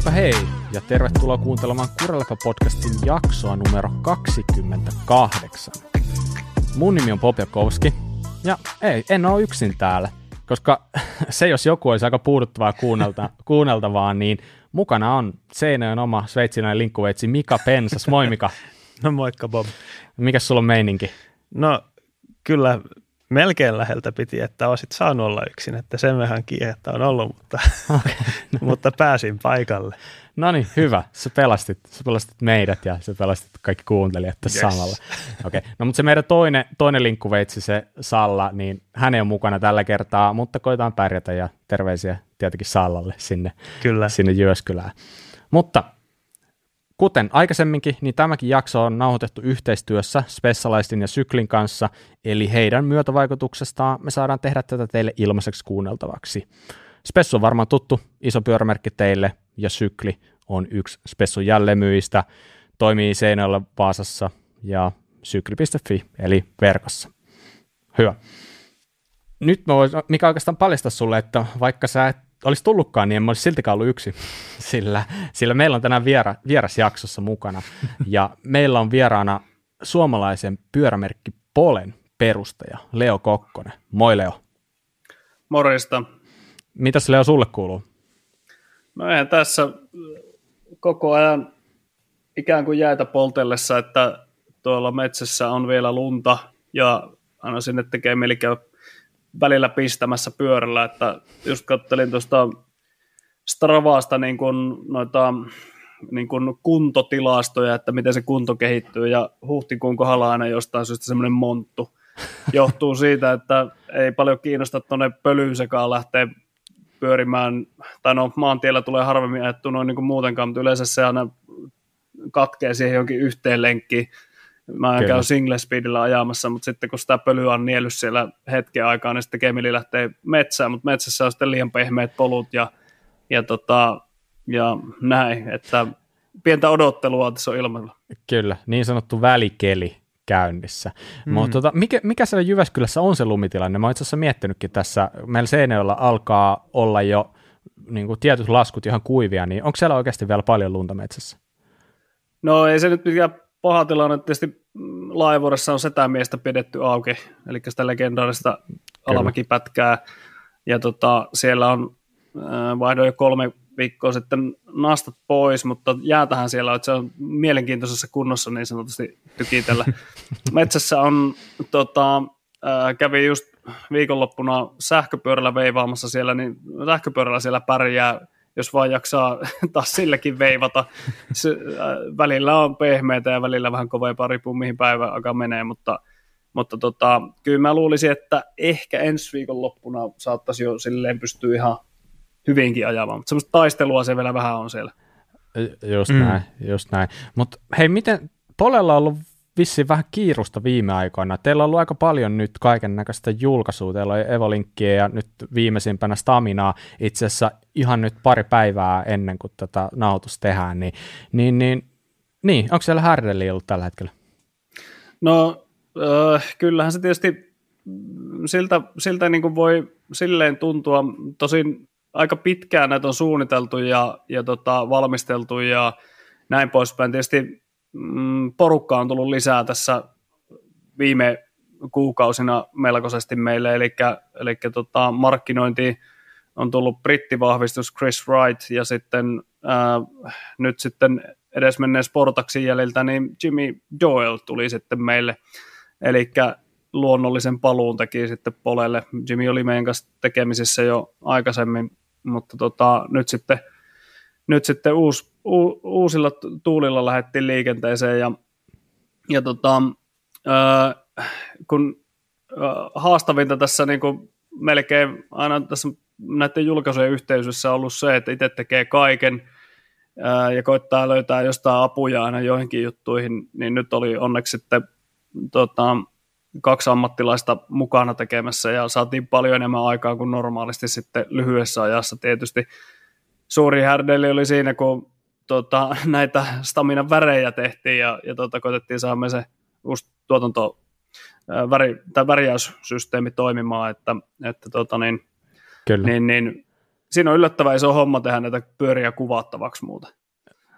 Heipä hei ja tervetuloa kuuntelemaan Kurelepa-podcastin jaksoa numero 28. Mun nimi on Poppi Jakovski ja en ole yksin täällä, koska se jos joku olisi aika puuduttavaa kuunneltavaa, niin mukana on Seinäjoen oma sveitsiläinen linkkuveitsi Mika Pensas. Moi Mika. No moikka Bob. Mikäs sulla on meininki? No kyllä melkein läheltä piti, että olisit saanut olla yksin, että sen vähän kiirettä on ollut, mutta, okay, no. Mutta pääsin paikalle. No niin, hyvä. Sä pelastit meidät ja sä pelastit kaikki kuuntelijat tässä samalla. Okay. No mutta se meidän toinen linkkuveitsi, se Salla, niin hän ei ole mukana tällä kertaa, mutta koitaan pärjätä ja terveisiä tietenkin Sallalle sinne Jyväskylään. Mutta kuten aikaisemminkin, niin tämäkin jakso on nauhoitettu yhteistyössä Spessalaistin ja Syklin kanssa, eli heidän myötävaikutuksestaan me saadaan tehdä tätä teille ilmaiseksi kuunneltavaksi. Spessu on varmaan tuttu, iso pyörämerkki teille, ja Sykli on yksi Spessun jälleenmyyjistä, toimii Seinäjoella, Vaasassa ja sykli.fi, eli verkossa. Hyvä. Nyt mä voisin, Mika, oikeastaan paljastaa sulle, että vaikka sä et olisi tullutkaan, niin en olisi siltikään ollut yksin, sillä meillä on tänään vieras jaksossa mukana, ja meillä on vieraana suomalaisen pyörämerkki Polen perustaja Leo Kokkonen. Moi Leo. Morjesta. Mitäs Leo sulle kuuluu? No eihän tässä koko ajan ikään kuin jäätä poltellessa, että tuolla metsässä on vielä lunta, ja aina sinne tekee melkein välillä pistämässä pyörällä, että just katselin tuosta Stravasta niin kun noita niin kun kuntotilastoja, että miten se kunto kehittyy, ja huhtikuun kohdalla aina jostain syystä semmoinen monttu. Johtuu siitä, että ei paljon kiinnosta tuonne pölyyn sekaan lähteä pyörimään, tai no maantiellä tulee harvemmin ajettu noin niin kuin muutenkaan, mutta yleensä se aina katkee siihen johonkin yhteen lenkkiin. Mä en käy single speedillä ajamassa, mutta sitten kun sitä pölyä on niellyt siellä hetken aikaa, niin sitten kemili lähtee metsään, mutta metsässä on sitten liian pehmeät polut ja näin, että pientä odottelua tässä on ilmalla. Kyllä, niin sanottu välikeli käynnissä. Mutta mikä siellä Jyväskylässä on se lumitilanne? Mä oon itse asiassa miettinytkin tässä, meillä Seinäjoella alkaa olla jo niin kuin tietyt laskut ihan kuivia, niin onko siellä oikeasti vielä paljon lunta metsässä? No ei se nyt mikään paha tilanne, tietysti Laajavuoressa on setämiestä pidetty auki, eli sitä legendaarista alamäkipätkää, ja siellä on vaihdoin jo 3 viikkoa sitten nastat pois, mutta jäätähän siellä on, että se on mielenkiintoisessa kunnossa niin sanotusti tykitellä. Metsässä on, kävi just viikonloppuna sähköpyörällä veivaamassa siellä, niin sähköpyörällä siellä pärjää, jos vaan jaksaa taas silläkin veivata. Välillä on pehmeitä ja välillä vähän kovempaa, riippuu mihin päivän aika menee, mutta kyllä mä luulisin, että ehkä ensi viikon loppuna saattaisi jo silleen pystyä ihan hyvinkin ajamaan, mutta semmoista taistelua se vielä vähän on siellä. Just näin. Mutta hei, miten Polella on ollut vissiin vähän kiirusta viime aikoina. Teillä on ollut aika paljon nyt kaiken näköistä julkaisua. Teillä on Evolinkkiä ja nyt viimeisimpänä Staminaa. Itse asiassa ihan nyt pari päivää ennen kuin tätä nauhoitusta tehdään. Niin, onko siellä härdelliä ollut tällä hetkellä? No kyllähän se tietysti siltä niin kuin voi silleen tuntua. Tosin aika pitkään näitä on suunniteltu ja valmisteltu ja näin poispäin. Tietysti porukka on tullut lisää tässä viime kuukausina melkoisesti meille, eli markkinointiin on tullut brittivahvistus Chris Wright ja sitten nyt sitten edesmenneen Sportaksin jäljiltä niin Jimmy Doyle tuli sitten meille, eli luonnollisen paluun teki sitten Polelle. Jimmy oli meidän kanssa tekemisissä jo aikaisemmin, mutta nyt sitten uusilla tuulilla lähdettiin liikenteeseen ja kun haastavinta tässä niin kuin melkein aina tässä näiden julkaisujen yhteydessä on ollut se, että itse tekee kaiken ja koittaa löytää jostain apuja aina joihinkin juttuihin, niin nyt oli onneksi sitten 2 ammattilaista mukana tekemässä ja saatiin paljon enemmän aikaa kuin normaalisti sitten lyhyessä ajassa tietysti. Suuri härdeli oli siinä, kun näitä Staminan värejä tehtiin ja koitettiin saada se uusi värjäyssysteemi toimimaan, että Kyllä. siinä on yllättävän iso homma tehdä näitä pyöriä kuvattavaksi muuten.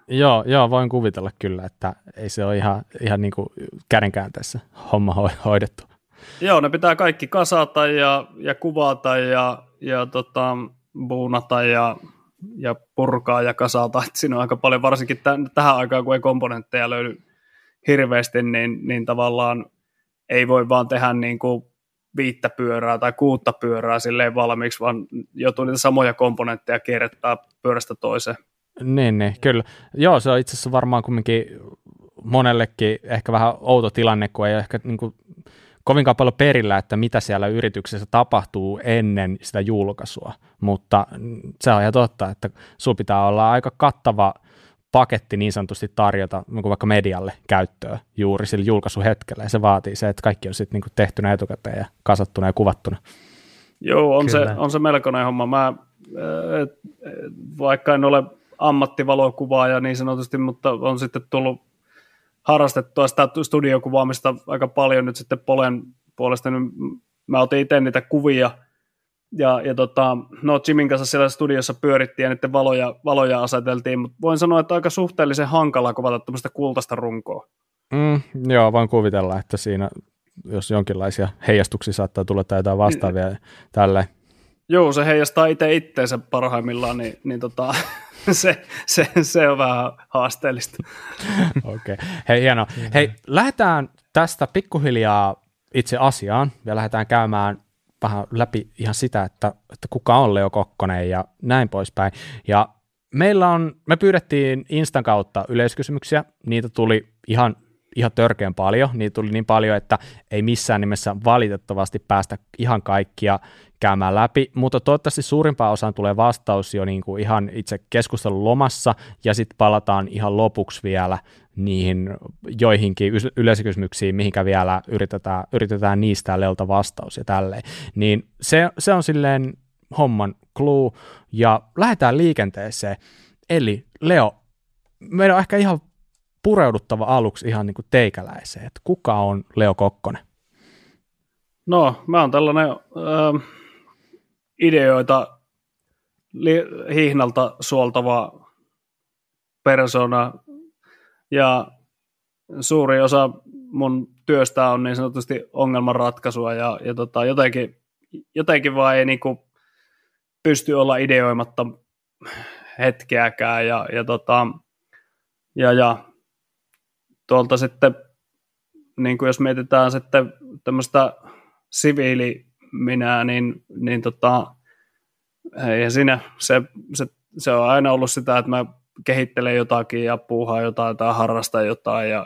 Joo, voin kuvitella kyllä, että ei se ole ihan niin kuin kädenkäänteessä homma hoidettu. Joo, ne pitää kaikki kasata ja kuvata ja buunata ja purkaa ja kasata. Et siinä on aika paljon, varsinkin tähän aikaan, kun ei komponentteja löydy hirveästi, niin tavallaan ei voi vaan tehdä niin kuin 5 pyörää tai 6 pyörää silleen valmiiksi, vaan joutuu niitä samoja komponentteja kierrättää pyörästä toiseen. Niin, kyllä. Joo, se on itse asiassa varmaan kumminkin monellekin ehkä vähän outo tilanne, kun ei ehkä niin kuin kovinkaan paljon perillä, että mitä siellä yrityksessä tapahtuu ennen sitä julkaisua, mutta se on ihan totta, että sun pitää olla aika kattava paketti niin sanotusti tarjota vaikka medialle käyttöön juuri sillä julkaisuhetkellä, ja se vaatii se, että kaikki on sitten niin kuin tehtynä etukäteen ja kasattuna ja kuvattuna. Joo, on se melkoinen homma. Mä, vaikka en ole ammattivalokuvaaja niin sanotusti, mutta on sitten tullut harrastettua sitä studiokuvaamista aika paljon nyt sitten Polen puolesta. Nyt mä otin itse niitä kuvia ja Jimin kanssa siellä studiossa pyörittiin ja niiden valoja aseteltiin, mutta voin sanoa, että aika suhteellisen hankalaa kuvata tämmöistä kultaista runkoa. Joo, voin kuvitella, että siinä jos jonkinlaisia heijastuksia saattaa tulla tai jotain vastaavia tälleen. Joo, se heijastaa itseensä parhaimmillaan, niin Se on vähän haasteellista. Okei. Hei, hienoa. Hei, lähdetään tästä pikkuhiljaa itse asiaan ja lähdetään käymään vähän läpi ihan sitä, että kuka on Leo Kokkonen ja näin poispäin. Ja me pyydettiin Instan kautta yleiskysymyksiä. Niitä tuli ihan törkeän paljon. Niitä tuli niin paljon, että ei missään nimessä valitettavasti päästä ihan kaikkia käymään läpi, mutta toivottavasti suurimpaan osaan tulee vastaus jo niin kuin ihan itse keskustelun lomassa, ja sitten palataan ihan lopuksi vielä niihin joihinkin yleisökysymyksiin, mihinkä vielä yritetään niistää Leolta vastaus ja tälleen. Niin se on silleen homman clue, ja lähdetään liikenteeseen. Eli Leo, meidän on ehkä ihan pureuduttava aluksi ihan niin kuin teikäläiseen, että kuka on Leo Kokkonen? No, mä oon tällainen ideoita hihnalta suoltava persona, ja suuri osa mun työstä on niin sanotusti ongelmanratkaisua, ja jotenkin vaan ei niinku pysty olla ideoimatta hetkeäkään, ja tuolta sitten, niin kuin jos mietitään sitten tämmöistä siviiliminää, niin ja siinä se on aina ollut sitä, että mä kehittelen jotakin ja puuhaan jotain tai harrastan jotain, ja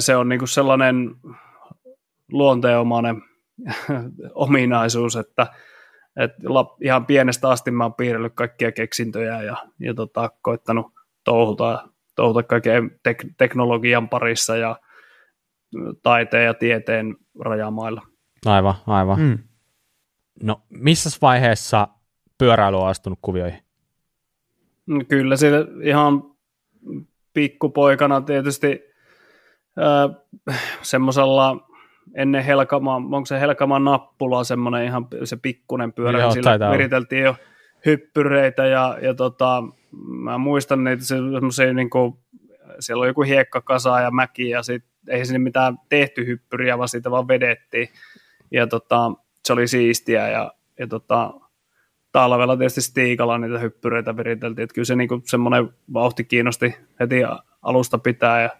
se on niinku sellainen luonteenomainen ominaisuus, että ihan pienestä asti mä oon piirrellyt kaikkia keksintöjä ja koittanut touhuta kaiken teknologian parissa ja taiteen ja tieteen rajamailla. Aivan. No, missä vaiheessa pyöräily on astunut kuvioihin? Kyllä, sillä ihan pikkupoikana tietysti semmoisella ennen Helkamaan, onko se Helkamaan nappula semmoinen ihan se pikkunen pyörä, joo, sillä viriteltiin jo hyppyreitä ja mä muistan niitä semmoisia niinku, siellä on joku hiekkakasa ja mäki ja sitten ei sinne mitään tehty hyppyriä, vaan siitä vaan vedettiin, ja se oli siistiä, ja talvella tietysti Stiikalla niitä hyppyreitä viriteltiin, että kyllä se niinku semmoinen vauhti kiinnosti heti alusta pitää, ja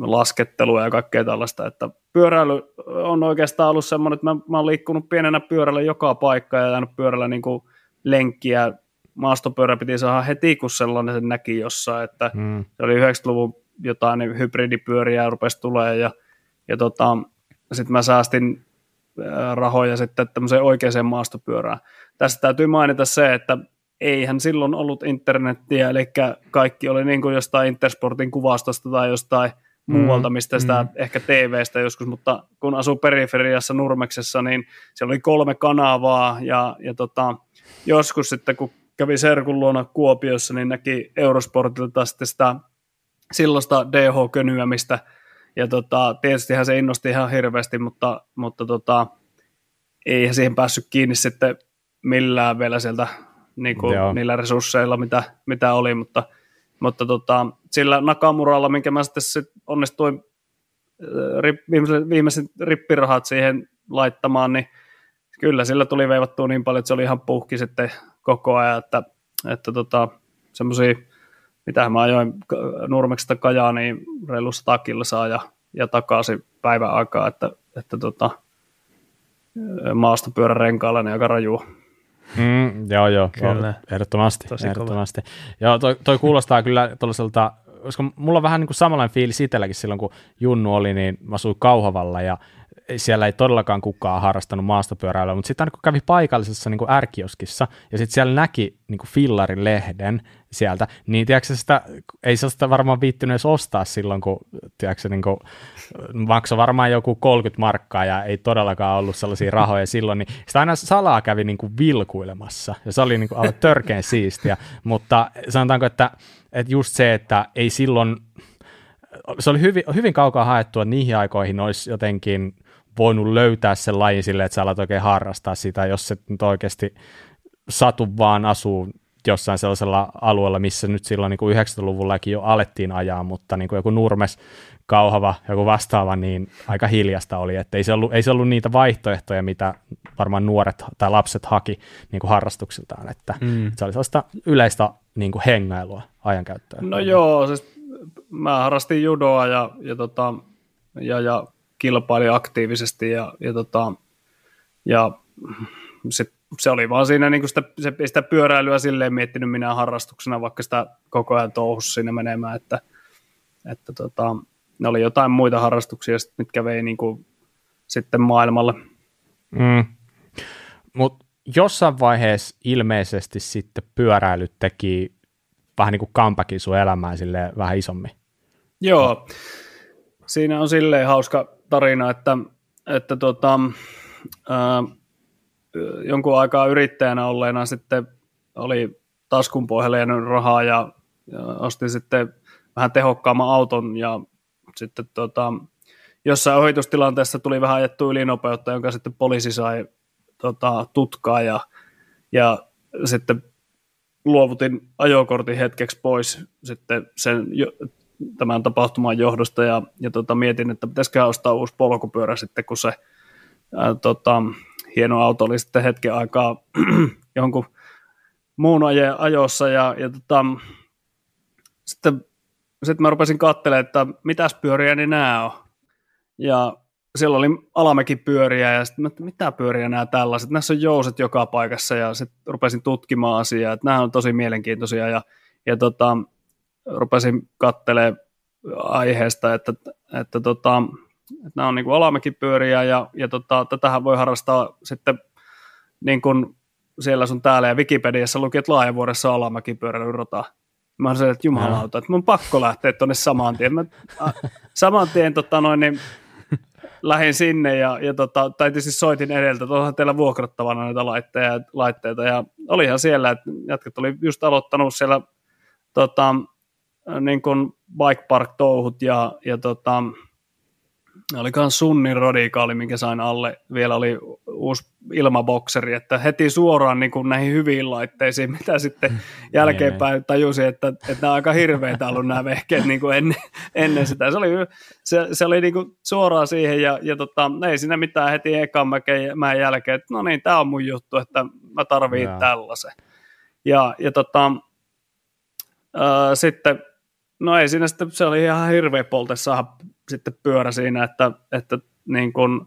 laskettelua ja kaikkea tällaista, että pyöräily on oikeastaan ollut semmoinen, että mä oon liikkunut pienenä pyörällä joka paikkaan ja jäänyt pyörällä niinku lenkkiä, maastopyörä piti saada heti, kun sellainen sen näki jossain, että se oli 90-luvun jotain niin hybridipyöriä rupesi tulemaan, ja sitten mä säästin rahoja sitten tämmöiseen oikeaan maastopyörään. Tässä täytyy mainita se, että eihän silloin ollut internettiä, eli kaikki oli niin kuin jostain Intersportin kuvastosta tai jostain muualta, mistä sitä ehkä TVstä joskus, mutta kun asuu periferiassa Nurmeksessa, niin siellä oli 3 kanavaa, ja joskus sitten, kun kävi serkun luona Kuopiossa, niin näki Eurosportilta sitten sitä silloista DH-könyämistä, ja tietystihän se innosti ihan hirveästi, mutta eihän siihen päässyt kiinni sitten millään vielä sieltä niin kuin niillä resursseilla, mitä oli, mutta sillä Nakamuralla, minkä mä sitten onnistuin viimeiset rippirahat siihen laittamaan, niin kyllä sillä tuli veivattua niin paljon, että se oli ihan puhki sitten koko ajan, että semmoisia, mitä mä ajoin Nurmeksesta Kajaaniin reilu 100 kilsaa ja takaisin päivän aikaa, että maastopyörärenkaalla ne aika rajua. Joo, kyllä. Ehdottomasti. Joo, toi kuulostaa kyllä tuollaiselta, koska mulla on vähän niin kuin samanlainen fiilis itselläkin silloin, kun Junnu oli, niin mä asuin Kauhavalla ja siellä ei todellakaan kukaan harrastanut maastopyöräilyä, mutta sitten aina kun kävi paikallisessa niin kuin R-kioskissa ja sitten siellä näki niin kuin fillarin lehden sieltä, niin tiedätkö, sitä, ei sellaista varmaan viittynyt edes ostaa silloin, kun tiedätkö, niin kuin, maksoi varmaan joku 30 markkaa ja ei todellakaan ollut sellaisia rahoja silloin, niin sitä aina salaa kävi niin kuin vilkuilemassa ja se oli niin kuin aivan törkeän siistiä, mutta sanotaanko, että just se, että ei silloin, se oli hyvin kaukaa haettua, että niihin aikoihin olisi jotenkin voinut löytää sen lajin silleen, että sä alat oikein harrastaa sitä, jos et nyt oikeasti satu vaan asuu jossain sellaisella alueella, missä nyt silloin niin kuin 90-luvullakin jo alettiin ajaa, mutta niin kuin joku Nurmes, Kauhava, joku vastaava, niin aika hiljasta oli, että ei se ollut niitä vaihtoehtoja, mitä varmaan nuoret tai lapset haki niin kuin harrastuksiltaan, että se oli sellaista yleistä niin kuin hengailua ajankäyttöä. No joo, siis mä harrastin judoa ja kilpailin aktiivisesti ja se oli vaan siinä niin kuin sitä pyöräilyä silleen miettinyt minä harrastuksena, vaikka sitä koko ajan touhusi siinä menemään, että ne oli jotain muita harrastuksia, mitkä vei niin kuin sitten maailmalle. Mut jossain vaiheessa ilmeisesti sitten pyöräily teki vähän niin kuin comebackin sun elämään silleen vähän isommin. Joo, siinä on silleen hauska tarina, että jonkun aikaa yrittäjänä olleena sitten oli taskun pohjalle jäänyt rahaa ja ostin sitten vähän tehokkaamman auton ja sitten jossain ohitustilanteessa tuli vähän ajettu ylinopeutta, jonka sitten poliisi sai tutkaa ja sitten luovutin ajokortin hetkeksi pois sitten tämän tapahtuman johdosta ja mietin, että pitäisiköhän ostaa uusi polkupyörä sitten, kun se hieno auto oli sitten hetken aikaa jonkun muun ajossa ja sitten mä rupesin katselemaan, että mitäs pyöriä niin nämä on ja siellä oli alamäkipyöriä ja sitten mitä pyöriä nämä tällaiset, näissä on jouset joka paikassa ja sitten rupesin tutkimaan asiaa, että nämä on tosi mielenkiintoisia ja rupesin katselemaan aiheesta, että nämä on niin kuin alamäkipyöriä ja tätähän voi harrastaa sitten niin kuin siellä sun täällä ja Wikipediassa luki, että Laajavuoressa on alamäkipyöräilyn rata. Mä sanoin, että jumalauta, että mun pakko lähteä tuonne saman tien. Mä saman tien lähdin sinne ja tai tietysti soitin edeltä, että onhan teillä vuokrattavana näitä laitteita ja olihan siellä, että jatket oli just aloittanut siellä niin kuin bike park touhut ja oli myös sunnin radikaali, minkä sain alle. Vielä oli uusi ilmabokseri, että heti suoraan niin kuin näihin hyviin laitteisiin, mitä sitten jälkeenpäin tajusin, että nämä on aika hirveitä ollut nämä vehkeet niin kuin ennen sitä. Se oli niin kuin suoraan siihen ja ei siinä mitään heti ekan mäen jälkeen, että no niin, tämä on mun juttu, että mä tarviin tällaisen. Ja sitten, no ei siinä sitten, se oli ihan hirveä polte saada sitten pyörä siinä, että niin kuin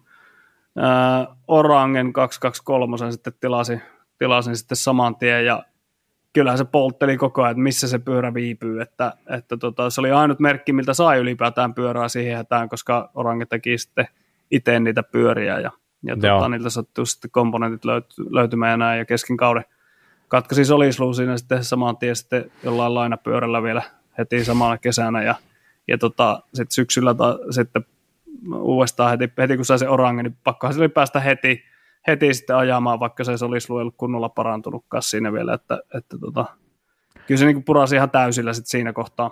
Orangen 223 sitten tilasin sitten saman tien ja kyllähän se poltteli koko ajan, että missä se pyörä viipyy, että se oli ainut merkki, miltä sai ylipäätään pyörää siihen hätään, koska Orange teki sitten itse niitä pyöriä ja niiltä sattuu sitten komponentit löytymään ja näin ja kesken kauden katkaisi solisluun siinä sitten saman tien sitten jollain lainapyörällä vielä heti samana kesänä ja sitten syksyllä sitten uudestaan heti kun sai se Orange, niin pakkohan se oli päästä heti sitten ajamaan, vaikka se olisi ollut kunnolla parantunutkaan siinä vielä, että kyllä se niinku purasi ihan täysillä sitten siinä kohtaa.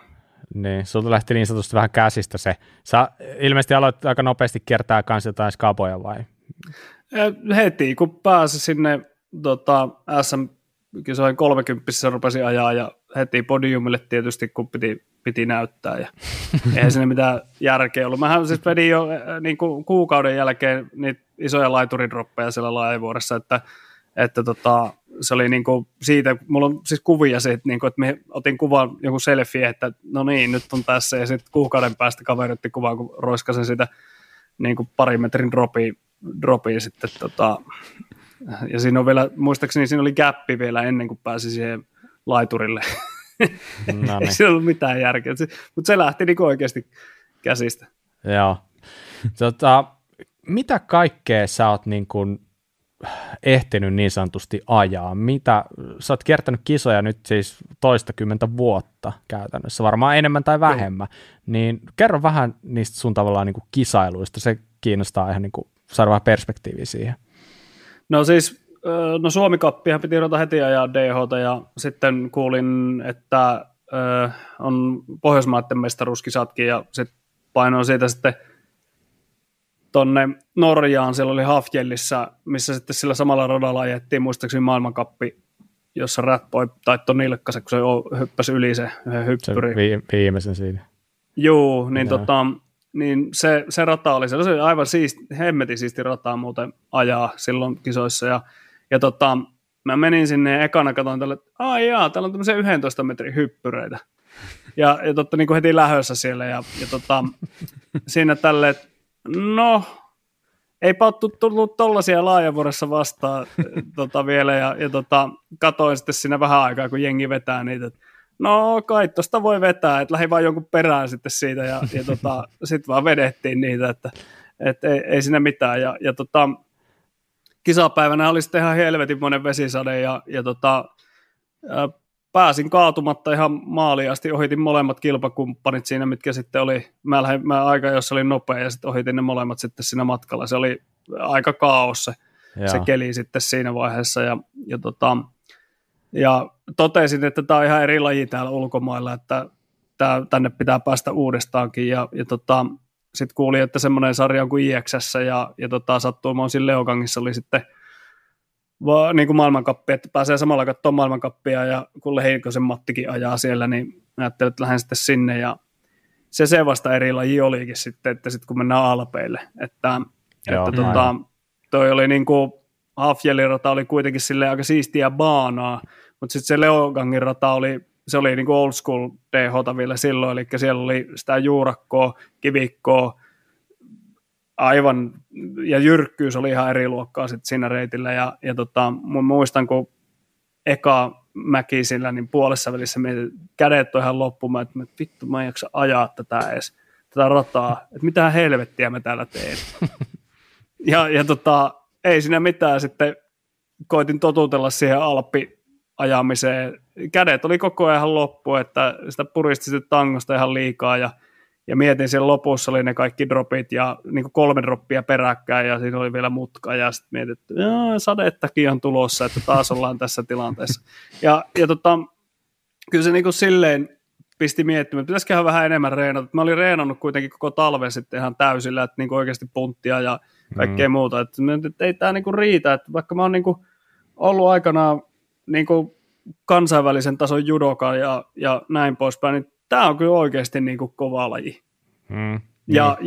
Niin, sulta lähti niin sanotusti vähän käsistä se. Sä ilmeisesti aloit aika nopeasti kiertää kans jotain skaboja vai? Heti kun pääsi sinne SM-kisojen 30 rupesin ajaa ja heti podiumille tietysti, kun piti näyttää. Ja eihän siinä mitään järkeä ollut. Mähän siis vedin jo niin kuin kuukauden jälkeen niitä isoja laituridroppeja siellä Laajavuoressa, että se oli niin kuin siitä, mulla on siis kuvia siitä, niin kuin, että me otin kuvan joku selfie, että no niin, nyt on tässä, ja sitten kuukauden päästä kaveri otti kuvaa, kun roiskasin sitä niin kuin parin metrin dropiin sitten, ja siinä on vielä, muistaakseni siinä oli gäppi vielä ennen kuin pääsi siihen laiturille. No niin. Ei siinä ollut mitään järkeä, mutta se lähti niin kuin oikeasti käsistä. Joo. Mitä kaikkea sä oot niin kuin ehtinyt niin sanotusti ajaa? Sä oot kiertänyt kisoja nyt siis toistakymmentä vuotta käytännössä, varmaan enemmän tai vähemmän, niin kerro vähän niistä sun tavallaan niin kuin kisailuista, se kiinnostaa ihan niin kuin, saada vähän perspektiiviä siihen. No siis, no Suomi-kappihan piti ruveta heti ajaa DH:ta ja sitten kuulin, että on Pohjoismaiden mestaruuskisatkin ja sitten painoin siitä sitten tonne Norjaan, siellä oli Hafjellissä, missä sitten sillä samalla radalla ajettiin muistaakseni maailmankappi, jossa Ratboy taittoi nilkkansa, kun se hyppäsi yli se yhden hyppyrin. Viimeisen siinä. Juu, niin, niin se rata oli siellä, se oli aivan hemmetin siisti rataa muuten ajaa silloin kisoissa. Ja mä menin sinne ja ekana katsoin tälle, että täällä on tämmöisiä 11 metrin hyppyreitä. Ja niin kuin heti lähössä siellä ja siinä tälleen, no, eipä ole tullut tollaisia Laajavuoressa vastaan vielä, ja katoin sitten siinä vähän aikaa, kun jengi vetää niitä, että no kai tosta voi vetää, että lähdin vaan jonkun perään sitten siitä, ja sitten vaan vedettiin niitä, että ei siinä mitään, ja kisapäivänä oli sitten ihan helvetinmoinen vesisade, ja pääsin kaatumatta ihan maaliin asti, ohitin molemmat kilpakumppanit siinä, mitkä sitten oli, mä aika jossa oli nopea ja sitten ohitin ne molemmat sitten siinä matkalla. Se oli aika kaos se keli sitten siinä vaiheessa ja totesin, että tämä on ihan eri laji täällä ulkomailla, että tänne pitää päästä uudestaankin ja sitten kuulin, että semmoinen sarja on kuin IXS ja sattumaan siinä Leokangissa oli sitten niin kuin maailmankappi, että pääsee samalla katsomaan maailmankappia ja kun Lehikoisen Mattikin ajaa siellä, niin ajattelin, että lähden sitten sinne ja se vasta eri laji olikin sitten, että sitten kun mennään Alpeille, että toi oli niin kuin Hafjelirata oli kuitenkin silleen aika siistiä baanaa, mutta sitten se Leogangin rata oli, se oli niin kuin old school DH:ta vielä silloin, eli siellä oli sitä juurakkoa, kivikkoa, aivan, ja jyrkkyys oli ihan eri luokkaa sitten siinä reitillä, ja muistan, kun eka mäki sillä, niin puolessa välissä kädet on ihan loppumaan, että vittu, mä en jaksa ajaa tätä edes, tätä rataa, että mitään helvettiä mä täällä teen. ja ei siinä mitään, sitten koitin totutella siihen alppiajamiseen, kädet oli koko ajan ihan loppu, että sitä puristi sitten tangosta ihan liikaa, ja mietin, siellä lopussa oli ne kaikki dropit ja niin kuin 3 droppia peräkkäin ja siinä oli vielä mutka ja sitten mietin, että sadettakin on tulossa, että taas ollaan tässä tilanteessa. Ja kyllä se niin kuin silleen pisti miettimään, että pitäisiköhän vähän enemmän reenata. Mä olin reenannut kuitenkin koko talven sitten ihan täysillä, että niin kuin oikeasti punttia ja kaikkea muuta. Että ei tämä niin kuin riitä, että vaikka mä oon niin kuin ollut aikanaan niin kuin kansainvälisen tason judoka ja näin poispäin, niin tämä on kyllä oikeasti niin kuin kova laji. Ja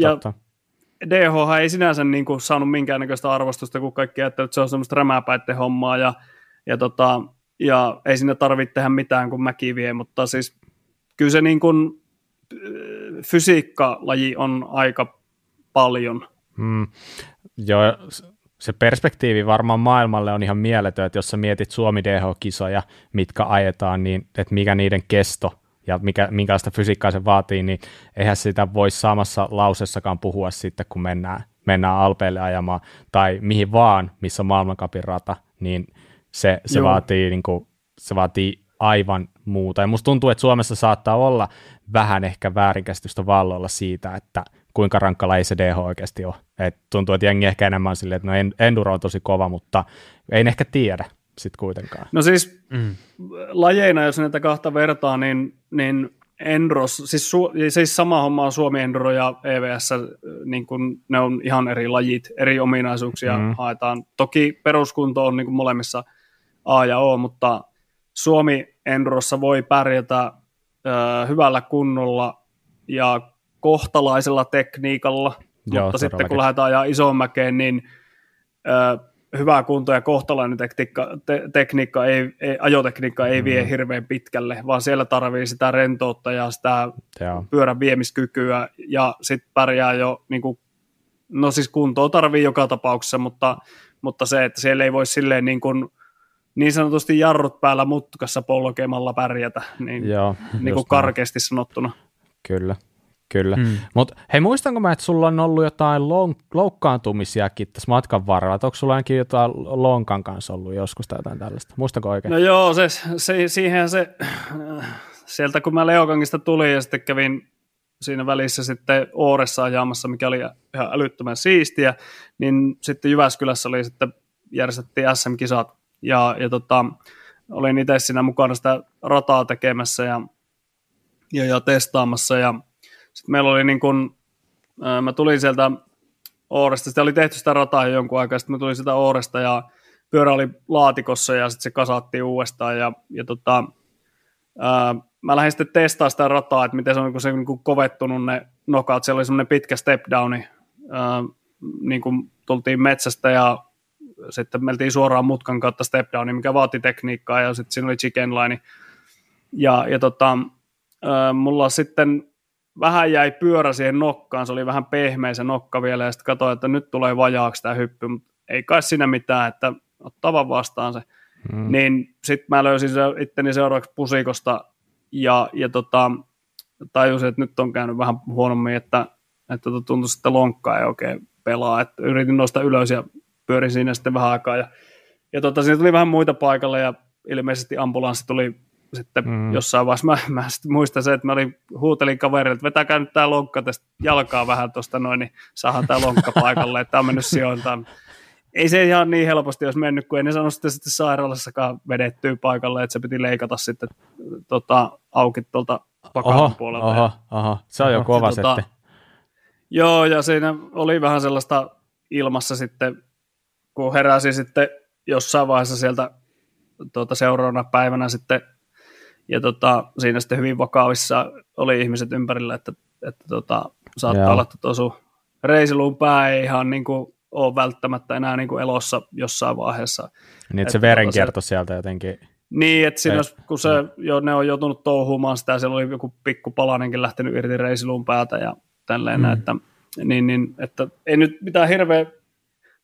DH:han ei sinänsä niin kuin saanut minkäännäköistä arvostusta, kun kaikki ajattelee, että se on semmoista rämäpäitten hommaa ja ei siinä tarvitse tehdä mitään, kun mäki vie, mutta siis kyllä se niin kuin fysiikkalaji on aika paljon. Joo, se perspektiivi varmaan maailmalle on ihan mieletön, että jos sä mietit Suomi DH-kisoja, mitkä ajetaan, niin että mikä niiden kesto ja minkälaista fysiikkaa se vaatii, niin eihän sitä voi samassa lausessakaan puhua sitten, kun mennään Alpeille ajamaan, tai mihin vaan, missä on maailmankapin rata, niin se vaatii aivan muuta. Ja musta tuntuu, että Suomessa saattaa olla vähän ehkä väärinkäsitystä valloilla siitä, että kuinka rankka laji se DH oikeasti on. Et tuntuu, että jengi ehkä enemmän on silleen, että no enduro on tosi kova, mutta ei ehkä tiedä sitten kuitenkaan. No siis lajeina, jos näitä kahta vertaa, niin Enros, siis sama homma on Suomi Enduro ja EVS, niin kun ne on ihan eri lajit, eri ominaisuuksia haetaan. Toki peruskunto on niin kun molemmissa A ja O, mutta Suomi Endurossa voi pärjätä hyvällä kunnolla ja kohtalaisella tekniikalla, joo, mutta sitten kun lähdetään ajaa isoon mäkeen, niin hyvä kunto ja kohtalainen tekniikka ajotekniikka ei vie hirveän pitkälle, vaan siellä tarvii sitä rentoutta ja sitä pyörän viemiskykyä, ja sitten pärjää jo, niin kuin, no siis kuntoa tarvii joka tapauksessa, mutta se, että siellä ei voi silleen niin sanotusti jarrut päällä mutkassa polkemalla pärjätä, niin kuin karkeasti sanottuna. Kyllä. Mutta hei, muistanko mä, että sulla on ollut jotain loukkaantumisiakin tässä matkan varrella, että onko sulla ainakin jotain lonkan kanssa ollut joskus tai jotain tällaista, muistanko oikein? No joo, sieltä kun mä Leokangista tulin ja sitten kävin siinä välissä sitten Ooressa ajaamassa, mikä oli ihan älyttömän siistiä, niin sitten Jyväskylässä oli sitten, järjestettiin SM-kisat ja olin itse siinä mukana sitä rataa tekemässä ja testaamassa ja sitten meillä oli mä tulin sieltä Ooresta, sitten oli tehty sitä rataa jo jonkun aikaa, sitten mä tulin sieltä Ooresta ja pyörä oli laatikossa ja sitten se kasattiin uudestaan mä lähdin sitten testaamaan sitä rataa, että miten se on kovettunut ne nokat, siellä oli semmoinen pitkä step downi, tultiin metsästä ja sitten mentiin suoraan mutkan kautta step downi, mikä vaati tekniikkaa ja sitten siinä oli chicken line mulla sitten vähän jäi pyörä siihen nokkaan, se oli vähän pehmeä se nokka vielä, ja sitten katsoin, että nyt tulee vajaaksi tämä hyppy, mutta ei kai siinä mitään, että ottaa vaan vastaan se. Niin sitten mä löysin itteni seuraavaksi pusikosta, ja tajusin, että nyt on käynyt vähän huonommin, että tuntui sitten lonkkaa ei oikein pelaa, että yritin nostaa ylös, ja pyörin siinä sitten vähän aikaa, ja siinä tuli vähän muita paikalle, ja ilmeisesti ambulanssi tuli sitten jossain vaiheessa, mä sitten muistan sen, että mä huutelin kaverille, että vetäkää nyt tää lonkka tästä jalkaa vähän tuosta noin, niin saadaan tää lonkka paikalle, että tää on mennyt sijointaan. Ei se ihan niin helposti olisi mennyt, kun ei ne sano sitten sairaalassakaan vedettyä paikalle, että se piti leikata sitten auki tuolta pakan puolelta. Oho, se on jo kova setti. Joo, ja siinä oli vähän sellaista ilmassa sitten, kun heräsi sitten jossain vaiheessa sieltä seuraavana päivänä sitten, siinä sitten hyvin vakavissa oli ihmiset ympärillä, että saattaa olla, että tuo sun reisiluun pää ei ihan ole välttämättä enää elossa jossain vaiheessa. Niin, että se verenkierto sieltä jotenkin. Niin, että siinä, kun ne on joutunut touhumaan sitä, siellä oli joku pikku palanenkin lähtenyt irti reisiluun päältä ja tälleen että ei nyt mitään hirveän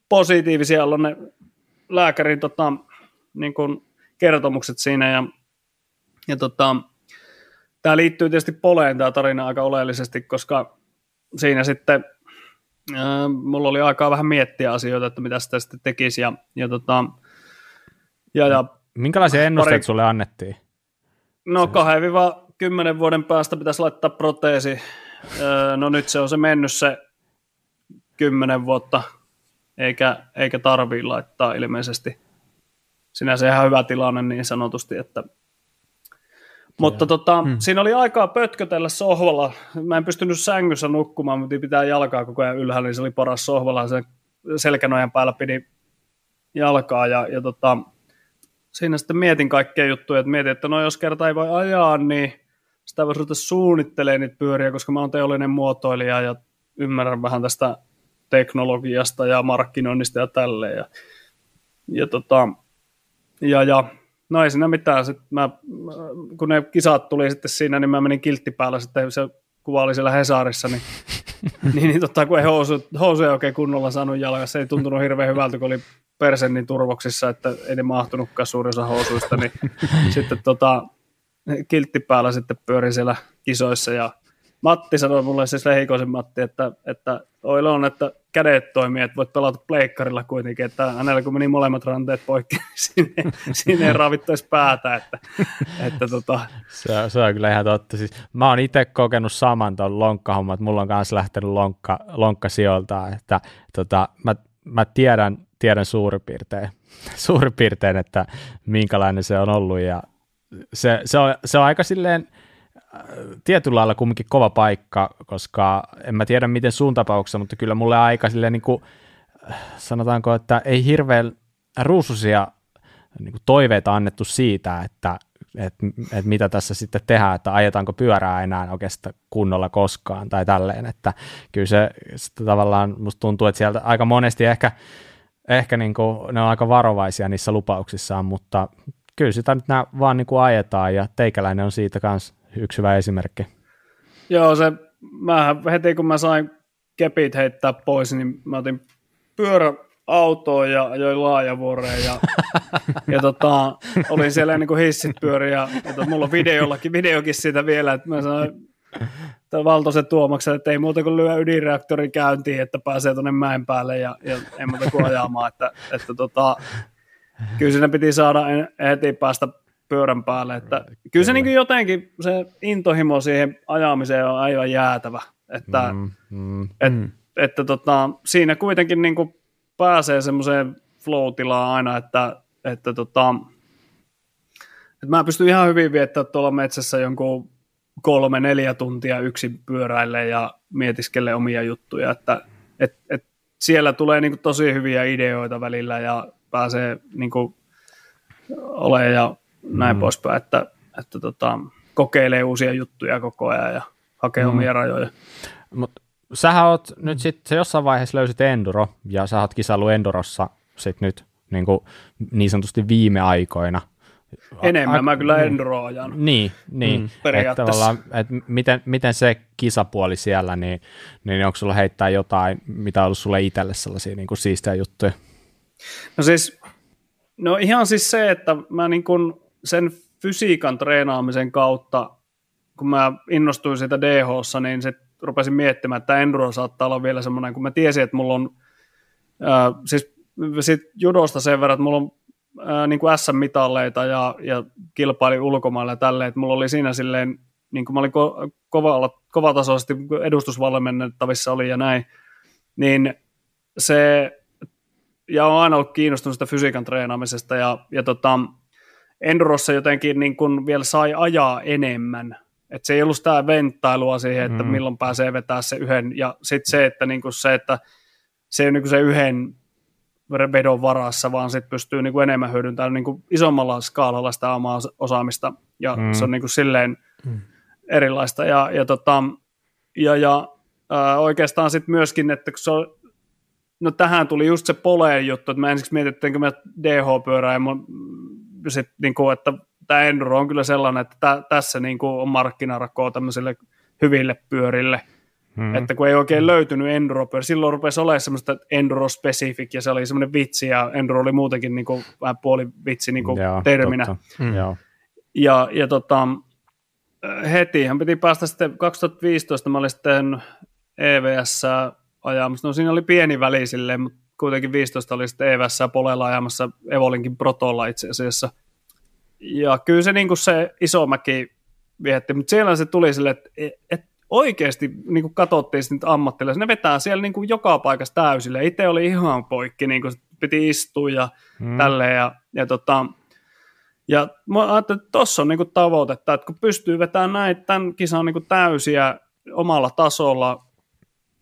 positiivisia olla ne lääkärin kertomukset siinä ja tämä liittyy tietysti Poleen tämä tarina aika oleellisesti, koska siinä sitten mulla oli aikaa vähän miettiä asioita, että mitä sitä sitten tekisi. Minkälaisia ennusteita sulle annettiin? No 2-10 vuoden päästä pitäisi laittaa proteesi. No nyt se on mennyt se 10 vuotta, eikä tarvii laittaa ilmeisesti. Sinänsä ihan hyvä tilanne niin sanotusti, että mutta siinä oli aikaa pötkötellä sohvalla. Mä en pystynyt sängyssä nukkumaan, mutta pitää jalkaa koko ajan ylhäällä, niin se oli paras sohvalla. Sen selkänojan päällä pidin jalkaa ja siinä sitten mietin kaikkia juttuja. Mietin, että no jos kerta ei voi ajaa, niin sitä voisi ruveta suunnittelemaan niitä pyöriä, koska mä oon teollinen muotoilija ja ymmärrän vähän tästä teknologiasta ja markkinoinnista ja tälleen. No ei siinä mitään. Sitten kun ne kisat tuli sitten siinä, niin mä menin kilttipäällä. Sitten se kuva oli siellä Hesarissa, kun ei housuja oikein kunnolla saanut jalkassa. Ei tuntunut hirveän hyvältä, kun oli perse niin turvoksissa, että ei ne mahtunutkaan suurin osa housuista. Niin sitten kilttipäällä sitten pyörin siellä kisoissa. Ja Matti sanoi mulle, siis Lehikoisen Matti, että oilo on, että kädet toimii, että voit pelata pleikkarilla kuitenkin, että hänellä kun meni molemmat ranteet poikki, niin siinä ei ravittaisi päätä. Se on kyllä ihan totta. Siis, mä oon itse kokenut saman tuon lonkkahomman, että mulla on kanssa lähtenyt lonkka sijoiltaan, että mä tiedän suurin piirtein, että minkälainen se on ollut, ja se on aika silleen tietyllä lailla kumminkin kova paikka, koska en mä tiedä miten sun tapauksessa, mutta kyllä mulle aika silleen niin kuin, sanotaanko, että ei hirveän ruusuisia niin kuin toiveita annettu siitä, että mitä tässä sitten tehdään, että ajetaanko pyörää enää oikeastaan kunnolla koskaan tai tälleen, että kyllä se tavallaan musta tuntuu, että sieltä aika monesti ehkä niin kuin, ne on aika varovaisia niissä lupauksissaan, mutta kyllä sitä nyt nämä vaan niin kuin ajetaan ja teikäläinen on siitä kanssa yksi hyvä esimerkki. Joo, se mähän heti kun mä sain kepit heittää pois, niin mä otin pyöräautoon ja ajoin Laajavuoreen ja olin siellä niin kuin hissit pyöri ja mulla on videokin siitä vielä, että mä sanoin Valtosen Tuomaksen, että ei muuta kuin lyö ydinreaktorin käyntiin, että pääsee tuonne mäen päälle ja ei muuta kuin ajamaan, että kyllä siinä piti saada heti päästä pyörän päälle, että kyllä se niin kuin jotenkin se intohimo siihen ajamiseen on aivan jäätävä, että siinä kuitenkin niin kuin pääsee semmoiseen flow-tilaan aina, että mä pystyn ihan hyvin viettämään tuolla metsässä jonkun 3-4 tuntia yksin pyöräille ja mietiskelle omia juttuja, että siellä tulee niin kuin tosi hyviä ideoita välillä ja pääsee niin kuin olemaan ja näin poispäin, että kokeilee uusia juttuja koko ajan ja hakee omia rajoja. Mutta sähän oot nyt sitten, jossain vaiheessa löysit enduro ja sä oot kisaillut endorossa sitten nyt niin sanotusti viime aikoina. Enemmän mä kyllä enduroa ajan. Niin. Periaatteessa. Että miten se kisapuoli siellä, niin onko sulla heittää jotain, mitä on ollut sulle itselle sellaisia niin kuin siistejä juttuja? No ihan siis se, että mä niin kun sen fysiikan treenaamisen kautta, kun mä innostuin siitä DH:ssa, niin sit rupesin miettimään, että enduro saattaa olla vielä semmoinen, kun mä tiesin, että mulla on, siis sit judosta sen verran, että mulla on niin kuin SM-mitalleita ja kilpailin ulkomailla ja tälleen, että mulla oli siinä silleen, niin kuin mä olin kovatasoisesti edustusvalmennettavissa oli ja näin, niin se, ja olen aina ollut kiinnostunut sitä fysiikan treenaamisesta, ja endurossa jotenkin niin kuin vielä sai ajaa enemmän, että se ei ollut sitä venttailua siihen, että milloin pääsee vetää se yhden, ja sitten se, että niin kuin se, että se on niin kuin se yhden vedon varassa, vaan sitten pystyy niinku enemmän hyödyntämään niinku isommalla skaalalla sitä omaa osaamista, ja se on niinku silleen erilaista, ja oikeastaan sitten myöskin, että kun se on, no tähän tuli just se Poleen juttu, että mä ensiksi mietin, ettenkö mä DH-pyörää, ja mun sitten niinku, että tämä enduro on kyllä sellainen, että tässä niinku on markkinarakoa tämmöisille hyville pyörille, että kun ei oikein löytynyt enduropyörä, silloin rupesi olemaan semmoista enduro-specific, ja se oli semmoinen vitsi, ja enduro oli muutenkin niin kuin, vähän puolivitsi niin kuin terminä. Ja hetihän piti päästä sitten, 2015 mä olin sitten EVS-sää ajamassa, no siinä oli pieni väli silleen, mutta kuitenkin 2015 oli sitten EVS-sää Polella ajamassa Evolinkin Protolla itse asiassa. Ja kyllä se, niin kuin se isomäki vietti, mutta siellä se tuli silleen, että oikeasti niin katsottiin niitä ammattilaisia, ne vetää siellä niin joka paikassa täysille. Itse oli ihan poikki, niin piti istua ja tälleen. Ja mä ajattelin, että tuossa on niin tavoitetta, että kun pystyy vetämään näitä, tämän kisan niin täysiä omalla tasolla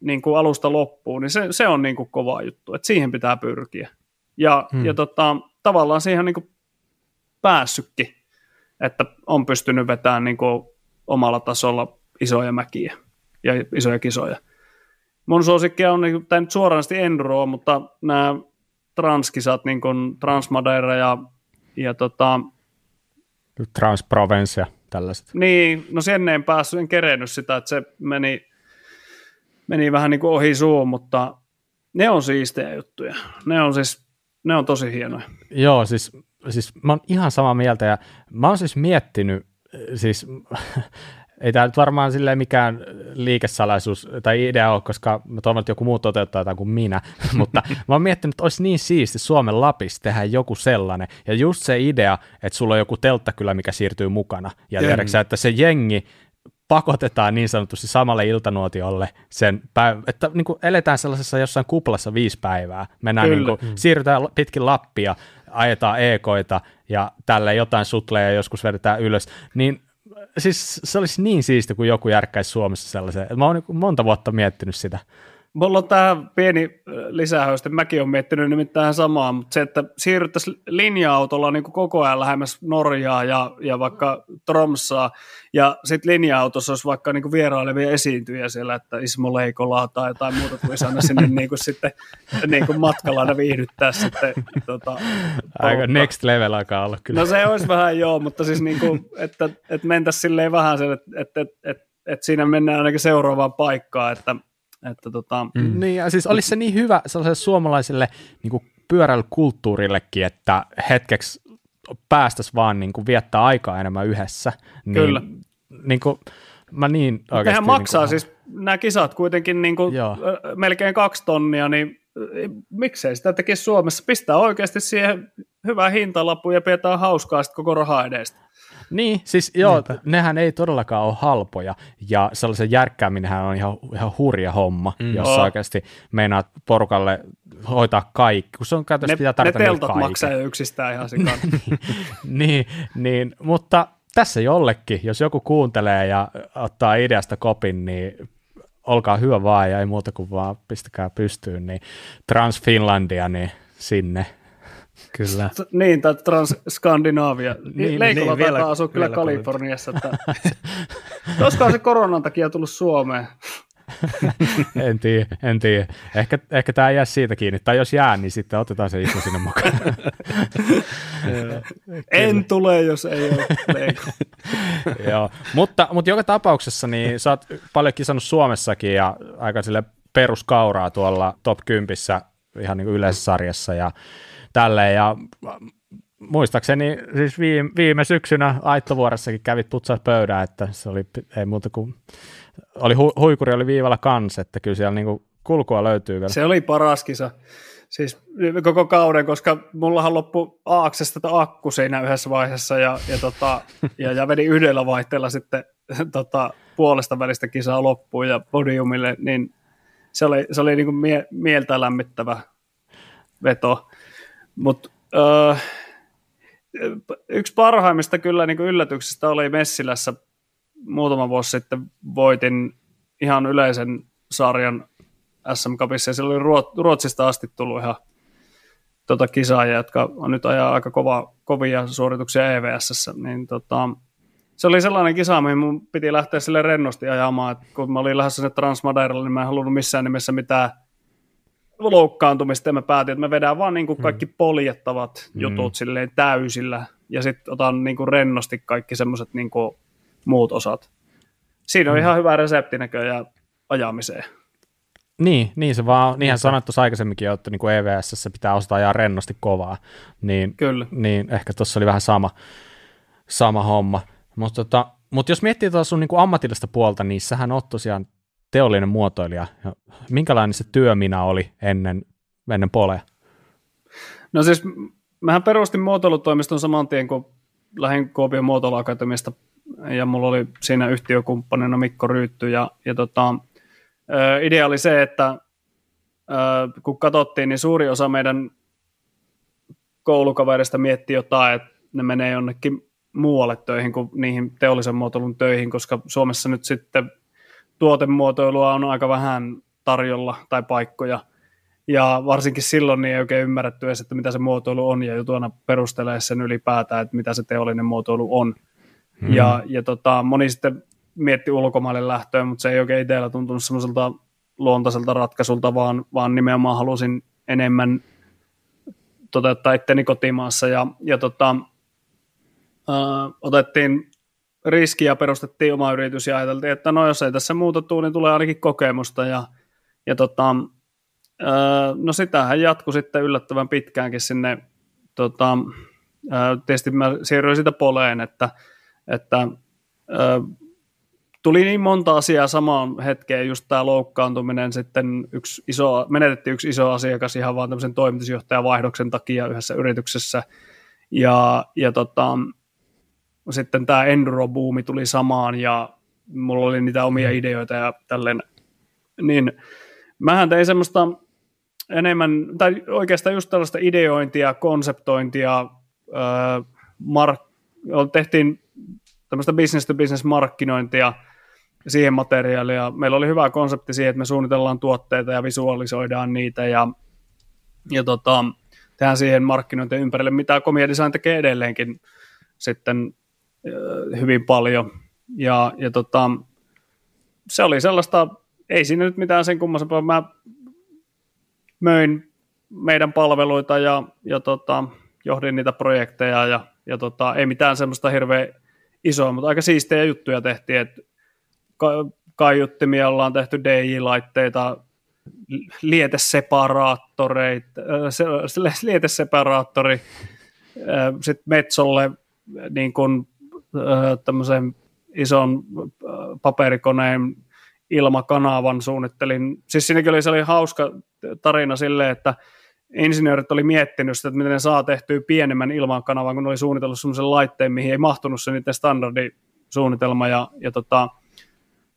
niin alusta loppuun, niin se on niin kova juttu, että siihen pitää pyrkiä. Ja tavallaan siihen on niin päässytkin, että on pystynyt vetämään niin omalla tasolla isoja mäkiä ja isoja kisoja. Mun suosikkia on, tämä nyt suoranaisesti enduroa, mutta nämä transkisat, niin kuin Transmadeira ja Transprovence ja tällaiset. Niin, no sen en päässyt, en kerennyt sitä, että se meni vähän niin kuin ohi suun, mutta ne on siistejä juttuja. Ne on tosi hienoja. Joo, siis mä oon ihan samaa mieltä, ja mä oon siis miettinyt, siis ei tämä nyt varmaan silleen mikään liikesalaisuus tai idea ole, koska mä toivon, että joku muu toteuttaa jotain kuin minä, mutta mä oon miettinyt, että olisi niin siisti Suomen Lapissa tehdä joku sellainen, ja just se idea, että sulla on joku telttakylä, mikä siirtyy mukana, ja tiedäksä, että se jengi pakotetaan niin sanotusti samalle iltanuotiolle sen päivän, että niin kuin eletään sellaisessa jossain kuplassa 5 päivää, mennään niin kuin, siirrytään pitkin Lappia, ajetaan ekoita, ja tälle jotain sutleja joskus vedetään ylös, niin siis se olisi niin siisti, kun joku järkkäisi Suomessa sellaisen. Mä oon monta vuotta miettinyt sitä. Mulla on tähän pieni lisähöyste. Mäkin olen miettinyt nimittäin samaa, mutta se, että siirryttäisiin linja-autolla niin kuin koko ajan lähemmäs Norjaa ja vaikka Tromsaa, ja sitten linja-autossa olisi vaikka niin kuin vierailevia esiintyjä siellä, että Ismo Leikolaa tai jotain muuta tulisi aina sinne niin kuin sitten niin kuin matkalla aina viihdyttää sitten. Aika next level alkaa olla kyllä. No se olisi vähän joo, mutta siis niin kuin, että mentäisiin silleen vähän sen, että siinä mennään ainakin seuraavaan paikkaan, että Niin, ja siis olisi se niin hyvä sellaiselle suomalaiselle niin kuin pyöräilykulttuurillekin, että hetkeksi päästäisiin vaan niin kuin viettää aikaa enemmän yhdessä. Niin, kyllä. Niin kuin, mä niin oikeasti... Tehän maksaa niin kuin, siis nämä kisat kuitenkin niin kuin, melkein 2 tonnia, niin miksei sitä tekisi Suomessa? Pistää oikeasti siihen hyvää hintalappuun ja pidetään hauskaa sitten koko rahaa edestä. Niin, siis joo, nehän ei todellakaan ole halpoja, ja sellaisen järkkääminenhän on ihan hurja homma, jossa oikeasti meinaat porukalle hoitaa kaikki, kun se on käytössä pitää tarjota kaikki. Ne teltat maksaa jo yksistään ihan sikaan. niin, mutta tässä jollekin, jos joku kuuntelee ja ottaa ideasta kopin, niin olkaa hyvä vaan, ja ei muuta kuin vaan pistäkää pystyyn, niin Trans Finlandia, niin sinne. Kyllä. Niin, tai Trans-Skandinaavia. Niin, Leikola niin, taitaa asua kyllä Kaliforniassa. Joskaan se koronan takia tullut Suomeen. En tiedä. Ehkä tämä ei jää siitä kiinni. Tai jos jää, niin sitten otetaan se itse sinne mukaan. En tule, jos ei ole Leikola. Joo, mutta joka tapauksessa niin sä oot paljon kisannut Suomessakin ja aika sille peruskauraa tuolla top 10 ihan niin kuin yleissarjassa ja tälleen, ja muistaakseni siis viime syksynä Aittovuoressakin kävit putsaa pöydää, että se oli, ei muuta kuin, oli huikuri oli viivalla kans, että kyllä siellä niinku kulkua löytyy vielä. Se oli paras kisa, siis koko kauden, koska mullahan loppui aaksesta akku siinä yhdessä vaiheessa, ja vedin yhdellä vaihteella sitten puolesta välistä kisaa loppuun ja podiumille, niin se oli niinku mieltä lämmittävä veto. Mutta yksi parhaimmista kyllä niin kuin yllätyksistä oli Messilässä muutama vuosi sitten, voitin ihan yleisen sarjan SM-cupissa ja siellä oli Ruotsista asti tullut ihan kisaajia, jotka on nyt ajaa aika kovia suorituksia EVS:ssä, niin se oli sellainen kisa, mihin mun piti lähteä sille rennosti ajamaan, että kun mä olin lähdössä sinne Transmadeiralle, niin mä en halunnut missään nimessä mitään loukkaantumista, ja mä päätin, että mä vedän vaan niin kuin kaikki poljettavat jutut silleen täysillä, ja sitten otan niin kuin rennosti kaikki semmoiset niin kuin muut osat. Siinä on ihan hyvä resepti näköjään ajamiseen. Niin se vaan, niinhän sanoit tuossa aikaisemminkin, että niin kuin EVS:ssä pitää osata ajaa rennosti kovaa, niin, kyllä. Niin ehkä tuossa oli vähän sama homma. Mutta jos miettii tuossa sun niin kuin ammatillista puolta, niin sähän oot tosiaan teollinen muotoilija. Minkälainen se työminä oli ennen Polea? No siis, mähän perustin muotoilutoimiston saman tien, kun lähdin Kuopion muotoiluakatemiasta, ja mulla oli siinä yhtiökumppanina Mikko Ryytty, ja idea oli se, että kun katsottiin, niin suuri osa meidän koulukaverista mietti jotain, että ne menee jonnekin muualle töihin kuin niihin teollisen muotoilun töihin, koska Suomessa nyt sitten tuotemuotoilua on aika vähän tarjolla tai paikkoja, ja varsinkin silloin niin ei oikein ymmärretty edes, että mitä se muotoilu on, ja jutuana perustelee sen ylipäätään, että mitä se teollinen muotoilu on. Ja moni sitten mietti ulkomaille lähtöä, mutta se ei oikein itsellä tuntunut semmoiselta luontaiselta ratkaisulta, vaan nimenomaan halusin enemmän toteuttaa itteni kotimaassa, ja otettiin riski ja perustettiin oma yritys ja ajateltiin, että no jos ei tässä muuta tule, niin tulee ainakin kokemusta. No sitähän jatkui sitten yllättävän pitkäänkin sinne. Tietysti mä siirryin siitä Poleen, että tuli niin monta asiaa samaan hetkeen. Just tämä loukkaantuminen, sitten menetettiin yksi iso asiakas ihan vaan tämmöisen toimitusjohtajan vaihdoksen takia yhdessä yrityksessä. Ja sitten tämä enduro-buumi tuli samaan, ja mulla oli niitä omia ideoita ja tälleen. Niin mähän tein semmoista enemmän, tai oikeastaan just tällaista ideointia, konseptointia, tehtiin tämmöistä business-to-business-markkinointia siihen materiaalia. Meillä oli hyvä konsepti siihen, että me suunnitellaan tuotteita ja visualisoidaan niitä ja tehdään siihen markkinointia ympärille, mitä Komia Design tekee edelleenkin sitten hyvin paljon. Ja se oli sellaista, ei siinä nyt mitään sen kummasempaa. Mä möin meidän palveluita ja johdin niitä projekteja ja ei mitään semmoista hirveän isoa, mutta aika siistejä juttuja tehtiin, että kaiuttimia ollaan tehty, DJ-laitteita, lieteseparaattori, sitten Metsolle niin kun tämmöisen ison paperikoneen ilmakanavan suunnittelin. Siis siinäkin oli hauska tarina silleen, että insinöörit oli miettinyt sitä, että miten ne saa tehtyä pienemmän ilmakanavan, kun ne oli suunnitellut semmoisen laitteen, mihin ei mahtunut se niiden standardisuunnitelma, ja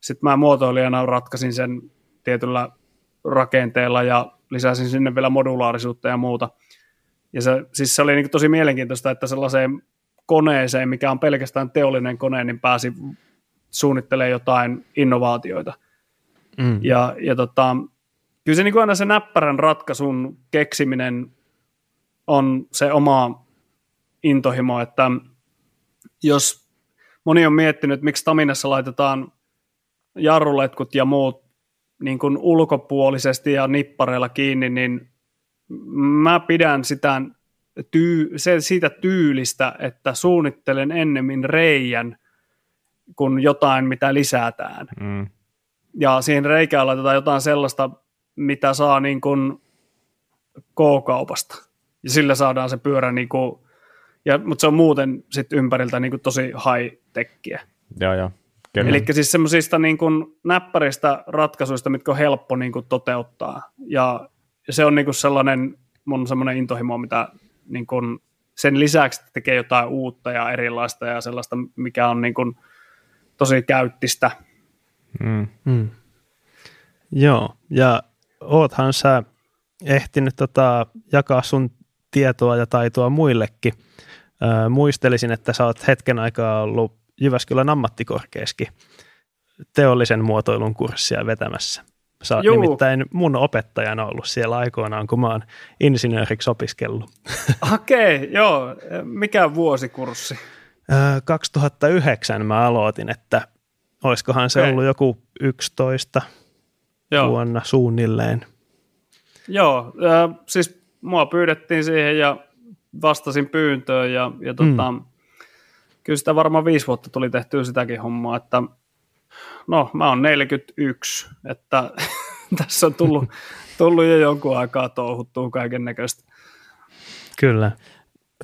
sitten mä muotoilijana ratkaisin sen tietyllä rakenteella ja lisäsin sinne vielä modulaarisuutta ja muuta. Ja se oli niin tosi mielenkiintoista, että sellaiseen koneeseen, mikä on pelkästään teollinen kone, niin pääsi suunnittelemaan jotain innovaatioita. Mm. Ja kyllä se niin aina se näppärän ratkaisun keksiminen on se oma intohimo, että jos moni on miettinyt, että miksi Staminassa laitetaan jarruletkut ja muut niin kuin ulkopuolisesti ja nippareilla kiinni, niin mä pidän sitä siitä tyylistä, että suunnittelen ennemmin reijän kuin jotain, mitä lisätään. Mm. Ja siihen reikään laitetaan jotain sellaista, mitä saa niin kuin K-kaupasta. Ja sillä saadaan se pyörä, niin kuin, mutta se on muuten sit ympäriltä niin kuin tosi high-techia. Joo. Eli siis semmoisista niin kuin näppäristä ratkaisuista, mitkä on helppo niin kuin toteuttaa. Ja se on niin kuin sellainen mun semmoinen intohimo, mitä niin kuin sen lisäksi tekee jotain uutta ja erilaista ja sellaista, mikä on niin kuin tosi käyttistä. Mm. Mm. Joo, ja oothan sä ehtinyt jakaa sun tietoa ja taitoa muillekin. Muistelisin, että sä oot hetken aikaa ollut Jyväskylän ammattikorkeaskin teollisen muotoilun kurssia vetämässä. Sä oot nimittäin mun opettajana ollut siellä aikoinaan, kun mä oon insinööriksi opiskellut. Okei, joo. Mikä vuosikurssi? 2009 mä aloitin, että oiskohan se ollut joku 11 vuonna suunnilleen. Joo, siis mua pyydettiin siihen ja vastasin pyyntöön ja kyllä sitä varmaan 5 vuotta tuli tehtyä sitäkin hommaa, että no mä oon 41, että tässä on tullut jo jonkun aikaa touhuttua kaiken näköistä. Kyllä.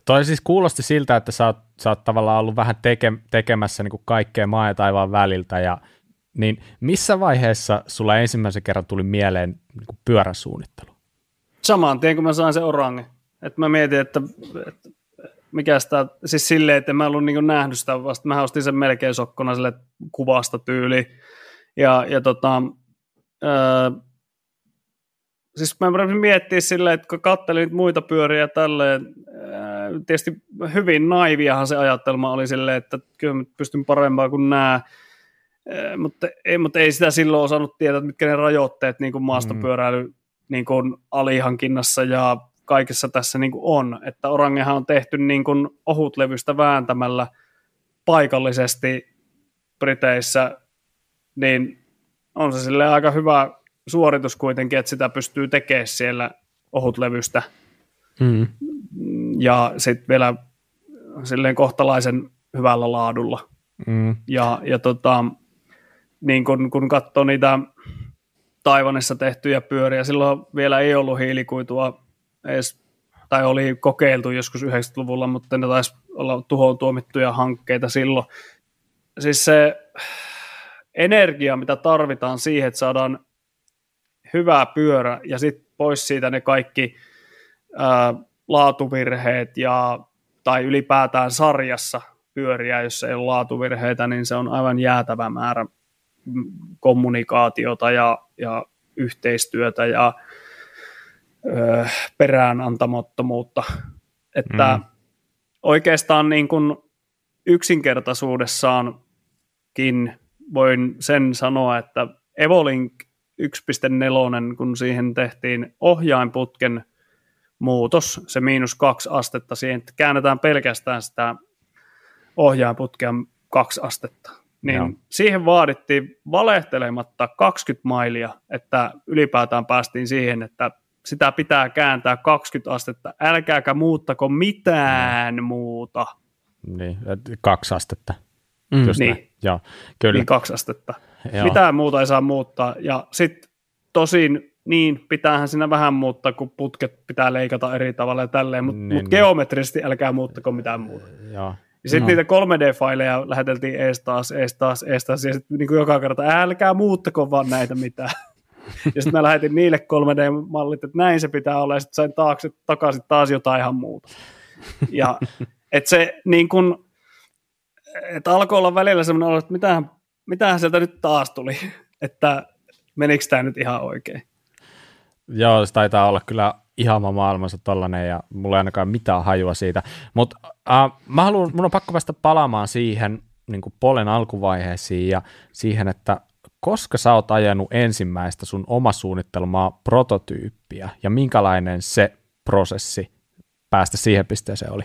Toi siis kuulosti siltä, että sä oot tavallaan ollut vähän tekemässä niin kuin kaikkea maa ja taivaan väliltä, ja niin missä vaiheessa sulla ensimmäisen kerran tuli mieleen niin kuin pyöräsuunnittelu? Samaan tien, kun mä sain sen Orangen, että mä mietin, että mikä sitä, siis silleen, että en mä ollut niin nähnyt sitä vasta. Mä ostin sen melkein sokkona sille kuvasta tyyli. Siis mä voin miettiä silleen, että kun katselin nyt muita pyöriä tälleen, tietysti hyvin naiviahan se ajattelma oli silleen, että kyllä mä pystyn parempaa kuin nää. Mutta ei sitä silloin osannut tietää, mitkä ne rajoitteet niin kuin maastopyöräily niin kuin alihankinnassa ja kaikessa tässä niin kuin on, että Orangehan on tehty niin kuin ohutlevystä vääntämällä paikallisesti Briteissä, niin on se silleen aika hyvä suoritus kuitenkin, että sitä pystyy tekemään siellä ohutlevystä. Mm. Ja sitten vielä silleen kohtalaisen hyvällä laadulla. Mm. Ja niin kun katsoo niitä Taiwanissa tehtyjä pyöriä, silloin vielä ei ollut hiilikuitua edes, tai oli kokeiltu joskus 90-luvulla, mutta ne taisi olla tuhoon tuomittuja hankkeita silloin. Siis se energia, mitä tarvitaan siihen, että saadaan hyvä pyörä ja sitten pois siitä ne kaikki laatuvirheet tai ylipäätään sarjassa pyöriä, jos ei ole laatuvirheitä, niin se on aivan jäätävä määrä kommunikaatiota ja yhteistyötä ja peräänantamattomuutta, että oikeastaan niin kuin yksinkertaisuudessaankin voin sen sanoa, että Evolink 1.4, kun siihen tehtiin ohjainputken muutos, se -2 astetta, siihen käännetään pelkästään sitä ohjainputkea 2 astetta. Niin no. Siihen vaadittiin valehtelematta 20 mailia, että ylipäätään päästiin siihen, että sitä pitää kääntää 20 astetta. Älkääkä muuttako mitään muuta. Niin, 2 astetta. Just niin. Joo, kyllä. Niin 2 astetta. Joo. Mitään muuta ei saa muuttaa. Ja sitten tosin niin, pitäähän siinä vähän muuttaa, kun putket pitää leikata eri tavalla ja tälleen, mutta niin, geometrisesti älkää muuttako mitään muuta. Joo. Ja sitten niitä 3D-faileja läheteltiin ees taas, ja sitten niin joka kerta, älkää muuttako vaan näitä mitään. Ja sitten mä lähetin niille 3D-mallit, että näin se pitää olla, ja sitten sain takaisin taas jotain ihan muuta. Ja että se niin kun, että alkoi olla välillä semmoinen olo, että mitähän sieltä nyt taas tuli, että menikö tämä nyt ihan oikein. Joo, se taitaa olla kyllä ihan maailmansa tollainen, ja mulla ei ainakaan mitään hajua siitä, mutta mun on pakko päästä palaamaan siihen niin kuin Polen alkuvaiheisiin ja siihen, että koska sä oot ajanut ensimmäistä sun omasuunnittelmaa prototyyppiä, ja minkälainen se prosessi päästä siihen pisteeseen oli?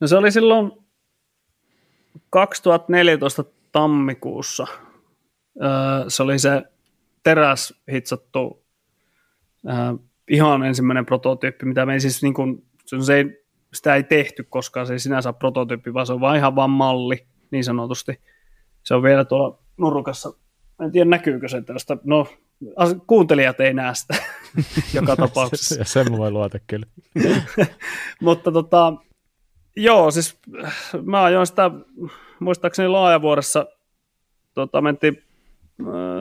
No se oli silloin 2014 tammikuussa, se oli se teräshitsattu ihan ensimmäinen prototyyppi, mitä me ei siis niin kuin, sitä ei tehty koskaan, se ei sinänsä prototyyppi, vaan se on vaan ihan vaan malli, niin sanotusti. Se on vielä tuolla nurkassa, en tiedä näkyykö se tästä, no kuuntelijat ei näe sitä joka tapauksessa. Ja sen voi luota kyllä. Mutta joo, siis mä ajoin sitä, muistaakseni Laajavuoressa, mentiin,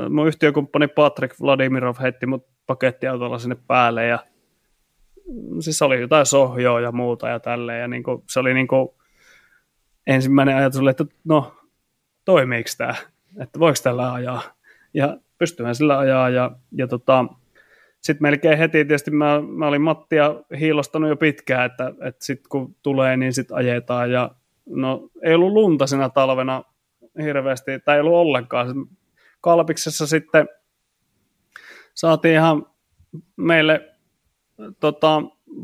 mun yhtiökumppani Patrick Vladimirov heitti mut pakettiautolla sinne päälle, ja siis oli jotain sohjoa ja muuta ja tälleen, ja niinku, se oli niinku ensimmäinen ajatus oli, että no, toimiiko tämä, että voiko tällä ajaa, ja pystyyhän sillä ajaa, ja sitten melkein heti tietysti mä olin Mattia hiilostanut jo pitkään, että sitten kun tulee, niin sitten ajetaan, ja no ei ollut lunta sinä talvena hirveästi, tai ei ollut ollenkaan. Kalpiksessa sitten saatiin ihan meille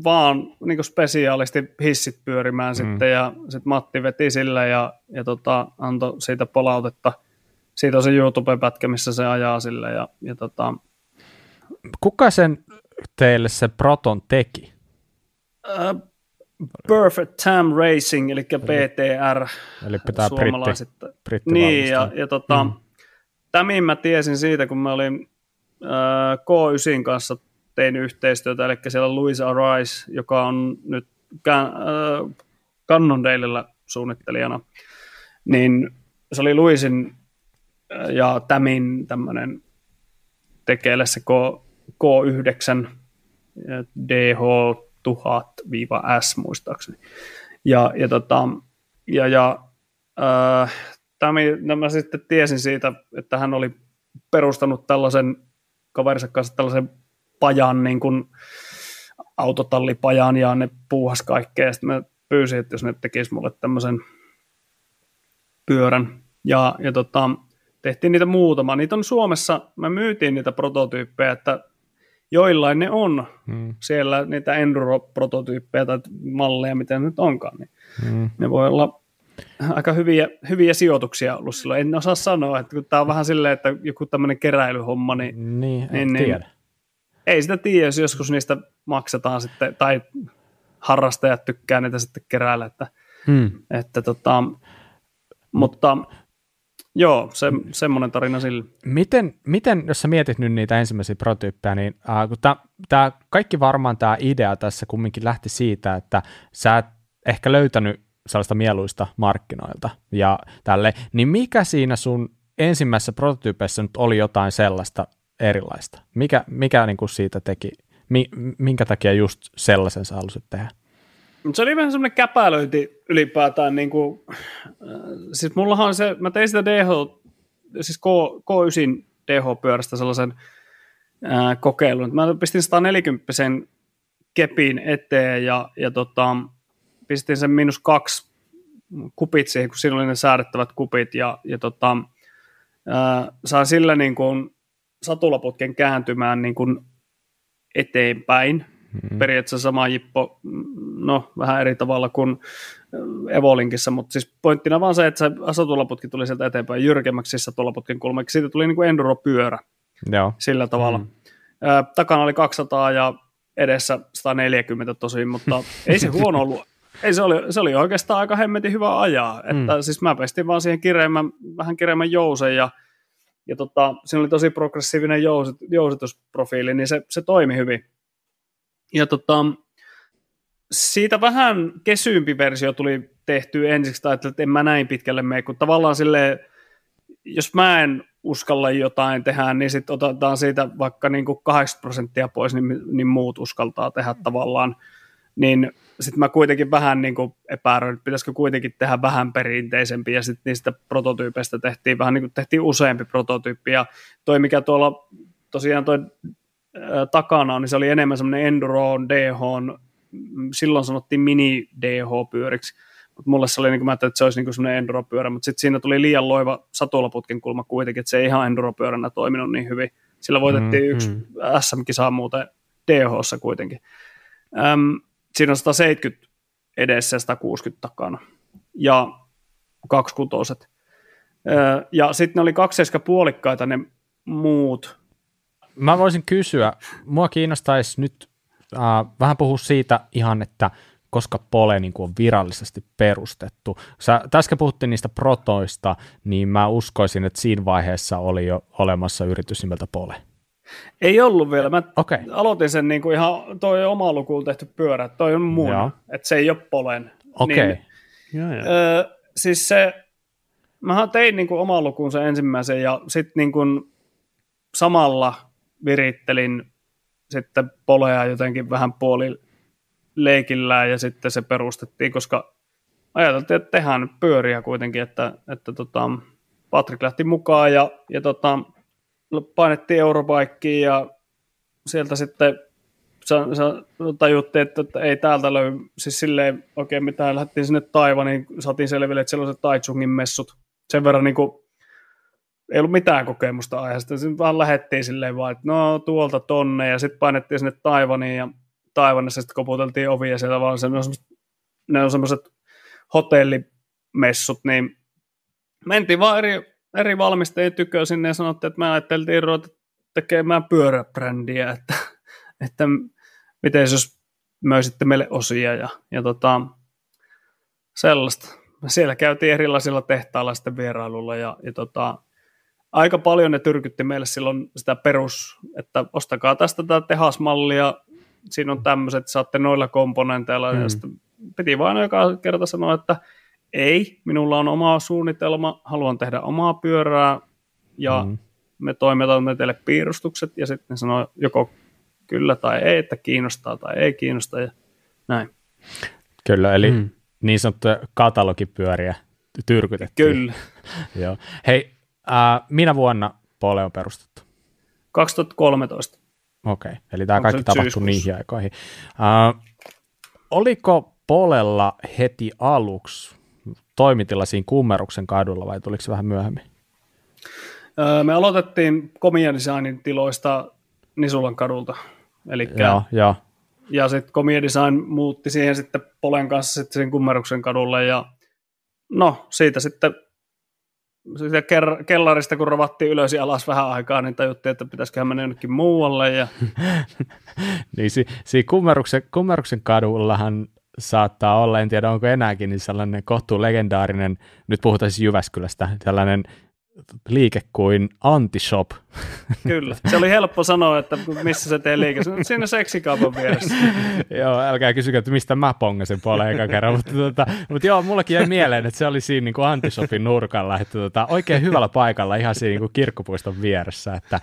vaan niin spesiaalisti hissit pyörimään sitten, ja sitten Matti veti sillä ja antoi siitä palautetta. Siitä on se YouTube-pätkä, missä se ajaa sillä. Ja kuka sen teille se Proton teki? Perfect Time Racing, eli PTR. Eli pitää britti niin, ja tämän mä tiesin siitä, kun mä olin K9 kanssa tein yhteistyötä, eli siellä Louisa Rice, joka on nyt Cannondaleilla suunnittelijana, niin se oli Louisin ja Tämin tämmöinen tekeillä se K9 DH1000-S muistaakseni. Mä sitten tiesin siitä, että hän oli perustanut tällaisen kaverinsa kanssa tällaisen pajan, niin kuin autotallipajan, ja ne puuhas kaikkea, ja sitten mä pyysin, että jos ne tekisi mulle tämmöisen pyörän, ja tehtiin niitä muutama. Niitä on Suomessa, mä myytiin niitä prototyyppejä, että joillain ne on siellä niitä enduro-prototyyppejä tai malleja, mitä nyt onkaan, niin ne voi olla aika hyviä sijoituksia ollut silloin. En osaa sanoa, että kun tämä on vähän silleen, että joku tämmöinen keräilyhomma, niin ei sitä tiedä, jos joskus niistä maksetaan sitten, tai harrastajat tykkää niitä sitten keräillä. Mutta joo, semmoinen tarina sille. Miten, jos sä mietit nyt niitä ensimmäisiä prototyyppejä, niin kaikki varmaan tämä idea tässä kumminkin lähti siitä, että sä et ehkä löytänyt sellaista mieluista markkinoilta ja tälle, niin mikä siinä sun ensimmäisessä prototyypeissä nyt oli jotain sellaista erilaista? Mikä niin kuin siitä teki, minkä takia just sellaisen sä halusit tehdä? Se oli vähän semmoinen käpälöinti ylipäätään, niin kuin, siis mullahan on se, mä tein sitä K9 DH-pyörästä sellaisen kokeilun, mä pistin 140 kepin eteen ja pistin sen -2 kupit siihen, kun siinä oli ne säädettävät kupit, ja saa sillä niin kuin satulaputken kääntymään niin kuin eteenpäin. Mm-hmm. Periaatteessa sama jippo, no vähän eri tavalla kuin Evolinkissa, mutta siis pointtina vaan se, että se satulaputki tuli sieltä eteenpäin jyrkemmäksi satulaputken kulmaksi. Siitä tuli niin kuin enduro-pyörä. Joo. Sillä tavalla. Mm-hmm. Takana oli 200 ja edessä 140 tosin, mutta ei se huono ollut. Ei, se oli oikeastaan aika hemmetin hyvä ajaa. Että, siis mä pestin vaan siihen vähän kireemmän jousen ja siinä oli tosi progressiivinen jousitusprofiili, niin se toimi hyvin. Ja siitä vähän kesyympi versio tuli tehtyä ensiksi, tai että en mä näin pitkälle mene, kun tavallaan silleen, jos mä en uskalla jotain tehdä, niin sitten otetaan siitä vaikka niin kuin 80% pois, niin muut uskaltaa tehdä tavallaan. Niin sitten mä kuitenkin vähän niin kuin epäröin, että pitäisikö kuitenkin tehdä vähän perinteisempi, ja sitten niistä prototyypeistä tehtiin vähän niin kuin tehtiin useampi prototyyppi, ja toi mikä tuolla tosiaan toi takana on, niin se oli enemmän semmoinen enduro, DH, silloin sanottiin mini-DH-pyöriksi, mutta mulle se oli, niin kuin mä ajattelin, että se olisi niin semmoinen enduropyörä, mutta sitten siinä tuli liian loiva satulaputken kulma kuitenkin, että se ei ihan enduropyöränä toiminut niin hyvin. Sillä voitettiin yksi SM-kisaa muuten DH:ssa kuitenkin. Siinä on 170 edessä ja 160 takana ja 2 kutoset. Ja sitten ne oli 2,5-puolikkaita ne muut. Mä voisin kysyä, mua kiinnostaisi nyt vähän puhua siitä ihan, että koska Pole niin kuin on virallisesti perustettu. Tässä puhuttiin niistä protoista, niin mä uskoisin, että siinä vaiheessa oli jo olemassa yritys nimeltä Pole. Ei ollut vielä. Mä aloitin sen niin kuin ihan, toi oma lukuun tehty pyörä, toi on mun, että se ei ole Polen. Okei. Niin, siis se, mähän tein niin kuin oman lukuun sen ensimmäisen ja sitten niin kuin samalla virittelin sitten Polea jotenkin vähän puolileikillään ja sitten se perustettiin, koska ajateltiin, että tehdään pyöriä kuitenkin, että Patrik lähti mukaan ja painettiin Eurobikkiin ja sieltä sitten tajuttiin, että ei täältä löy, siis silleen oikein mitään, lähdettiin sinne Taivaniin, saatiin selville, että siellä on se Taichungin messut. Sen verran niin kuin, ei ollut mitään kokemusta aiheesta, sitten vaan lähdettiin silleen vaan, että no tuolta tonne ja sitten painettiin sinne Taivaniin ja Taivanissa sitten koputeltiin ovi ja siellä vaan ne on semmoiset hotellimessut, niin mentiin vaan eri valmistajien tykö sinne ja sanottiin, että me ajatteltiin ruveta tekemään pyöräbrändiä, että miten jos möisitte meille osia ja sellaista. Siellä käytiin erilaisilla tehtailla sitten vierailulla ja aika paljon ne tyrkytti meille silloin sitä perus, että ostakaa tästä tämä tehasmallia, siinä on tämmöiset, saatte noilla komponenteilla ja sitten piti vain joka kerta sanoa, että ei, minulla on oma suunnitelma, haluan tehdä omaa pyörää ja me toimitamme teille piirustukset ja sitten sanoo joko kyllä tai ei, että kiinnostaa tai ei kiinnosta ja näin. Kyllä, eli niin sanottuja katalogipyöriä tyrkytettiin. Kyllä. Joo. Hei, minä vuonna Pole on perustettu? 2013. Okei, eli tämä kaikki tapahtui niihin aikoihin. Oliko Polella heti aluksi toimitilla siinä Kummeruksen kadulla vai tuliko se vähän myöhemmin? Me aloitettiin Komia Designin tiloista Nisulan kadulta. Elikkä, joo. Ja sitten Komia Design muutti siihen sitten Polen kanssa sitten sen Kummeruksen kadulle ja no siitä sitten siitä kellarista, kun rovattiin ylös ja alas vähän aikaa, niin tajuttiin, että pitäisiköhän mennä jonnekin muualle. Ja niin siinä Kummeruksen kadullahan saattaa olla, en tiedä onko enääkin, niin sellainen kohtuu legendaarinen, nyt puhutaan siis Jyväskylästä, sellainen liike kuin Antishop. Kyllä, se oli helppo sanoa, että missä se tee liike. Siinä seksikaupan vieressä. Joo, älkää kysykö, että mistä mä pongasin Poleen ekan kerran, mutta joo, mullakin jäi mieleen, että se oli siinä niin kuin Antishopin nurkalla, että oikein hyvällä paikalla, ihan siinä niin kuin kirkkopuiston vieressä, että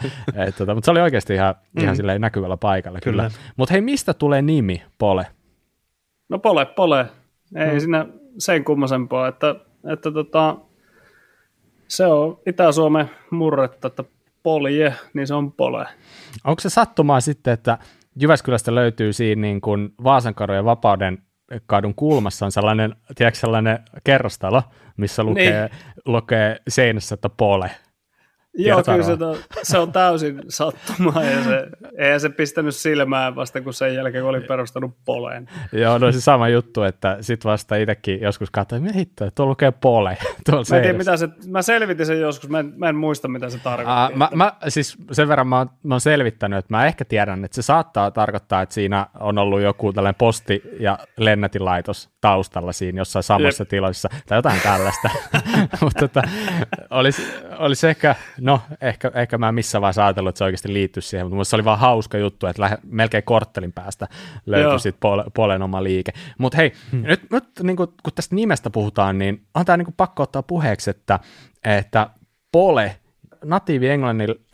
mutta se oli oikeasti ihan silleen näkyvällä paikalla. Kyllä. Mutta hei, mistä tulee nimi Pole? No Pole. Ei siinä sen kummasempaa, että se on Itä-Suomen murretta, että polje, niin se on Pole. Onko se sattumaa sitten, että Jyväskylästä löytyy siinä niin kuin Vaasankadun ja Vapauden kadun kulmassa on sellainen, tiedätkö, sellainen kerrostalo, missä lukee seinässä, että Pole. Joo, kyllä se on täysin sattumaa, ja eihän se pistänyt silmään vasta kun sen jälkeen, kun oli perustanut Poleen. Joo, no se sama juttu, että sit vasta itsekin joskus katsoin, mitä hittoa, tuolla lukee Pole. Mä selvitin sen joskus, mä en muista mitä se tarkoittaa. Siis sen verran mä oon selvittänyt, että mä ehkä tiedän, että se saattaa tarkoittaa, että siinä on ollut joku tällainen posti- ja lennätinlaitos taustalla siinä jossain samassa tilassa, tai jotain tällaista. Mutta olisi ehkä... No, ehkä mä en missään vaiheessa ajatellut, että se oikeasti liittyy siihen, mutta se oli vaan hauska juttu, että melkein korttelin päästä löytyi sitten Polen oma liike. Mutta hei, nyt niin kun tästä nimestä puhutaan, niin on tämä niin pakko ottaa puheeksi, että Pole natiivi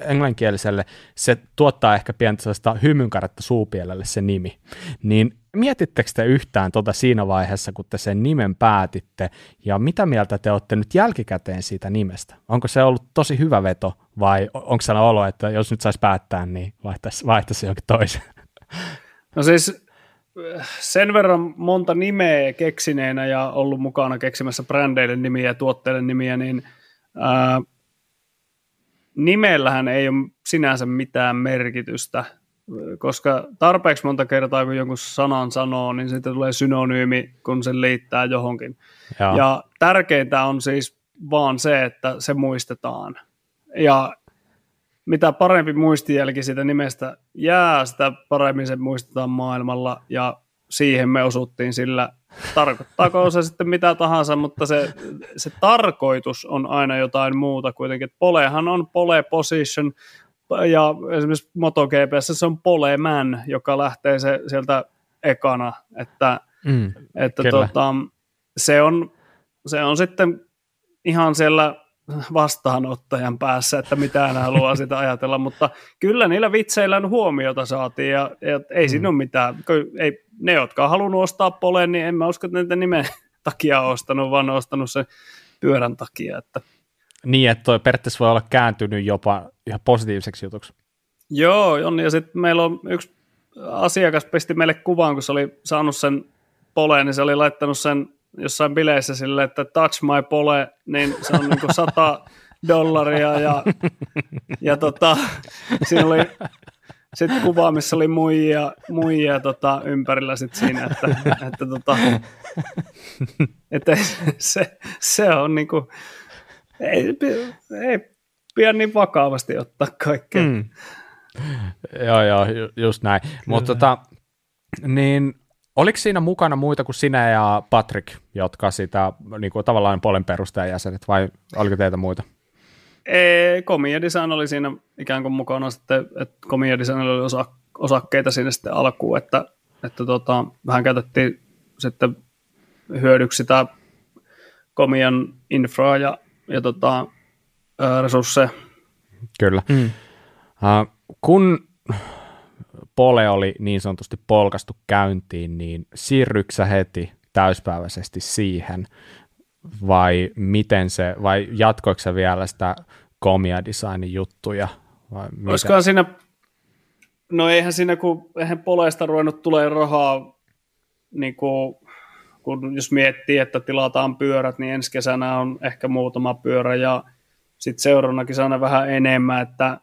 englanninkieliselle, se tuottaa ehkä pientä sellaista hymynkaretta suupielelle se nimi. Niin mietittekö te yhtään siinä vaiheessa, kun te sen nimen päätitte, ja mitä mieltä te olette nyt jälkikäteen siitä nimestä? Onko se ollut tosi hyvä veto, vai onko se olo, että jos nyt saisi päättää, niin vaihtaisi jonkin toisen? No siis sen verran monta nimeä keksineenä ja ollut mukana keksimässä brändeille nimiä ja tuotteille nimiä, niin nimellähän ei ole sinänsä mitään merkitystä, koska tarpeeksi monta kertaa, kun jonkun sanan sanoo, niin siitä tulee synonyymi, kun sen liittää johonkin. Jaa. Ja tärkeintä on siis vaan se, että se muistetaan. Ja mitä parempi muistijälki siitä nimestä jää, sitä paremmin se muistetaan maailmalla, ja siihen me osuttiin sillä. Tarkoittaako se sitten mitä tahansa, mutta se tarkoitus on aina jotain muuta kuitenkin. Polehan on pole position, ja esimerkiksi MotoGP:ssä se on poleman, joka lähtee sieltä ekana, että se on sitten ihan siellä vastaanottajan päässä, että mitään haluaa sitä ajatella, mutta kyllä niillä vitseillä huomiota saatiin, ja ei siinä ole mitään. Ei, ne, jotka on halunnut ostaa Poleen, niin en mä usko, että niitä nimen takia on ostanut, vaan on ostanut sen pyörän takia. Että. Niin, että toi periaatteessa voi olla kääntynyt jopa ihan positiiviseksi jutuksi. Joo, on, ja sitten meillä on yksi asiakas pisti meille kuvaan, kun se oli saanut sen Poleen, niin se oli laittanut sen jossain bileissä sille, että touch my Pole, niin se on niinku $100, ja siinä oli sitten kuva, missä oli muijia ympärillä sit siinä, että se on niinku, ei pidä niin vakavasti ottaa kaikkea. Joo, just näin. Mutta niin oliko siinä mukana muita kuin sinä ja Patrick, jotka sitä niin kuin tavallaan Polen perustajajäsenet, vai oliko teitä muita? Komia Design oli siinä ikään kuin mukana sitten, että Komia Design oli osakkeita siinä sitten alkuun, että vähän käytettiin sitten hyödyksi sitä Komian infraa ja resursseja. Kyllä. Kun Pole oli niin sanotusti polkastu käyntiin, niin siirryksä heti täyspäiväisesti siihen, vai jatkoiko sä vielä sitä Komia Designin juttuja? Olisikohan siinä, no eihän Poleista ruvennut tulee rahaa, niin kun jos miettii, että tilataan pyörät, niin ensi kesänä on ehkä muutama pyörä, ja sitten seuraavana kesänä vähän enemmän, että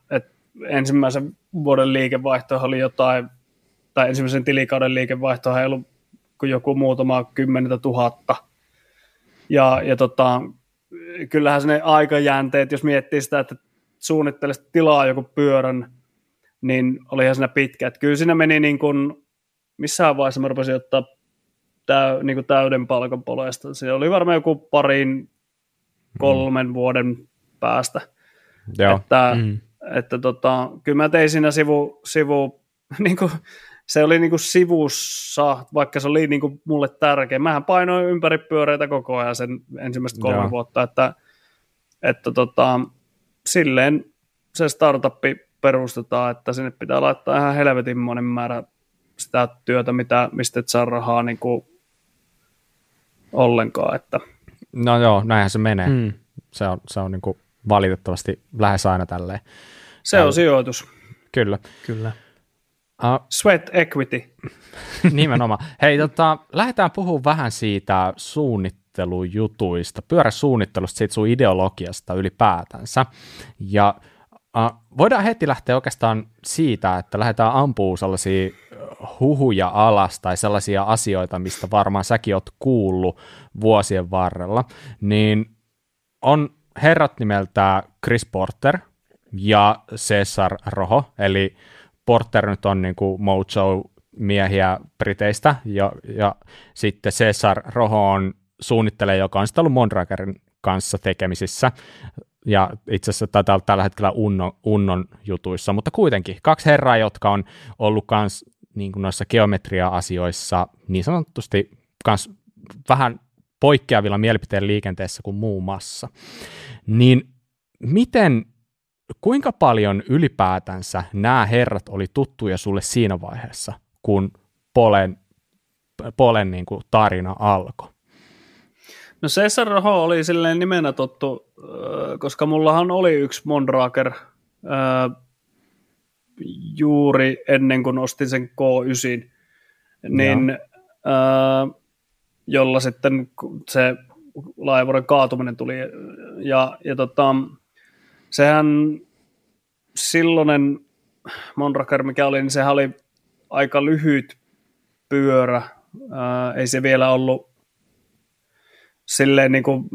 ensimmäisen vuoden liikevaihtohan oli jotain, tai ensimmäisen tilikauden liikevaihtohan ei ollut kuin joku muutama 10 000. Ja kyllähän ne aikajänteet, jos miettii sitä, että suunnittelisit tilaa joku pyörän, niin olihan siinä pitkä. Että kyllä siinä meni niin kuin, missään vaiheessa mä rupesin ottaa niin kuin täyden palkan Polesta. Se oli varmaan joku 3 vuoden päästä. Joo. Että kyllä mä tein siinä sivu niinku, se oli niinku sivussa, vaikka se oli niinku mulle tärkeä. Mähän painoin ympäri pyöreitä koko ajan sen ensimmäistä 3 vuotta, että silleen se startuppi perustetaan, että sinne pitää laittaa ihan helvetinmoinen määrä sitä työtä, mistä et saa rahaa niinku ollenkaan. Että. No joo, näinhän se menee. Se on niinku valitettavasti lähes aina tälleen. Se on sijoitus. Kyllä. Sweat equity. Nimenomaan. Hei, lähdetään puhumaan vähän siitä suunnittelujutuista, pyöräsuunnittelusta, siitä sun ideologiasta ylipäätänsä. Ja voidaan heti lähteä oikeastaan siitä, että lähdetään ampumaan sellaisia huhuja alas tai sellaisia asioita, mistä varmaan säkin oot kuullut vuosien varrella. Niin on herrat nimeltä Chris Porter ja Cesar Rojo, eli Porter nyt on niin kuin Mojo-miehiä Briteistä, ja sitten Cesar Rojo on suunnittelija, joka on sitten ollut Mondrakerin kanssa tekemisissä, ja itse asiassa taitaa olla tällä hetkellä Unnon jutuissa, mutta kuitenkin kaksi herraa, jotka on ollut myös niin kuin noissa geometria-asioissa niin sanotusti myös vähän poikkeavilla mielipiteen liikenteessä kuin muu massa. Niin kuinka paljon ylipäätänsä nämä herrat oli tuttuja sulle siinä vaiheessa, kun Polen niin kuin tarina alkoi? No Cesar Rojo oli silleen nimenä tottu, koska mullahan oli yksi Mondraker juuri ennen kuin ostin sen K9, niin, jolla sitten se Laajavuoren kaatuminen tuli. Ja sehän silloinen Mondraker, mikä oli, niin sehän oli aika lyhyt pyörä. Ei se vielä ollut silleen niin kuin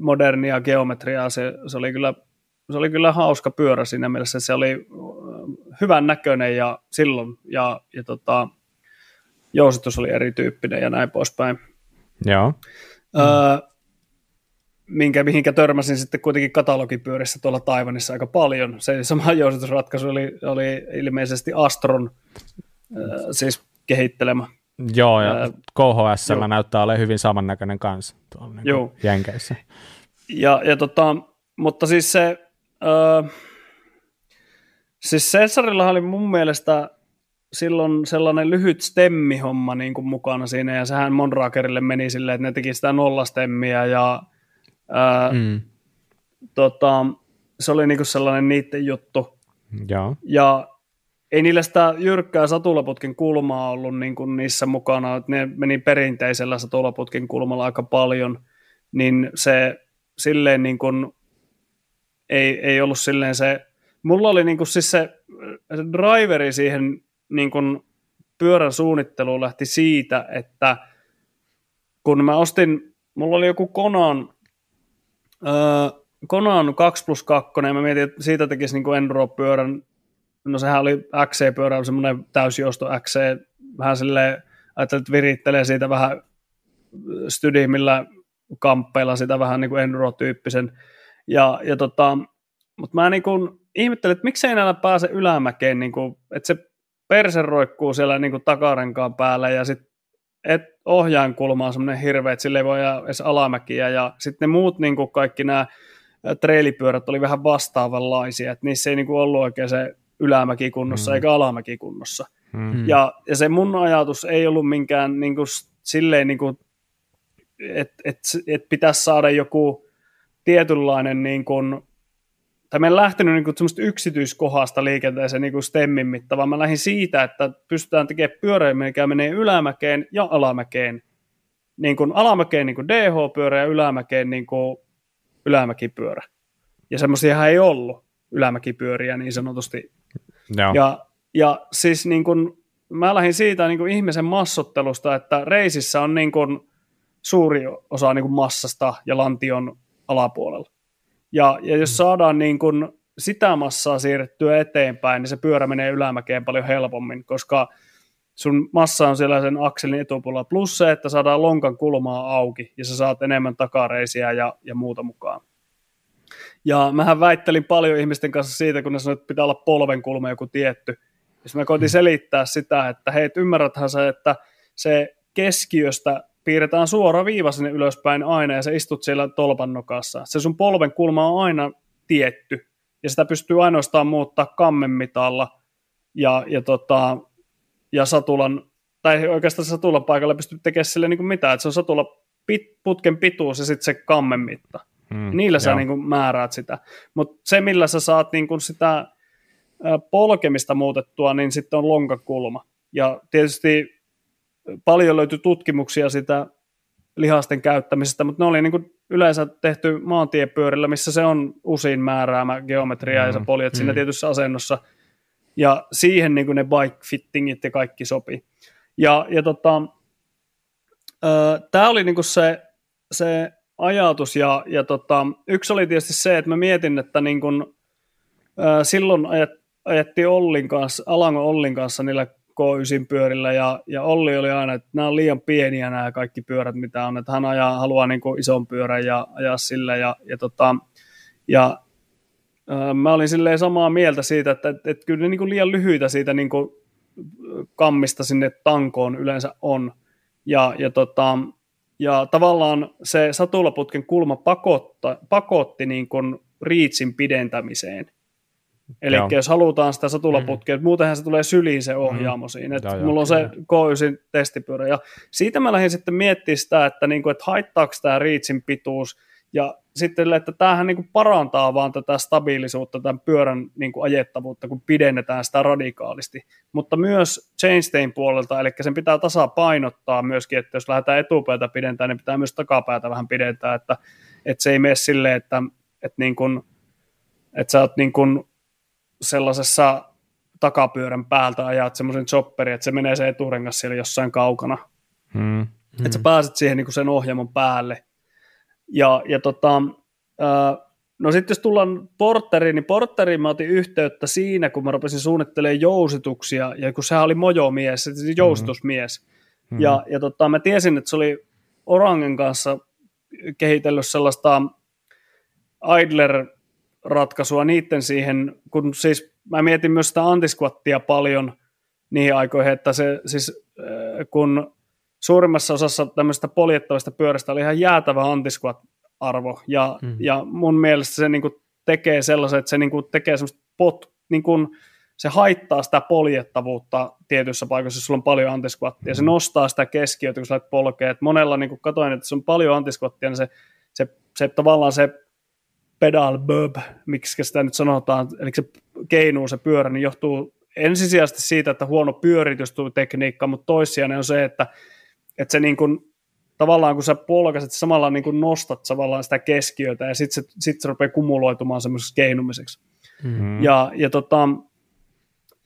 modernia geometriaa. Se oli kyllä hauska pyörä siinä mielessä. Se oli hyvän näköinen ja silloin ja jousitus oli erityyppinen ja näin poispäin. Joo. Mihinkä törmäsin sitten kuitenkin katalogipyörissä tuolla Taiwanissa aika paljon. Se sama jousitusratkaisu oli ilmeisesti Astron siis kehittelemä. Joo, ja KHS:llä näyttää olemaan hyvin samannäköinen kanssa tuolla niin Jenkeissä. Mutta siis se siis Cesarilla oli mun mielestä silloin sellainen lyhyt stemmihomma niin kuin mukana siinä, ja sehän Mondrakerille meni silleen, että ne teki sitä nollastemmiä, ja se oli niinku sellainen niitten juttu. Ja ei niillä sitä jyrkkää satulaputken kulmaa ollut niinku niissä mukana, että ne meni perinteisellä satulaputken kulmalla aika paljon, niin se silleen niinku ei ollut silleen se, mulla oli niinku siis se driveri siihen niinku pyörän suunnitteluun lähti siitä, että kun mä ostin, mulla oli joku Konan 2+2, ja mä mietin, että siitä tekisi niin kuin Enduro-pyörän, no sehän oli XC-pyörä, semmoinen täysjousto XC, vähän silleen, ajattelin, että virittelee siitä vähän stydimmillä kamppeilla, sitä vähän niin kuin Enduro-tyyppisen, mutta mä niin kuin ihmettelin, että miksei näillä pääse ylämäkeen, niin kuin, että se perse roikkuu siellä niin kuin takarenkaan päällä, ja sitten ohjaan kulma on semmoinen hirveä, että sille ei voi ajaa edes alamäkiä, ja sitten ne muut niin kuin kaikki nämä treilipyörät oli vähän vastaavanlaisia, että niissä ei niin kuin ollut oikein se ylämäki kunnossa eikä alamäki kunnossa. Ja se mun ajatus ei ollut minkään niin kuin silleen, niin kuin, että pitäisi saada joku tietynlainen, niin kuin, tai mä en lähtenyt niin kuin semmoista yksityiskohdasta liikenteeseen niin kuin stemmin mittaan, vaan mä lähdin siitä, että pystytään tekemään pyörä, mikä menee ylämäkeen ja alamäkeen. Niin kuin alamäkeen niin kuin DH-pyörä ja ylämäkeen niin kuin ylämäkipyörä. Ja semmoisiahan ei ollut ylämäkipyöriä niin sanotusti. No. Ja siis niin kuin, mä lähdin siitä niin kuin ihmisen massottelusta, että reisissä on niin kuin suuri osa niin kuin massasta ja lantion alapuolella. Ja jos saadaan niin kun sitä massaa siirrettyä eteenpäin, niin se pyörä menee ylämäkeen paljon helpommin, koska sun massa on siellä sen akselin etupuolella. Plus se, että saadaan lonkan kulmaa auki, ja sä saat enemmän takareisiä ja muuta mukaan. Ja mähän väittelin paljon ihmisten kanssa siitä, kun ne sanoivat, että pitää olla polven kulma joku tietty. Ja mä koitin selittää sitä, että hei, ymmärräthän se, että se keskiöstä piirretään suora viiva sinne ylöspäin aina, ja sä istut siellä tolpan nokassa. Se sun polven kulma on aina tietty, ja sitä pystyy ainoastaan muuttaa kammen mitalla, ja satulan, tai oikeastaan satulan paikalla pystyy tekemään sille niin kuin mitään, että se on satula putken pituus ja sitten se kammen mitta. Niillä sä niin kuin määräät sitä. Mutta se, millä sä saat niin kuin sitä polkemista muutettua, niin sitten on lonkakulma. Ja tietysti paljon löytyi tutkimuksia sitä lihasten käyttämisestä, mutta ne oli niin kuin yleensä tehty maantiepyörillä, missä se on usein määräämä geometria ja sä poljet siinä tietyssä asennossa. Ja siihen niin kuin ne bike-fittingit ja kaikki sopii. Ja tämä oli niin kuin se ajatus. Ja yksi oli tietysti se, että mä mietin, että niin kuin, silloin ajettiin Alangon Ollin kanssa niillä K9 pyörillä, ja Olli oli aina, että nämä on liian pieniä nämä kaikki pyörät, mitä on, että hän haluaa niin kuin ison pyörän ja ajaa sillä, ja mä olin silleen samaa mieltä siitä, että kyllä ne niin kuin liian lyhyitä siitä niin kuin kammista sinne tankoon yleensä on, ja tavallaan se satulaputken kulma pakotti niin kuin riitsin pidentämiseen. Eli jos halutaan sitä satulaputkea, muutenhan se tulee syliin se ohjaamo siinä. Että mulla on se K9 testipyörä. Ja siitä mä lähdin sitten miettimään sitä, että, niinku, että haittaako tämä reachin pituus. Ja sitten, että tämähän niinku parantaa vaan tätä stabiilisuutta, tämän pyörän niinku ajettavuutta, kun pidennetään sitä radikaalisti. Mutta myös chainstayn puolelta, eli sen pitää tasapainottaa myöskin, että jos lähdetään etupäätä pidentämään, niin pitää myös takapäätä vähän pidentää. Että se ei mene silleen, että sä oot niin kuin sellaisessa takapyörän päältä ajat semmoisen chopperin, että se menee se eturengas siellä jossain kaukana. Että sä pääset siihen niin kuin sen ohjelman päälle. No sitten jos tullaan Porteriin, niin Porteriin mä otin yhteyttä siinä, kun mä rupesin suunnittelemaan jousituksia, ja kun sehän oli mojomies, se jousitusmies. Mä tiesin, että se oli Orangen kanssa kehitellyt sellaista idler ratkaisua niitten siihen, kun siis mä mietin myös sitä antisquattia paljon niihin aikoihin, että se siis kun suurimmassa osassa tämmöistä poljettavista pyörästä oli ihan jäätävä antisquat-arvo, ja mun mielestä se niinku tekee sellaisen, että se niinku tekee semmoista niinku, se haittaa sitä poljettavuutta tietyissä paikoissa, jos sulla on paljon antisquattia, se nostaa sitä keskiötä, kun sä lähdet polkeen, että monella niinku katoin, että se on paljon antisquattia, niin se tavallaan se pedal burb, miksi sitä nyt sanotaan, eli se keinuu se pyörä, niin johtuu ensisijaisesti siitä, että huono pyöritystekniikka, mutta toissijainen on se, että se niin kuin, tavallaan kun sä polkaset, samalla niin kuin nostat tavallaan sitä keskiötä, ja sit se rupeaa kumuloitumaan semmoisessa keinumiseksi.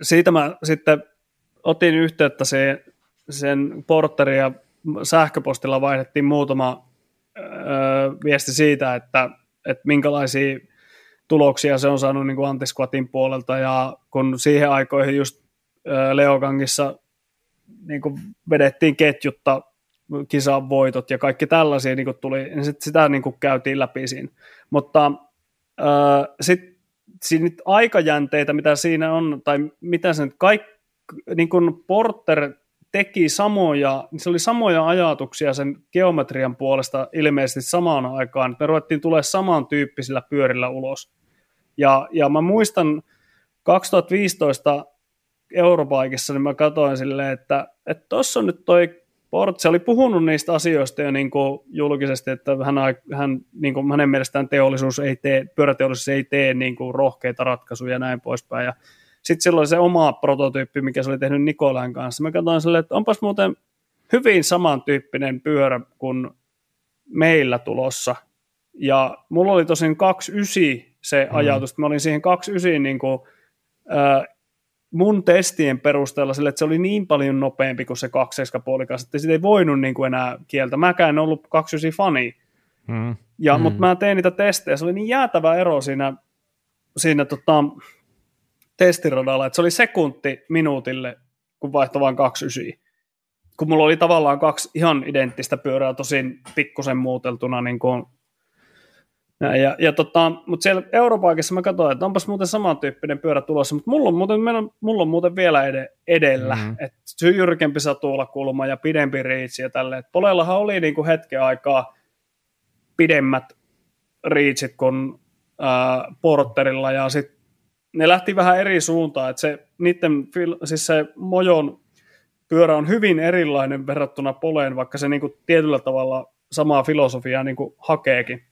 Siitä mä sitten otin yhteyttä sen Porterin, ja sähköpostilla vaihdettiin muutama viesti siitä, että minkälaisia tuloksia se on saanut niin kuin antisquatin puolelta, ja kun siihen aikoihin just Leokangissa niin kuin vedettiin ketjutta, kisan voitot ja kaikki tällaisia niin kuin tuli, niin sitä niin kuin käytiin läpi siinä. Mutta sitten nyt aikajänteitä, mitä siinä on, tai mitä se nyt kaikki, niin kuin Porter teki samoja, niin se oli samoja ajatuksia sen geometrian puolesta ilmeisesti samaan aikaan, että me ruvettiin tulemaan samantyyppisillä pyörillä ulos. Ja mä muistan 2015 Eurobikeissa, niin mä katsoin silleen, että tuossa on nyt toi Port, se oli puhunut niistä asioista jo niin kuin julkisesti, että hän, niin kuin hänen mielestään pyöräteollisuus ei tee niin kuin rohkeita ratkaisuja ja näin poispäin, ja sitten silloin se oma prototyyppi, mikä se oli tehnyt Nikolän kanssa. Mä katsoin silleen, että onpas muuten hyvin samantyyppinen pyörä kuin meillä tulossa. Ja mulla oli tosin 2.9 se ajatus. Mä olin siihen 2.9 niin kuin, mun testien perusteella sille, että se oli niin paljon nopeampi kuin se 2.7-puolikas, että sitä ei voinut niin kuin enää kieltä. Mäkään en ollut 2.9-fani. Mutta mä tein niitä testejä. Se oli niin jäätävä ero siinä testiradalla, että se oli sekunti minuutille, kun vaihtoi vain 2.9. Kun mulla oli tavallaan kaksi ihan identtistä pyörää, tosin pikkusen muuteltuna. Niin kuin näin. Mutta siellä Euroopassa mä katsoin, että onpas muuten samantyyppinen pyörä tulossa, mutta mulla on muuten vielä edellä. Että jyrkempi satulakulma ja pidempi reitsi ja tälleen. Polellahan oli niin kuin hetken aikaa pidemmät reitsit kuin Porterilla, ja sitten ne lähti vähän eri suuntaan, että se mojon pyörä on hyvin erilainen verrattuna Poleen, vaikka se niinku tietyllä tavalla samaa filosofiaa niinku hakeekin.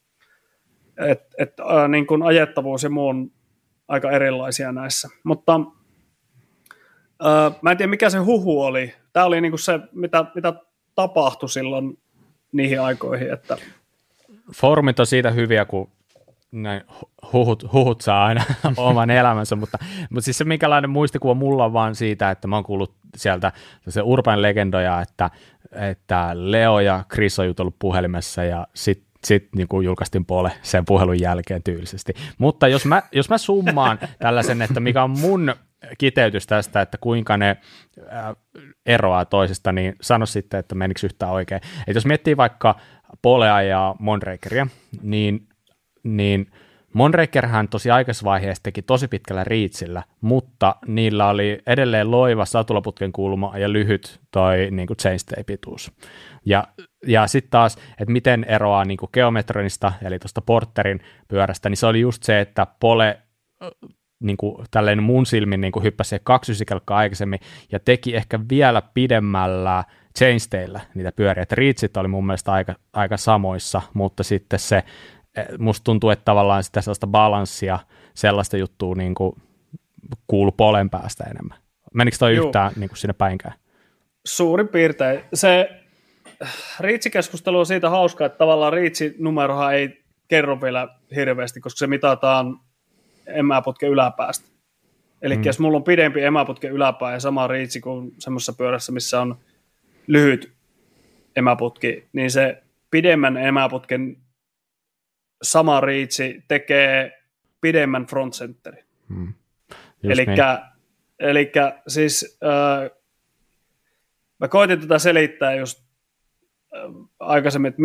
Niinku ajettavuus ja muu on aika erilaisia näissä. Mutta mä en tiedä, mikä se huhu oli. Tämä oli niinku se, mitä tapahtui silloin niihin aikoihin. Että... Foorumit on siitä hyviä, kun näin huhut saa aina oman elämänsä, mutta siis se minkälainen muistikuva mulla on vaan siitä, että mä oon kuullut sieltä se urban legendoja, että Leo ja Chris on jutellut puhelimessa ja sitten niin julkaistiin Pole sen puhelun jälkeen tyylisesti. Mutta jos mä summaan tällaisen, että mikä on mun kiteytys tästä, että kuinka ne eroaa toisesta, niin sano sitten, että menikö yhtään oikein. Et jos miettii vaikka Polea ja Mondrakeria, niin Mondrakerhän tosi aikaisessa vaiheessa teki tosi pitkällä riitsillä, mutta niillä oli edelleen loiva satulaputken kulma ja lyhyt toi niin kuin chainstay-pituus. Ja sitten taas, että miten eroaa niin kuin geometronista, eli tuosta Porterin pyörästä, niin se oli just se, että Pole niin kuin tälleen mun silmin niin kuin hyppäsi 290 aikaisemmin ja teki ehkä vielä pidemmällä chainstayllä niitä pyöriä. Että riitsit oli mun mielestä aika samoissa, mutta sitten se musta tuntuu, että tavallaan sitä sellaista balanssia, sellaista juttua niin kuin kuuluu Polen päästä enemmän. Menikö toi yhtään niin kuin sinne päinkään? Suurin piirtein. Se riitsikeskustelu on siitä hauska, että tavallaan riitsinumerohan ei kerro vielä hirveästi, koska se mitataan emäputken yläpäästä. Eli jos mulla on pidempi emäputken yläpää ja sama riitsi kuin semmoisessa pyörässä, missä on lyhyt emäputki, niin se pidemmän emäputken sama riitsi tekee pidemmän front centerin. Elikkä siis mä koitin tätä selittää just aikaisemmin, että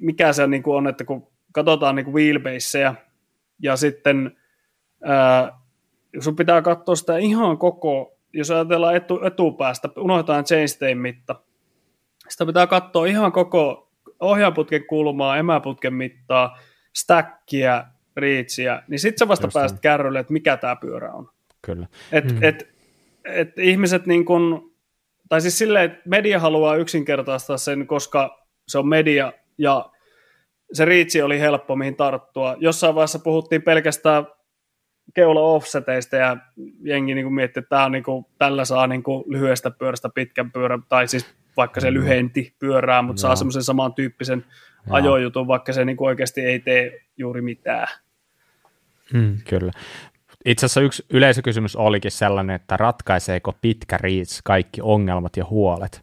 mikä se niinku on, että kun katsotaan niinku wheelbaseja ja sitten sun pitää katsoa sitä ihan koko, jos ajatellaan etupäästä, unohdetaan chainstayn mitta, sitä pitää katsoa ihan koko ohjaaputken kulmaa, emäputken mittaa, stäkkiä, riitsiä, niin sitten sä vasta just pääset kärrylle, että mikä tämä pyörä on. Kyllä. Et ihmiset niin kun, tai siis silleen, että media haluaa yksinkertaistaa sen, koska se on media ja se riitsi oli helppo, mihin tarttua. Jossain vaiheessa puhuttiin pelkästään keula-offseteistä ja jengi niin kun miettii, että on niin kun, tällä saa niin kun lyhyestä pyörästä pitkän pyörän, tai siis vaikka se lyhenti pyörää, mutta saa semmoisen samantyyppisen ajojutun, vaikka se niin oikeasti ei tee juuri mitään. Kyllä. Itse asiassa yksi yleisökysymys olikin sellainen, että ratkaiseeko pitkä riits kaikki ongelmat ja huolet?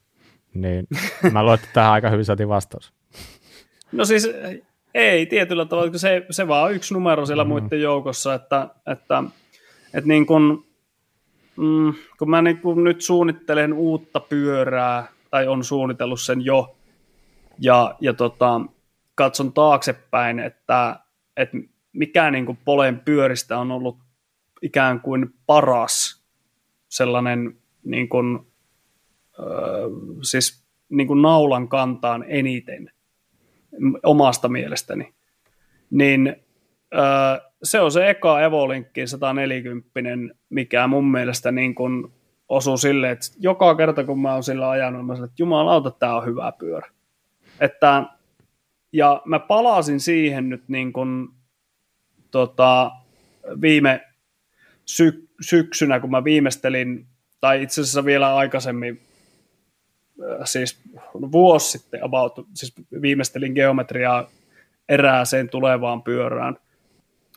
Niin mä luulen, että tähän aika hyvin saatiin vastaus. No siis ei tietyllä tavalla, kun se vaan on yksi numero siellä muiden joukossa, että niin kun mä niin kun nyt suunnittelen uutta pyörää, tai on suunnitellut sen jo, ja katson taaksepäin, että mikä niin kuin Polen pyöristä on ollut ikään kuin paras sellainen niin kuin, siis niin kuin naulan kantaan eniten omasta mielestäni, niin se on se eka Evolinkki 140, mikä mun mielestä niin kuin osuu silleen, että joka kerta kun mä oon sillä ajanut, mä sanon, että jumalauta, tää on hyvä pyörä. Ja mä palasin siihen nyt niin kun, viime syksynä, kun mä viimeistelin, tai itse asiassa vielä aikaisemmin, siis vuosi sitten siis viimeistelin geometriaa erääseen tulevaan pyörään.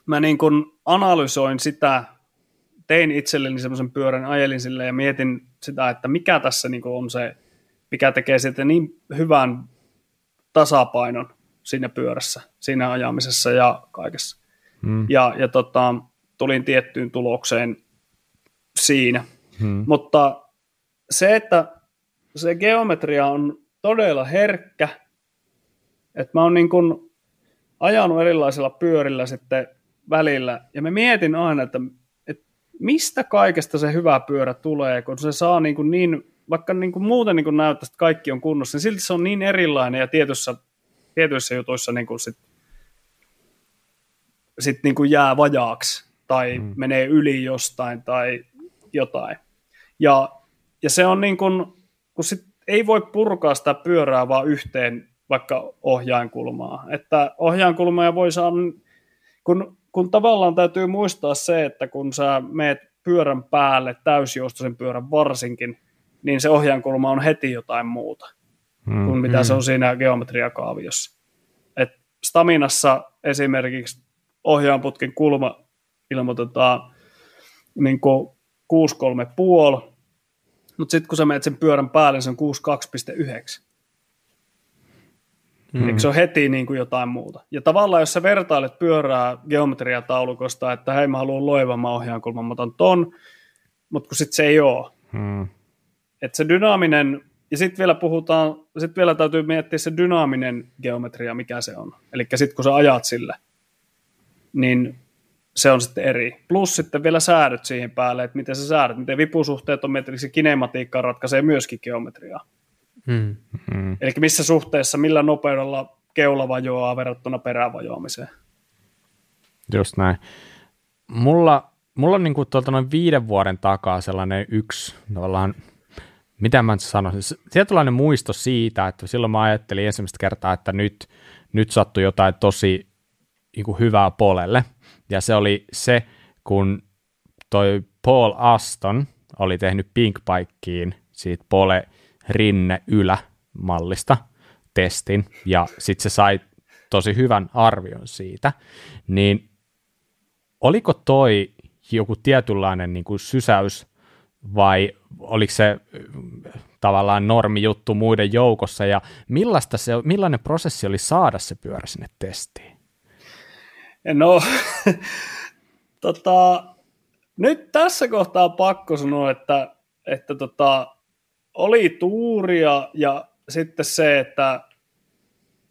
Mä niin kun analysoin sitä, tein itselleni semmoisen pyörän, ajelin sille ja mietin sitä, että mikä tässä niin on se, mikä tekee siitä niin hyvän tasapainon siinä pyörässä, siinä ajamisessa ja kaikessa. Ja tulin tiettyyn tulokseen siinä. Mutta se, että se geometria on todella herkkä, että mä oon niin kun ajanut erilaisilla pyörillä sitten välillä, ja mä mietin aina, että mistä kaikesta se hyvä pyörä tulee, kun se saa niin vaikka niin muuten niin näyttää, että kaikki on kunnossa, niin silti se on niin erilainen ja tietyissä jutuissa niin sit niin jää vajaaksi tai menee yli jostain tai jotain. Ja se on niin kun sit ei voi purkaa sitä pyörää vaan yhteen vaikka ohjainkulmaa. Että ohjainkulmaa voi saada, kun kun tavallaan täytyy muistaa se, että kun sä meet pyörän päälle, täysjoustoisen pyörän varsinkin, niin se ohjaankulma on heti jotain muuta kuin mitä se on siinä geometriakaaviossa. Et Staminassa esimerkiksi ohjaanputken kulma ilmoitetaan niin kuin 6,3,5, mutta sitten kun sä menet sen pyörän päälle, se on 6,2,9. Eikö se ole heti niin kuin jotain muuta? Ja tavallaan, jos sä vertailet pyörää geometriataulukosta, että hei, mä haluan loivan, mä ohjaan kulman, mä otan ton, mutta kun sitten se ei ole. Että se dynaaminen, ja sitten vielä puhutaan, sitten vielä täytyy miettiä se dynaaminen geometria, mikä se on. Eli sitten kun sä ajat sillä, niin se on sitten eri. Plus sitten vielä säädöt siihen päälle, että miten sä säädöt, miten vipusuhteet on mietitty, kinematiikka ratkaisee myöskin geometriaa. Eli missä suhteessa, millä nopeudella keula vajoaa verrattuna perävajoamiseen. Just näin. Mulla on niin kuin tuolta noin 5 vuoden takaa sellainen yksi tavallaan, mitä mä sanoisin, tietynlainen muisto siitä, että silloin mä ajattelin ensimmäistä kertaa, että nyt sattui jotain tosi niin kuin hyvää Polelle. Ja se oli se, kun toi Paul Aston oli tehnyt Pinkbikeen siitä Pole Rinne-Ylä mallista testin, ja sitten se sai tosi hyvän arvion siitä, niin oliko toi joku tietynlainen niin kuin sysäys, vai oliko se tavallaan normijuttu muiden joukossa, ja millainen prosessi oli saada se pyörä sinne testiin? No, nyt tässä kohtaa on pakko sanoa, että oli tuuria ja sitten se, että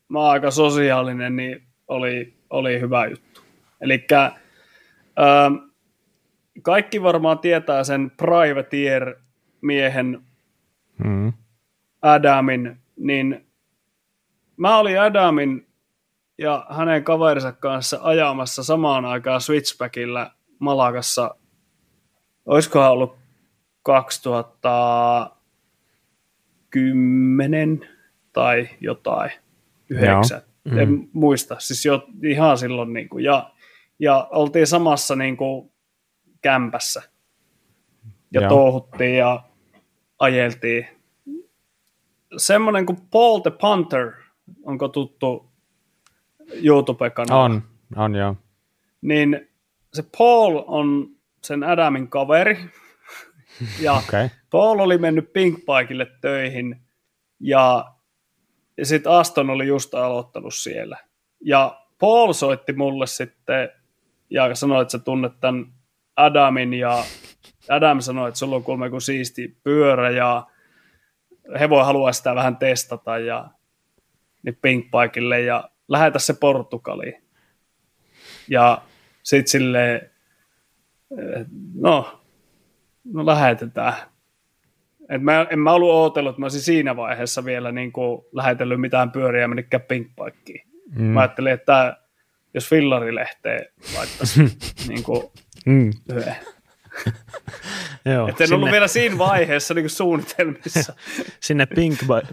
mä oon aika sosiaalinen, niin oli hyvä juttu. Elikkä kaikki varmaan tietää sen privateer-miehen Adamin, niin mä olin Adamin ja hänen kaverinsa kanssa ajamassa samaan aikaan switchbackillä Malakassa. Olisikohan ollut 2010 tai jotain, 9, en muista, siis jo ihan silloin, niin kuin, ja oltiin samassa niin kuin, kämpässä, ja touhuttiin ja ajeltiin. Semmoinen kuin Paul the Panther, onko tuttu YouTube-kanava? On joo. Niin se Paul on sen Adamin kaveri, ja Paul oli mennyt Pinkbikelle töihin ja sitten Aston oli just aloittanut siellä. Ja Paul soitti mulle sitten ja sanoi, että sä tunnet tämän Adamin ja Adam sanoi, että sulla on kuulemma joku siisti pyörä ja he voi haluaa sitä vähän testata ja niin Pinkbikelle ja lähetä se Portugaliin. Ja sitten silleen, no lähetetään. En mä ollut ootellut, että mä olisin siinä vaiheessa vielä niin kuin lähetellyt mitään pyöriä ja mennytkään Pinkbikeen. Mä ajattelin, että jos fillarilehteen laittaisiin niin kuin yhden. Että en ollut vielä siinä vaiheessa niin kuin suunnitelmissa. Sinne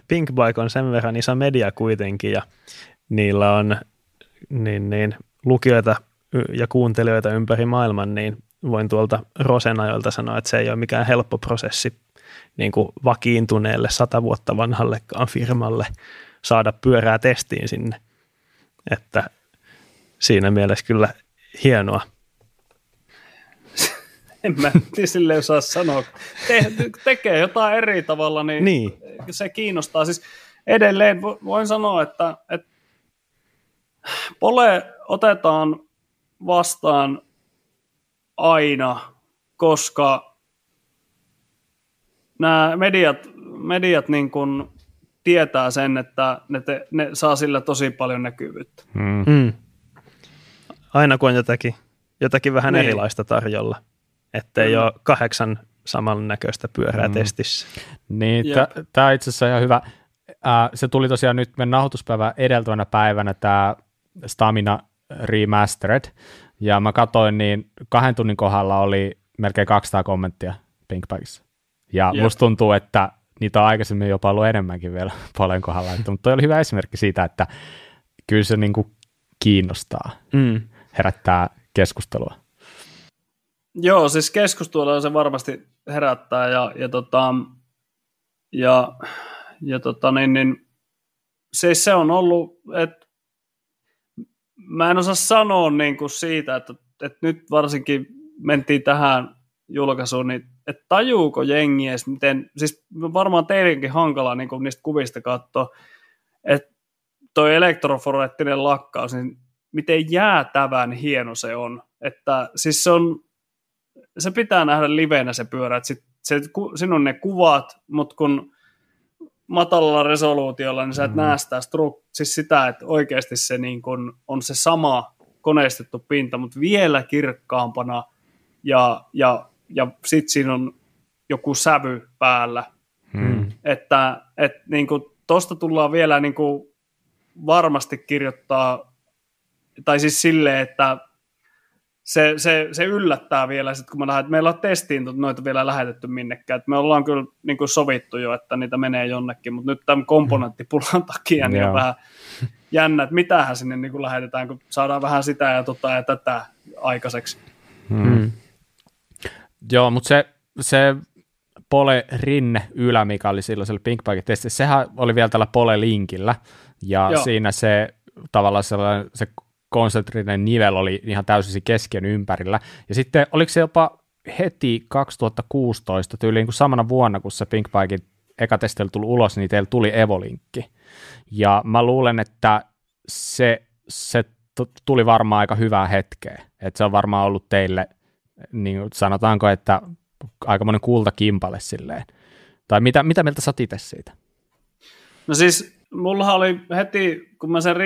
Pinkbike on sen verran iso media kuitenkin ja niillä on niin lukijoita ja kuuntelijoita ympäri maailman, niin voin tuolta Rosenajoilta sanoa, että se ei ole mikään helppo prosessi niin kuin vakiintuneelle 100 vuotta vanhallekaan firmalle saada pyörää testiin sinne. Että siinä mielessä kyllä hienoa. En mä silleen osaa sanoa. Tekee jotain eri tavalla, niin se kiinnostaa. Siis edelleen voin sanoa, että Pole otetaan vastaan aina, koska nämä mediat niin kuin tietää sen, että ne saa sillä tosi paljon näkyvyyttä. Aina kun on jotakin vähän erilaista tarjolla, ettei ole 8 samannäköistä pyörää testissä. Niin, tämä itse asiassa on ihan hyvä. Se tuli tosiaan nyt meidän nauhoituspäivän edeltävänä päivänä tämä Stamina Remastered. Ja mä katsoin, niin 2 tunnin kohdalla oli melkein 200 kommenttia Pinkbikessa. Ja musta tuntuu, että niitä on aikaisemmin jopa ollut enemmänkin vielä Polen kohdalla. Mutta toi oli hyvä esimerkki siitä, että kyllä se niinku kiinnostaa, herättää keskustelua. Joo, siis keskustelua se varmasti herättää ja siis se on ollut, että mä en osaa sanoa niin kuin siitä, että nyt varsinkin mentiin tähän julkaisuun, niin että tajuuko jengi edes, miten, siis varmaan teidänkin hankalaa niin kuin niistä kuvista katsoa, että toi elektroforettinen lakkaus, niin miten jäätävän hieno se on, että siis se pitää nähdä livenä se pyörä, että siinä on ne kuvat, mutta kun matalalla resoluutiolla, niin sä et näe sitä, siis sitä, että oikeasti se niin kun on se sama koneistettu pinta, mutta vielä kirkkaampana ja sitten siinä on joku sävy päällä. Että niin kun tosta tullaan vielä niin kun varmasti kirjoittaa, tai siis silleen, että se yllättää vielä, sit kun me lähdetään, meillä on testiin noita vielä lähetetty minnekään, että me ollaan kyllä niin kuin sovittu jo, että niitä menee jonnekin, mutta nyt tämän komponenttipulan takia niin on vähän jännä, että mitähän sinne niin kuin lähetetään, kun saadaan vähän sitä ja tota ja tätä aikaiseksi. Joo, mutta se Pole Rinne-Ylä, mikä oli silloin siellä Pinkbike-testissä, sehän oli vielä tällä Pole-linkillä, ja joo. Siinä se tavallaan sellainen, se konsentrinen nivel oli ihan täysin keskiön ympärillä. Ja sitten oliko se jopa heti 2016 tyyliin, kun samana vuonna, kun se Pinkbiken eka testillä tuli ulos, niin teillä tuli Evolinkki. Ja mä luulen, että se tuli varmaan aika hyvää hetkeä. Että se on varmaan ollut teille, niin sanotaanko, että aikamoinen kultakimpale silleen. Tai mitä mieltä sä oot itse siitä? No siis, mullahan oli heti, kun mä sen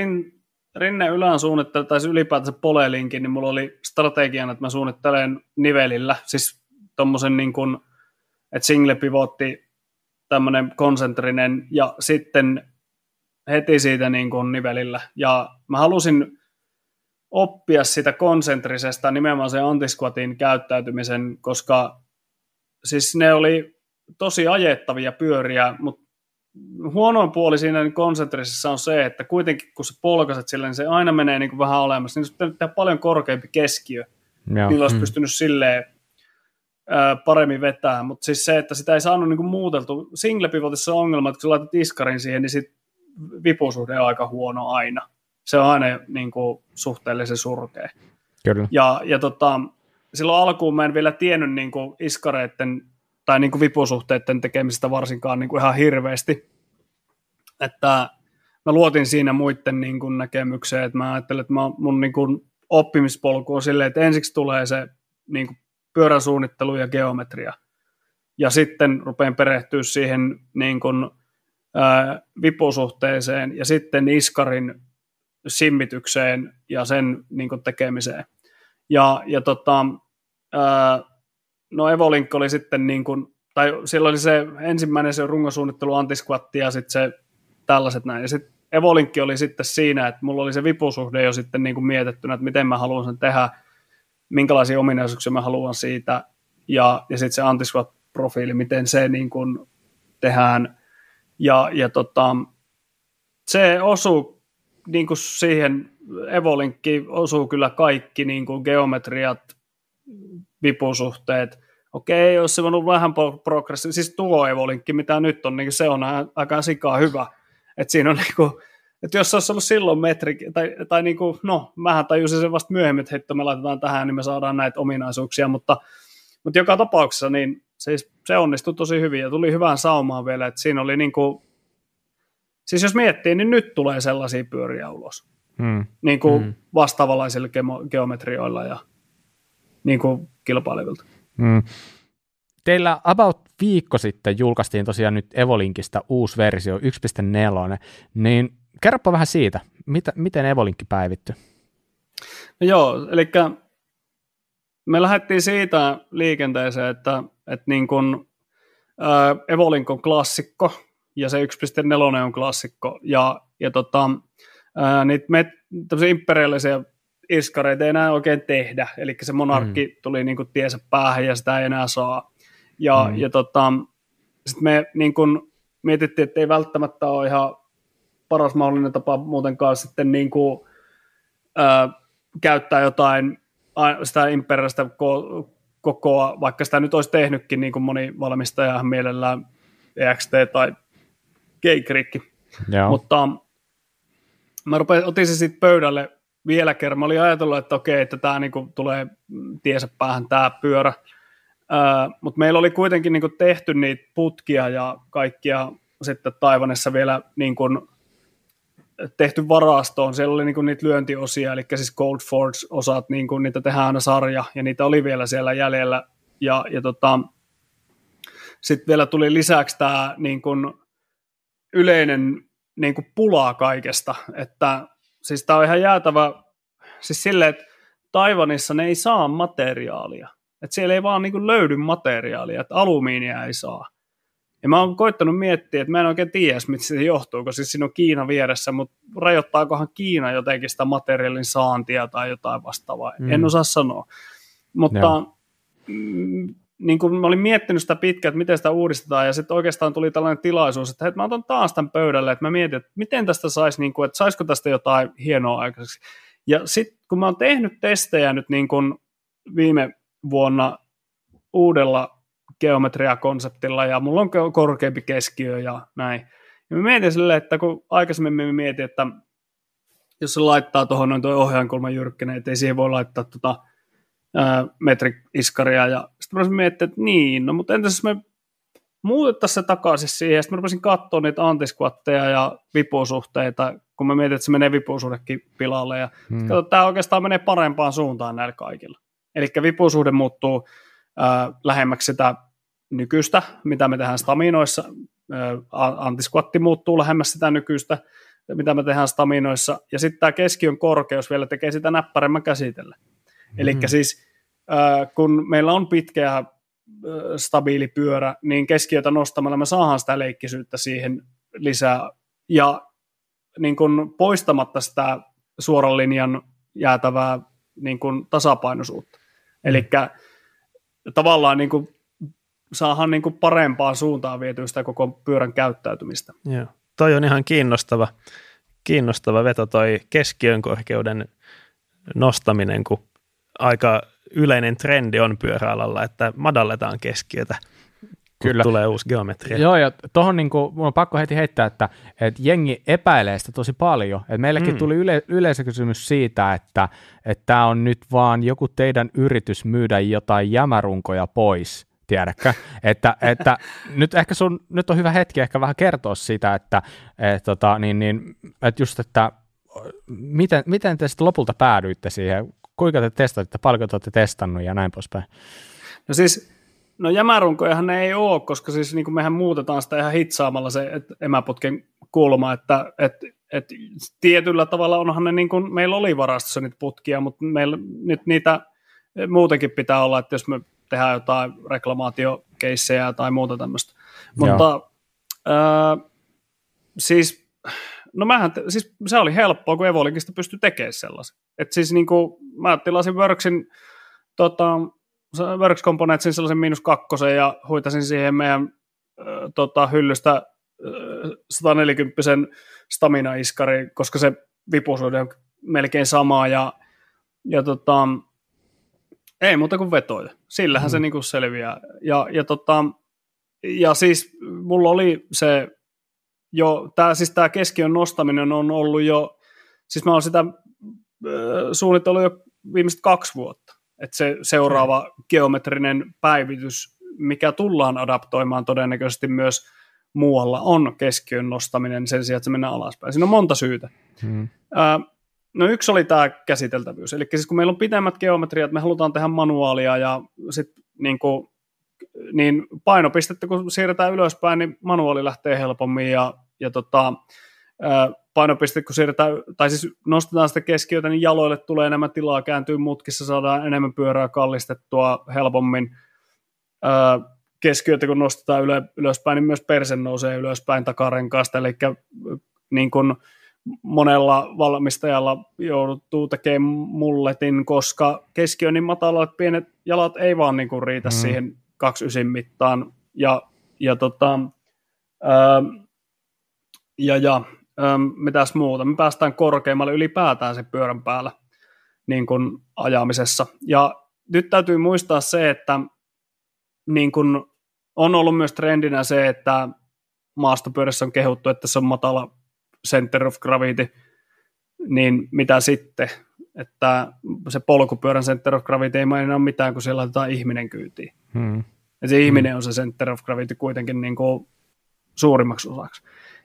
Rinne-Ylän suunnittelu, tai ylipäätänsä Pole-linkin, niin mulla oli strategiana, että mä suunnittelen nivelillä, siis tommosen niin kuin, että single pivotti, tämmönen konsentrinen, ja sitten heti siitä niin kuin nivelillä, ja mä halusin oppia sitä konsentrisesta nimenomaan sen antisquatin käyttäytymisen, koska siis ne oli tosi ajettavia pyöriä, mutta huonoin puoli siinä niin konsentrisessa on se, että kuitenkin kun sä polkaset sillä, niin se aina menee niin kuin vähän olemassa. Niin se pitää tehdä paljon korkeampi keskiö. Joo. Niillä olisi pystynyt silleen paremmin vetämään. Mutta siis se, että sitä ei saanut niin kuin muuteltu. Single pivotissa on ongelma, että kun sä laitat iskarin siihen, niin sit vipusuhde on aika huono aina. Se on aina niin kuin suhteellisen surkea. Kyllä. Ja silloin alkuun mä en vielä tiennyt niin kuin iskareiden tai niin kuin vipusuhteiden tekemistä varsinkaan niin kuin ihan hirveästi. Että mä luotin siinä muiden niin kuin näkemykseen, että mä ajattelin, että mun niin kuin oppimispolku on silleen, että ensiksi tulee se niin kuin pyöräsuunnittelu ja geometria. Ja sitten rupean perehtyä siihen niin kuin, vipusuhteeseen ja sitten iskarin simmitykseen ja sen niin kuin tekemiseen. No Evolink oli sitten niin kuin, tai silloin oli se ensimmäinen se rungosuunnittelu antisquatti ja sitten se tällaiset näin. Ja sitten Evolinkki oli sitten siinä, että mulla oli se vipusuhde jo sitten niin kuin mietittynä, että miten mä haluan sen tehdä, minkälaisia ominaisuuksia mä haluan siitä ja sitten se antisquat-profiili, miten se niin kuin tehdään. Se osuu niin kuin siihen, Evolinkki osuu kyllä kaikki niin kuin geometriat, vipusuhteet. Okei, olisi se ollut vähän progressi. Siis tuo Evolinkki, mitä nyt on, niin se on aika sikaa hyvä. Että siinä on niinku, että jos se olisi ollut silloin metri, tai niinku, no, mähän tajusin sen vasta myöhemmin, että heitto me laitetaan tähän, niin me saadaan näitä ominaisuuksia, mutta joka tapauksessa, niin siis se onnistui tosi hyvin ja tuli hyvään saumaan vielä, että siinä oli niinku, siis jos miettii, niin nyt tulee sellaisia pyöriä ulos. Niinku vastaavanlaisilla geometrioilla ja niin kuin kilpailevilta. Teillä about viikko sitten julkaistiin tosiaan nyt Evolinkista uusi versio 1.4, niin kerropa vähän siitä, miten Evolinkki päivitty? No joo, eli me lähdettiin siitä liikenteeseen, että niin kun, Evolink on klassikko ja se 1.4 on klassikko ja niitä tämmöisiä imperiaalisia iskareita ei enää oikein tehdä, eli se monarkki tuli niin kuin tiensä päähän ja sitä ei enää saa. Sitten me niin kuin mietittiin, että ei välttämättä ole ihan paras mahdollinen tapa muutenkaan sitten niin kuin, käyttää jotain sitä Imperasta kokoa, vaikka sitä nyt olisi tehnytkin, niin kuin moni valmistajahan mielellään EXT tai Geikrikki. Mutta mä otin se sitten pöydälle vielä kerran. Mä olin ajatellut, että okei, että tämä niinku tulee tiensä päähän tämä pyörä. Mutta meillä oli kuitenkin niinku tehty niitä putkia ja kaikkia sitten Taiwanessa vielä niinku tehty varastoon. Siellä oli niinku niitä lyöntiosia, eli siis Gold Forge-osat, niinku niitä tehdään aina sarja, ja niitä oli vielä siellä jäljellä. Sitten vielä tuli lisäksi tämä niinku yleinen niinku pulaa kaikesta, että siis tämä on ihan jäätävä, siis silleen, että Taiwanissa ne ei saa materiaalia, että siellä ei vaan niinku löydy materiaalia, että alumiinia ei saa. Ja mä oon koittanut miettiä, että mä en oikein tiedä, mistä se johtuu, koska siis siinä on Kiina vieressä, mutta rajoittaakohan Kiina jotenkin sitä materiaalin saantia tai jotain vastaavaa, en osaa sanoa. Mutta niin kuin mä olin miettinyt sitä pitkään, että miten sitä uudistetaan, ja sitten oikeastaan tuli tällainen tilaisuus, että hei, mä otan taas tämän pöydälle, että mä mietin, että miten tästä saisi, niin kuin, että saisiko tästä jotain hienoa aikaiseksi. Ja sitten kun mä oon tehnyt testejä nyt niin kuin viime vuonna uudella geometriakonseptilla, ja mulla on korkeampi keskiö ja näin, ja mä mietin silleen, että kun aikaisemmin mä mietin, että jos se laittaa tuohon noin toi ohjaankulman jyrkkäneen, että ei siihen voi laittaa metriiskaria, ja sitten mä rupesin miettimään, että niin, no mutta entäs jos me muutettaisiin se takaisin siihen, ja sitten mä rupesin katsoa niitä antiskvatteja ja vipusuhteita, kun mä mietin, että se menee vipusuhdekin pilalle, ja katsotaan, että tämä oikeastaan menee parempaan suuntaan näillä kaikilla. Eli vipusuhde muuttuu lähemmäksi sitä nykyistä, mitä me tehdään staminoissa, antiskvatti muuttuu lähemmäs sitä nykyistä, mitä me tehdään staminoissa, ja sitten tämä keskiön korkeus vielä tekee sitä näppäremmän käsitellä. Eli siis kun meillä on pitkä stabiili pyörä, niin keskiötä nostamalla me saadaan sitä leikkisyyttä siihen lisää. Ja niin kun poistamatta sitä suoran linjan jäätävää niin kun tasapainoisuutta. Eli tavallaan niin kun saadaan niin kun parempaan suuntaan vietyä sitä koko pyörän käyttäytymistä. Joo. Toi on ihan kiinnostava veto toi keskiön korkeuden nostaminen, kun aika yleinen trendi on pyöräalalla, että madalletaan keskiötä, kun tulee uusi geometria. Joo, ja tuohon niin kuin, mun on pakko heti heittää, että jengi epäilee sitä tosi paljon. Et meilläkin tuli yleisökysymys siitä, että tämä on nyt vaan joku teidän yritys myydä jotain jämärunkoja pois, tiedäkö? Että nyt on hyvä hetki ehkä vähän kertoa sitä, että miten te sitten lopulta päädyitte siihen, kuinka te testaatte, paljonko te olette testannut ja näin poispäin? No siis, jämärunkojahan ne ei ole, koska siis niin kuin mehän muutetaan sitä ihan hitsaamalla se emäputken kulma, että tietyllä tavalla onhan ne niin kuin, meillä oli varastossa niitä putkia, mutta meillä nyt niitä muutenkin pitää olla, että jos me tehdään jotain reklamaatiokeissejä tai muuta tämmöistä. Mutta siis, no siis se oli helppoa, kun Evolinkista pystyi tekemään sellaisen. Että siis niin kuin mä tilasin Worksin Works Componentsin sellaisen -2 ja huitasin siihen meidän hyllystä 140 Stamina-iskari, koska se vipusuhde on melkein sama ja ei muuta kuin vetoja. Sillähän se niin kuin selviää. Ja siis mulla oli se jo, tää keskiön nostaminen on ollut jo, siis mä oon sitä suunnittelu jo viimeiset 2 vuotta, että se seuraava geometrinen päivitys, mikä tullaan adaptoimaan todennäköisesti myös muualla, on keskiön nostaminen sen sijaan, että se mennään alaspäin. Siinä on monta syytä. No yksi oli tämä käsiteltävyys, eli siis kun meillä on pitemmät geometriat, me halutaan tehdä manuaalia ja sitten niin painopistettä, kun siirretään ylöspäin, niin manuaali lähtee helpommin ja painopiste, kun siirretään, tai siis nostetaan sitä keskiötä, niin jaloille tulee enemmän tilaa, kääntyy mutkissa, saadaan enemmän pyörää kallistettua helpommin. Keskiötä, kun nostetaan ylöspäin, niin myös perse nousee ylöspäin takarenkaasta, eli niin kuin monella valmistajalla joutuu tekemään mulletin, koska keskiö on niin matala, että pienet jalat ei vaan niin kuin riitä siihen 2.9 mittaan, mitäs muuta, me päästään korkeammalle ylipäätään sen pyörän päällä, niin kuin ajamisessa. Ja nyt täytyy muistaa se, että niin kuin on ollut myös trendinä se, että maastopyörässä on kehuttu, että se on matala center of gravity, niin mitä sitten, että se polkupyörän center of gravity ei mainita mitään, kun siellä laitetaan ihminen kyytiin. Ja se ihminen on se center of gravity kuitenkin niin kuin suurimmaksi osaksi.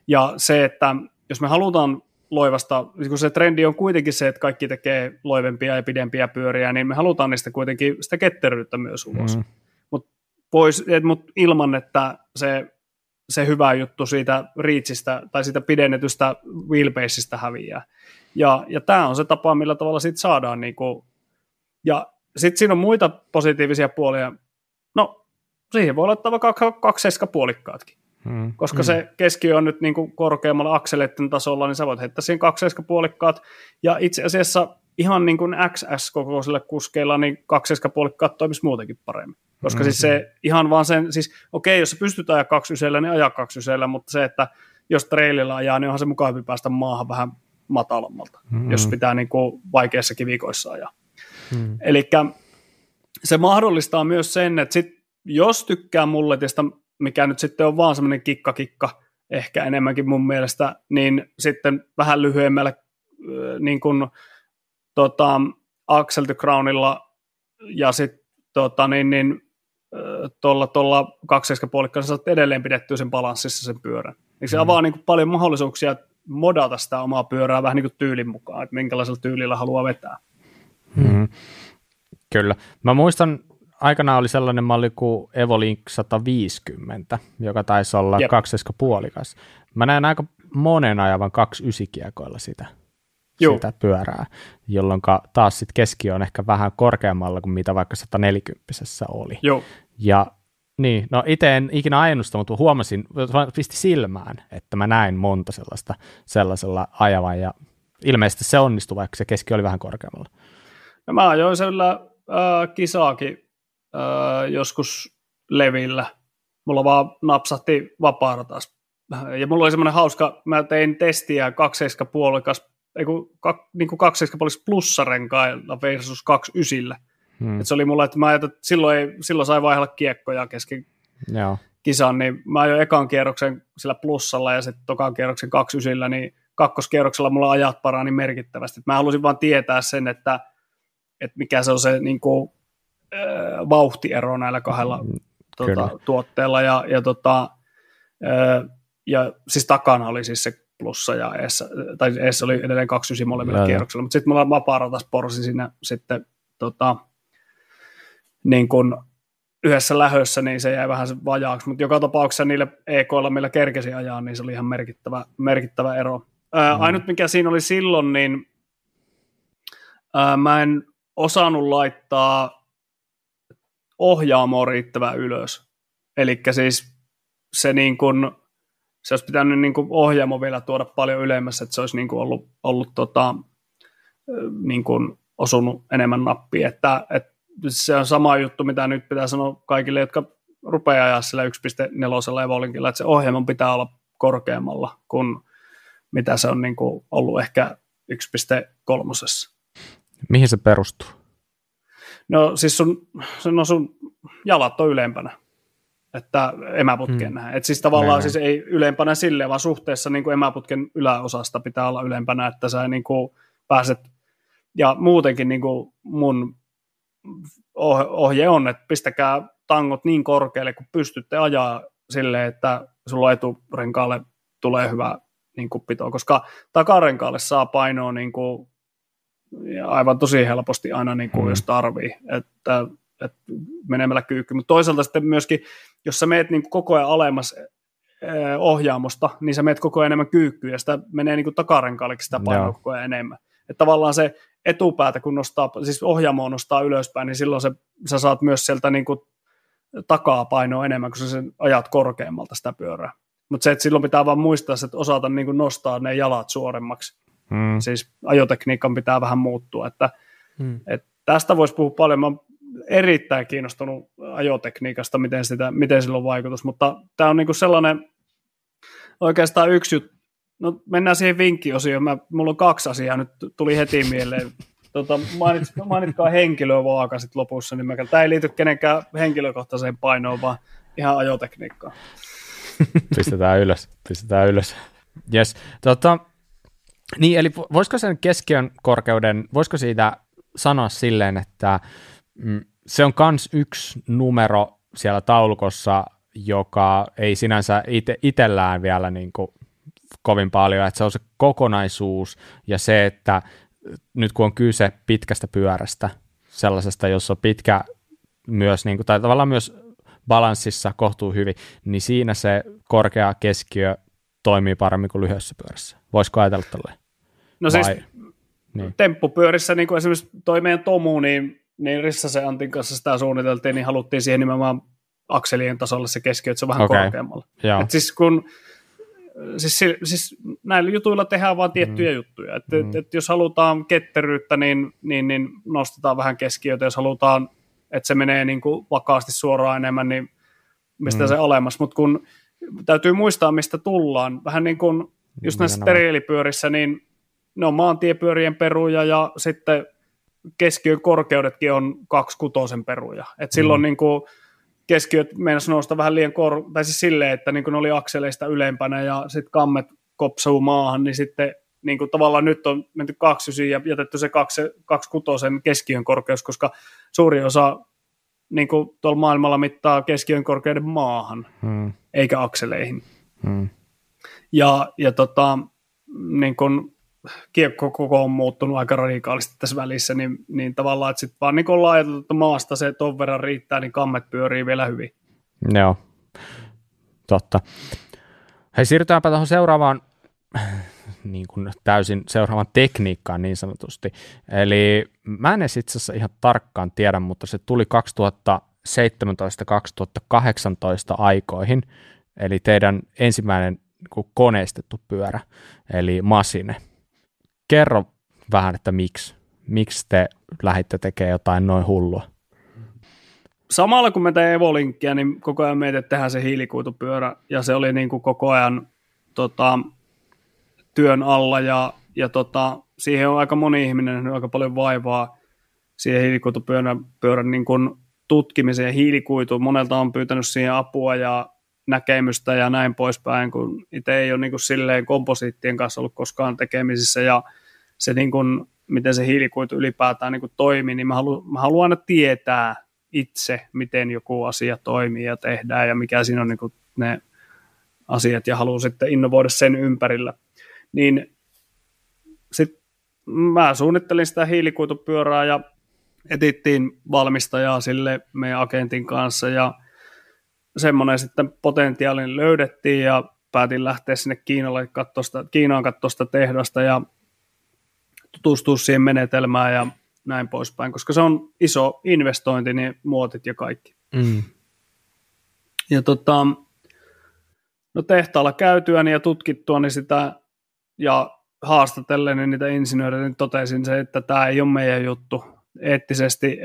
Ja se, että jos me halutaan loivasta, kun se trendi on kuitenkin se, että kaikki tekee loivempia ja pidempiä pyöriä, niin me halutaan niistä kuitenkin sitä ketteryyttä myös ulos. Mutta ilman, että se hyvä juttu siitä reachistä tai siitä pidennetystä wheelbaseista häviää. Ja tämä on se tapa, millä tavalla siitä saadaan. Niinku, ja sitten siinä on muita positiivisia puolia. No, siihen voi laittaa vaikka 2,7-puolikkaatkin. Koska se keskiö on nyt niinku korkeammalla akseleiden tasolla, niin sä voit heittää siihen 2,7-puolikkaat. Ja itse asiassa ihan niin kuin XS-kokoisilla kuskeilla, niin 2,7-puolikkaat toimisi muutenkin paremmin. Koska siis se ihan vaan sen, siis okei, jos sä pystyt ajaa 2,9, niin ajaa 2,9, mutta se, että jos traililla ajaa, niin onhan se mukavampi päästä maahan vähän matalammalta, jos pitää niin kuin vaikeissa kivikoissa ajaa. Elikkä se mahdollistaa myös sen, että sit, jos tykkää mulletista, mikä nyt sitten on vaan semmoinen kikka, ehkä enemmänkin mun mielestä, niin sitten vähän lyhyemmällä niin kuin Axel to Crownilla ja sitten tuolla 2,5 saat edelleen pidettyä sen balanssissa sen pyörän. Eli se avaa niin kuin paljon mahdollisuuksia modata sitä omaa pyörää vähän niin kuin tyylin mukaan, että minkälaisella tyylillä haluaa vetää. Kyllä. Mä muistan, aikanaan oli sellainen malli kuin Evolink 150, joka taisi olla 2,5. Mä näen aika monen ajavan 2,9-kiekoilla sitä pyörää, jolloin taas sit keskiö on ehkä vähän korkeammalla kuin mitä vaikka 140-sessä oli. Joo. Ja niin, no itse en ikinä ajennusta, mutta huomasin, pisti silmään, että mä näin monta sellaisella ajavan, ja ilmeisesti se onnistui, vaikka se keskiö oli vähän korkeammalla. No mä ajoin sillä kisaakin joskus levillä. Mulla vaan napsahti vapaana taas. Ja mulla oli semmoinen hauska, mä tein testiä 2,5 plussarenkailla versus 2,9. Et se oli mulla, että mä ajattelin, että silloin sai vaihella kiekkoja kesken kisan, niin mä ajoin ekan kierroksen sillä plussalla ja sitten tokan kierroksen 2,9, niin kakkoskierroksella mulla ajat parani merkittävästi. Et mä halusin vaan tietää sen, että mikä se on se niinku vauhtiero näillä kahdella tuotteella ja siis takana oli siis se plussa ja eessä, tai eessä oli edelleen 2,9 molemmilla kierroksilla, mutta sitten mulla vapaaratas porsi siinä sitten niin kuin yhdessä lähössä, niin se jäi vähän vajaaksi, mutta joka tapauksessa niillä EK:illa, millä kerkesi ajaa, niin se oli ihan merkittävä ero. Ainut mikä siinä oli silloin, niin mä en osannut laittaa ohjaamoon riittävän ylös. Elikkä siis se, niin kun, se olisi pitänyt niin kun ohjaamo vielä tuoda paljon ylemmässä, että se olisi niin kun ollut niin kun osunut enemmän nappiin. Että se on sama juttu, mitä nyt pitää sanoa kaikille, jotka rupeaa ajaa sillä 1.4 Evolinkilla, että se ohjaamon pitää olla korkeammalla kuin mitä se on niin kun ollut ehkä 1.3. Mihin se perustuu? No siis sun jalat on ylempänä, että emäputkeen nähdään. Että siis tavallaan siis ei ylempänä silleen, vaan suhteessa niin kuin emäputken yläosasta pitää olla ylempänä, että sä niin kuin pääset, ja muutenkin niin kuin mun ohje on, että pistäkää tangot niin korkealle, kun pystytte ajaa silleen, että sulla eturenkaalle tulee hyvä niin kuin pito, koska takarenkaalle saa painoa niin kuin ja aivan tosi helposti aina, niin kuin, jos tarvii, että menemällä kyykky. Mutta toisaalta sitten myöskin, jos sä meet niin kuin koko ajan alemmas ohjaamosta, niin sä meet koko ajan enemmän kyykkyä, ja sitä menee niin kuin takarenkaalikin sitä painoa koko ajan enemmän. Että tavallaan se etupäätä, kun nostaa, siis ohjaamoa nostaa ylöspäin, niin silloin sä saat myös sieltä niin kuin takaa painoa enemmän, kun sä sen ajat korkeammalta sitä pyörää. Mutta se, että silloin pitää vaan muistaa, että osata niin kuin nostaa ne jalat suoremmaksi. Siis ajotekniikan pitää vähän muuttua, että tästä voisi puhua paljon. Mä olen erittäin kiinnostunut ajotekniikasta, miten sillä on vaikutus, mutta tämä on niinku sellainen oikeastaan yksi juttu. No, mennään siihen vinkkiosioon. Mulla on kaksi asiaa, nyt tuli heti mieleen Mainitkaa henkilöä vaaka sit lopussa, niin tämä ei liity kenenkään henkilökohtaiseen painoon, vaan ihan ajotekniikkaan. Pistetään ylös. Yes. Niin, eli voisiko sen keskiön korkeuden, voisiko siitä sanoa silleen, että se on kans yksi numero siellä taulukossa, joka ei sinänsä itsellään vielä niin kuin kovin paljon, että se on se kokonaisuus ja se, että nyt kun on kyse pitkästä pyörästä, sellaisesta, jossa on pitkä myös, niin kuin, tai tavallaan myös balanssissa kohtuu hyvin, niin siinä se korkea keskiö toimii paremmin kuin lyhyessä pyörässä. Voisiko ajatella tälleen? No vai? Siis niin. Temppupyörissä, niin kuin esimerkiksi toi meidän Tomu, niin Rissasen Antin kanssa sitä suunniteltiin, niin haluttiin siihen nimenomaan akselien tasolle se keskiö, että se on vähän korkeammalla. Et siis näillä jutuilla tehdään vaan tiettyjä juttuja. Et jos halutaan ketteryyttä, niin nostetaan vähän keskiötä. Jos halutaan, että se menee niin kuin vakaasti suoraan enemmän, niin mistä se alemmas. Mutta kun täytyy muistaa, mistä tullaan. Vähän niin kuin just näissä terielipyörissä, niin ne on maantiepyörien peruja ja sitten keskiön korkeudetkin on 2.6 peruja. Et silloin niin kuin keskiöt meinasi nousta vähän liian tai siis silleen, että niin ne oli akseleista ylempänä ja sitten kammet kopsuu maahan, niin sitten niin tavallaan nyt on menty 2.9 ja jätetty se 2.6 keskiön korkeus, koska suuri osa niin tuolla maailmalla mittaa keskiön korkeuden maahan, eikä akseleihin. Ja niin kun kiekko koko on muuttunut aika radikaalisti tässä välissä, niin tavallaan, että sitten vaan niin kun ollaan ajateltu, että maasta se ton verran riittää, niin kammet pyörii vielä hyvin. Joo, totta. Hei, siirrytäänpä tuohon seuraavaan, niin kuin täysin seuraavaan tekniikkaan niin sanotusti. Eli mä en itse asiassa ihan tarkkaan tiedä, mutta se tuli 2017-2018 aikoihin, eli teidän ensimmäinen koneistettu pyörä, eli Machine. Kerro vähän, että miksi te lähditte tekemään jotain noin hullua? Samalla kun me tein Evolinkkiä, niin koko ajan meitä tehdään se hiilikuitupyörä, ja se oli niin kuin koko ajan työn alla, ja siihen on aika moni ihminen nähnyt aika paljon vaivaa siihen hiilikuitupyörän niin kuin tutkimiseen, hiilikuituun. Monelta on pyytänyt siihen apua ja näkemystä ja näin poispäin, kun itse ei ole niin kuin silleen komposiittien kanssa ollut koskaan tekemisissä, ja se niin kuin, miten se hiilikuitu ylipäätään niin kuin toimii, niin mä haluan aina tietää itse, miten joku asia toimii ja tehdään, ja mikä siinä on niin kuin ne asiat, ja haluan sitten innovoida sen ympärillä. Niin sitten mä suunnittelin sitä hiilikuitupyörää, ja etittiin valmistajaa sille meidän agentin kanssa, ja semmoinen sitten potentiaalin löydettiin ja päätin lähteä sinne Kiinaan katsoa sitä tehdasta ja tutustua siihen menetelmään ja näin poispäin, koska se on iso investointi, niin muotit ja kaikki. Ja no tehtaalla käytyäni ja tutkittuani sitä ja haastatelleni niitä insinööreitä, niin totesin se, että tämä ei ole meidän juttu eettisesti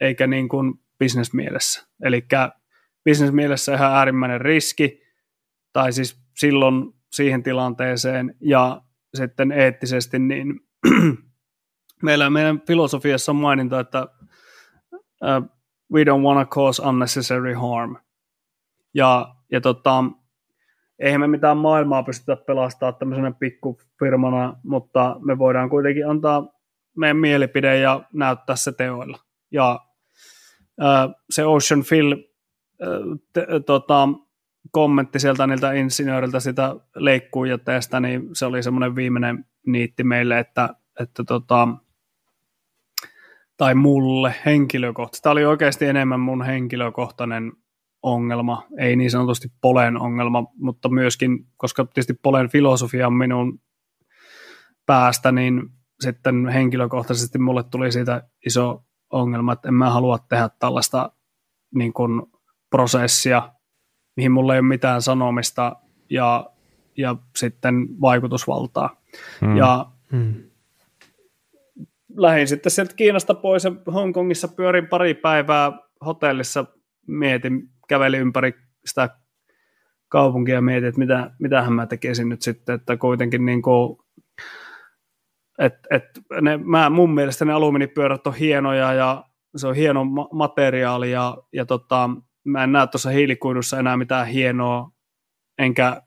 eikä niin kuin bisnesmielessä. Elikkä bisnesmielessä ihan äärimmäinen riski, tai siis silloin siihen tilanteeseen, ja sitten eettisesti, niin meidän filosofiassa on maininta, että we don't want to cause unnecessary harm. Ja eihän me mitään maailmaa pystytä pelastamaan tämmöisenä pikkufirmana, mutta me voidaan kuitenkin antaa meidän mielipide ja näyttää se teoilla. Ja se Ocean Phil kommentti sieltä niiltä insinööriltä sitä leikkuujäteestä, niin se oli semmoinen viimeinen niitti meille, että tai mulle henkilökohtaisesti. Tämä oli oikeasti enemmän mun henkilökohtainen ongelma, ei niin sanotusti Polen ongelma, mutta myöskin, koska tietysti Polen filosofia on minun päästä, niin sitten henkilökohtaisesti mulle tuli siitä iso ongelma, että en mä halua tehdä tällaista niin kuin prosessia, mihin mulla ei ole mitään sanomista ja sitten vaikutusvaltaa. Lähdin sitten sieltä Kiinasta pois ja Hongkongissa pyörin pari päivää hotellissa, kävelin ympäri sitä kaupunkia ja mietin, että mitähän mä tekisin nyt sitten, että kuitenkin niin kuin, Mun mielestä ne alumiinipyörät on hienoja ja se on hieno materiaali ja mä en näe tuossa hiilikuidussa enää mitään hienoa, enkä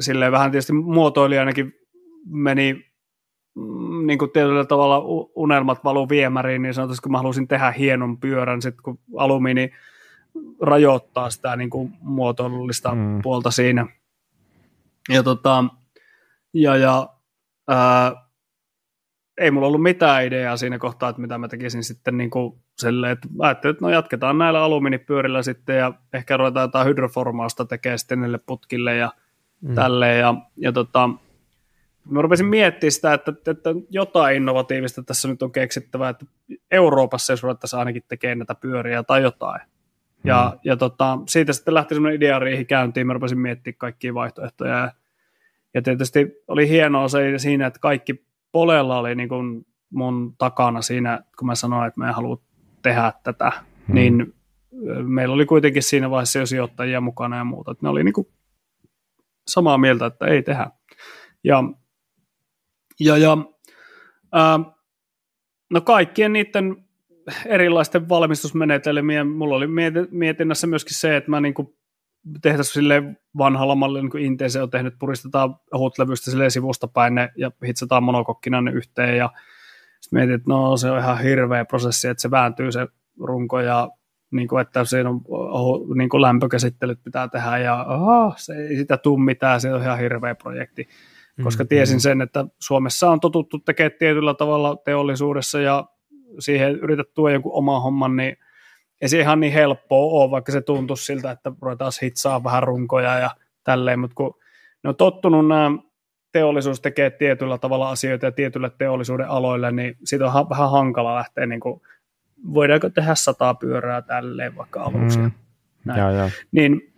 silleen vähän tietysti muotoilijanakin meni niin kuin tietyllä tavalla unelmat valuu viemäriin, niin sanotaan, kun mä halusin tehdä hienon pyörän, sit kun alumiini rajoittaa sitä niin kuin muotoilullista puolta siinä. Ja ei mulla ollut mitään ideaa siinä kohtaa, että mitä mä tekisin sitten niin kuin silleen, että ajattelin, että no jatketaan näillä alumiinipyörillä sitten ja ehkä ruvetaan jotain hydroformausta tekemään sitten niille putkille ja tälleen. Ja mä rupesin miettimään sitä, että jotain innovatiivista tässä nyt on keksittävää, että Euroopassa jos ruvettaisiin ainakin tekemään näitä pyöriä tai jotain. Ja siitä sitten lähti semmoinen ideariihi käyntiin, mä rupesin miettimään kaikkia vaihtoehtoja ja tietysti oli hienoa se siinä, että kaikki Polella oli niin kuin mun takana siinä, kun mä sanoin, että mä en halua tehdä tätä, niin meillä oli kuitenkin siinä vaiheessa jo sijoittajia mukana ja muuta, että ne oli niin kuin samaa mieltä, että ei tehdä. No kaikkien niiden erilaisten valmistusmenetelmien, mulla oli mietinnässä myöskin se, että mä niin kuin tehtäisiin silleen vanhalla mallilla, niin kuin Intense on tehnyt, puristetaan ohutlevystä silleen sivusta päin ne, ja hitsataan monokokkina ne yhteen, ja sitten mietin, että no se on ihan hirveä prosessi, että se vääntyy se runko, ja niin kuin, että siinä on niin kuin lämpökäsittelyt pitää tehdä, ja se ei sitä tule mitään, se on ihan hirveä projekti, koska tiesin sen, että Suomessa on totuttu tekemään tietyllä tavalla teollisuudessa, ja siihen yrität tuoda jonkun oman homman, niin ei se ihan niin helppoa ole, vaikka se tuntuisi siltä, että ruvetaan hitsaa vähän runkoja ja tälleen, mutta kun ne on tottunut nämä teollisuus tekee tietyllä tavalla asioita ja tietylle teollisuuden aloille, niin siitä on vähän hankala lähteä, niin kuin, voidaanko tehdä 100 pyörää tälleen vaikka aluksi. Niin,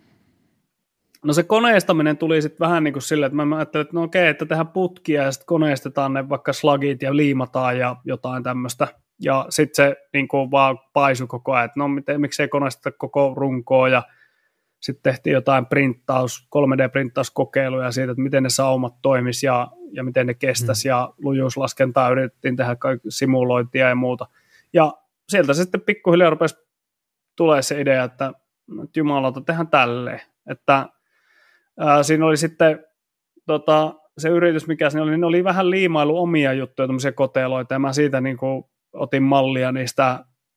no se koneistaminen tuli sitten vähän niin kuin silleen, että mä ajattelin, että no okei, että tehdään putkia ja sitten koneistetaan ne vaikka slagit ja liimataan ja jotain tämmöistä. Ja sitten se niin kuin vaan paisui koko ajan, että no miksei koneisteta koko runkoa ja sitten tehtiin jotain 3D-printtauskokeiluja siitä, että miten ne saumat toimisi ja miten ne kestäisi ja lujuuslaskentaa yritettiin tehdä simulointia ja muuta. Ja sieltä se sitten pikkuhiljaa rupesi tulee se idea, että jumalauta tehdään tälleen. Että siinä oli sitten se yritys, mikä siinä oli, niin oli vähän liimailu omia juttuja, tämmöisiä koteloita ja mä siitä niin kuin otin mallia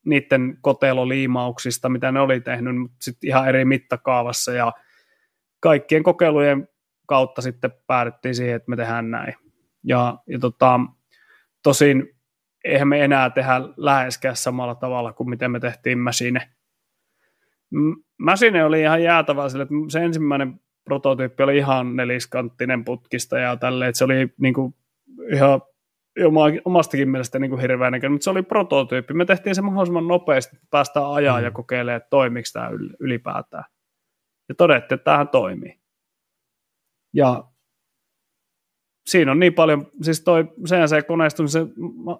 niiden koteloliimauksista, mitä ne oli tehnyt, mutta sitten ihan eri mittakaavassa, ja kaikkien kokeilujen kautta sitten päädyttiin siihen, että me tehdään näin. Ja tosin eihän me enää tehdä läheskään samalla tavalla kuin miten me tehtiin Machine. Machine oli ihan jäätävää sille, että se ensimmäinen prototyyppi oli ihan neliskanttinen putkista ja tälleen, että se oli niinku ihan omastakin mielestä niin kuin hirveän näköinen, mutta se oli prototyyppi. Me tehtiin se mahdollisimman nopeasti, että päästään ajaa ja kokeilemaan, että toimiiko tämä ylipäätään. Ja todettiin, että tämähän toimii. Ja siinä on niin paljon, siis toi CNC-koneistuminen, se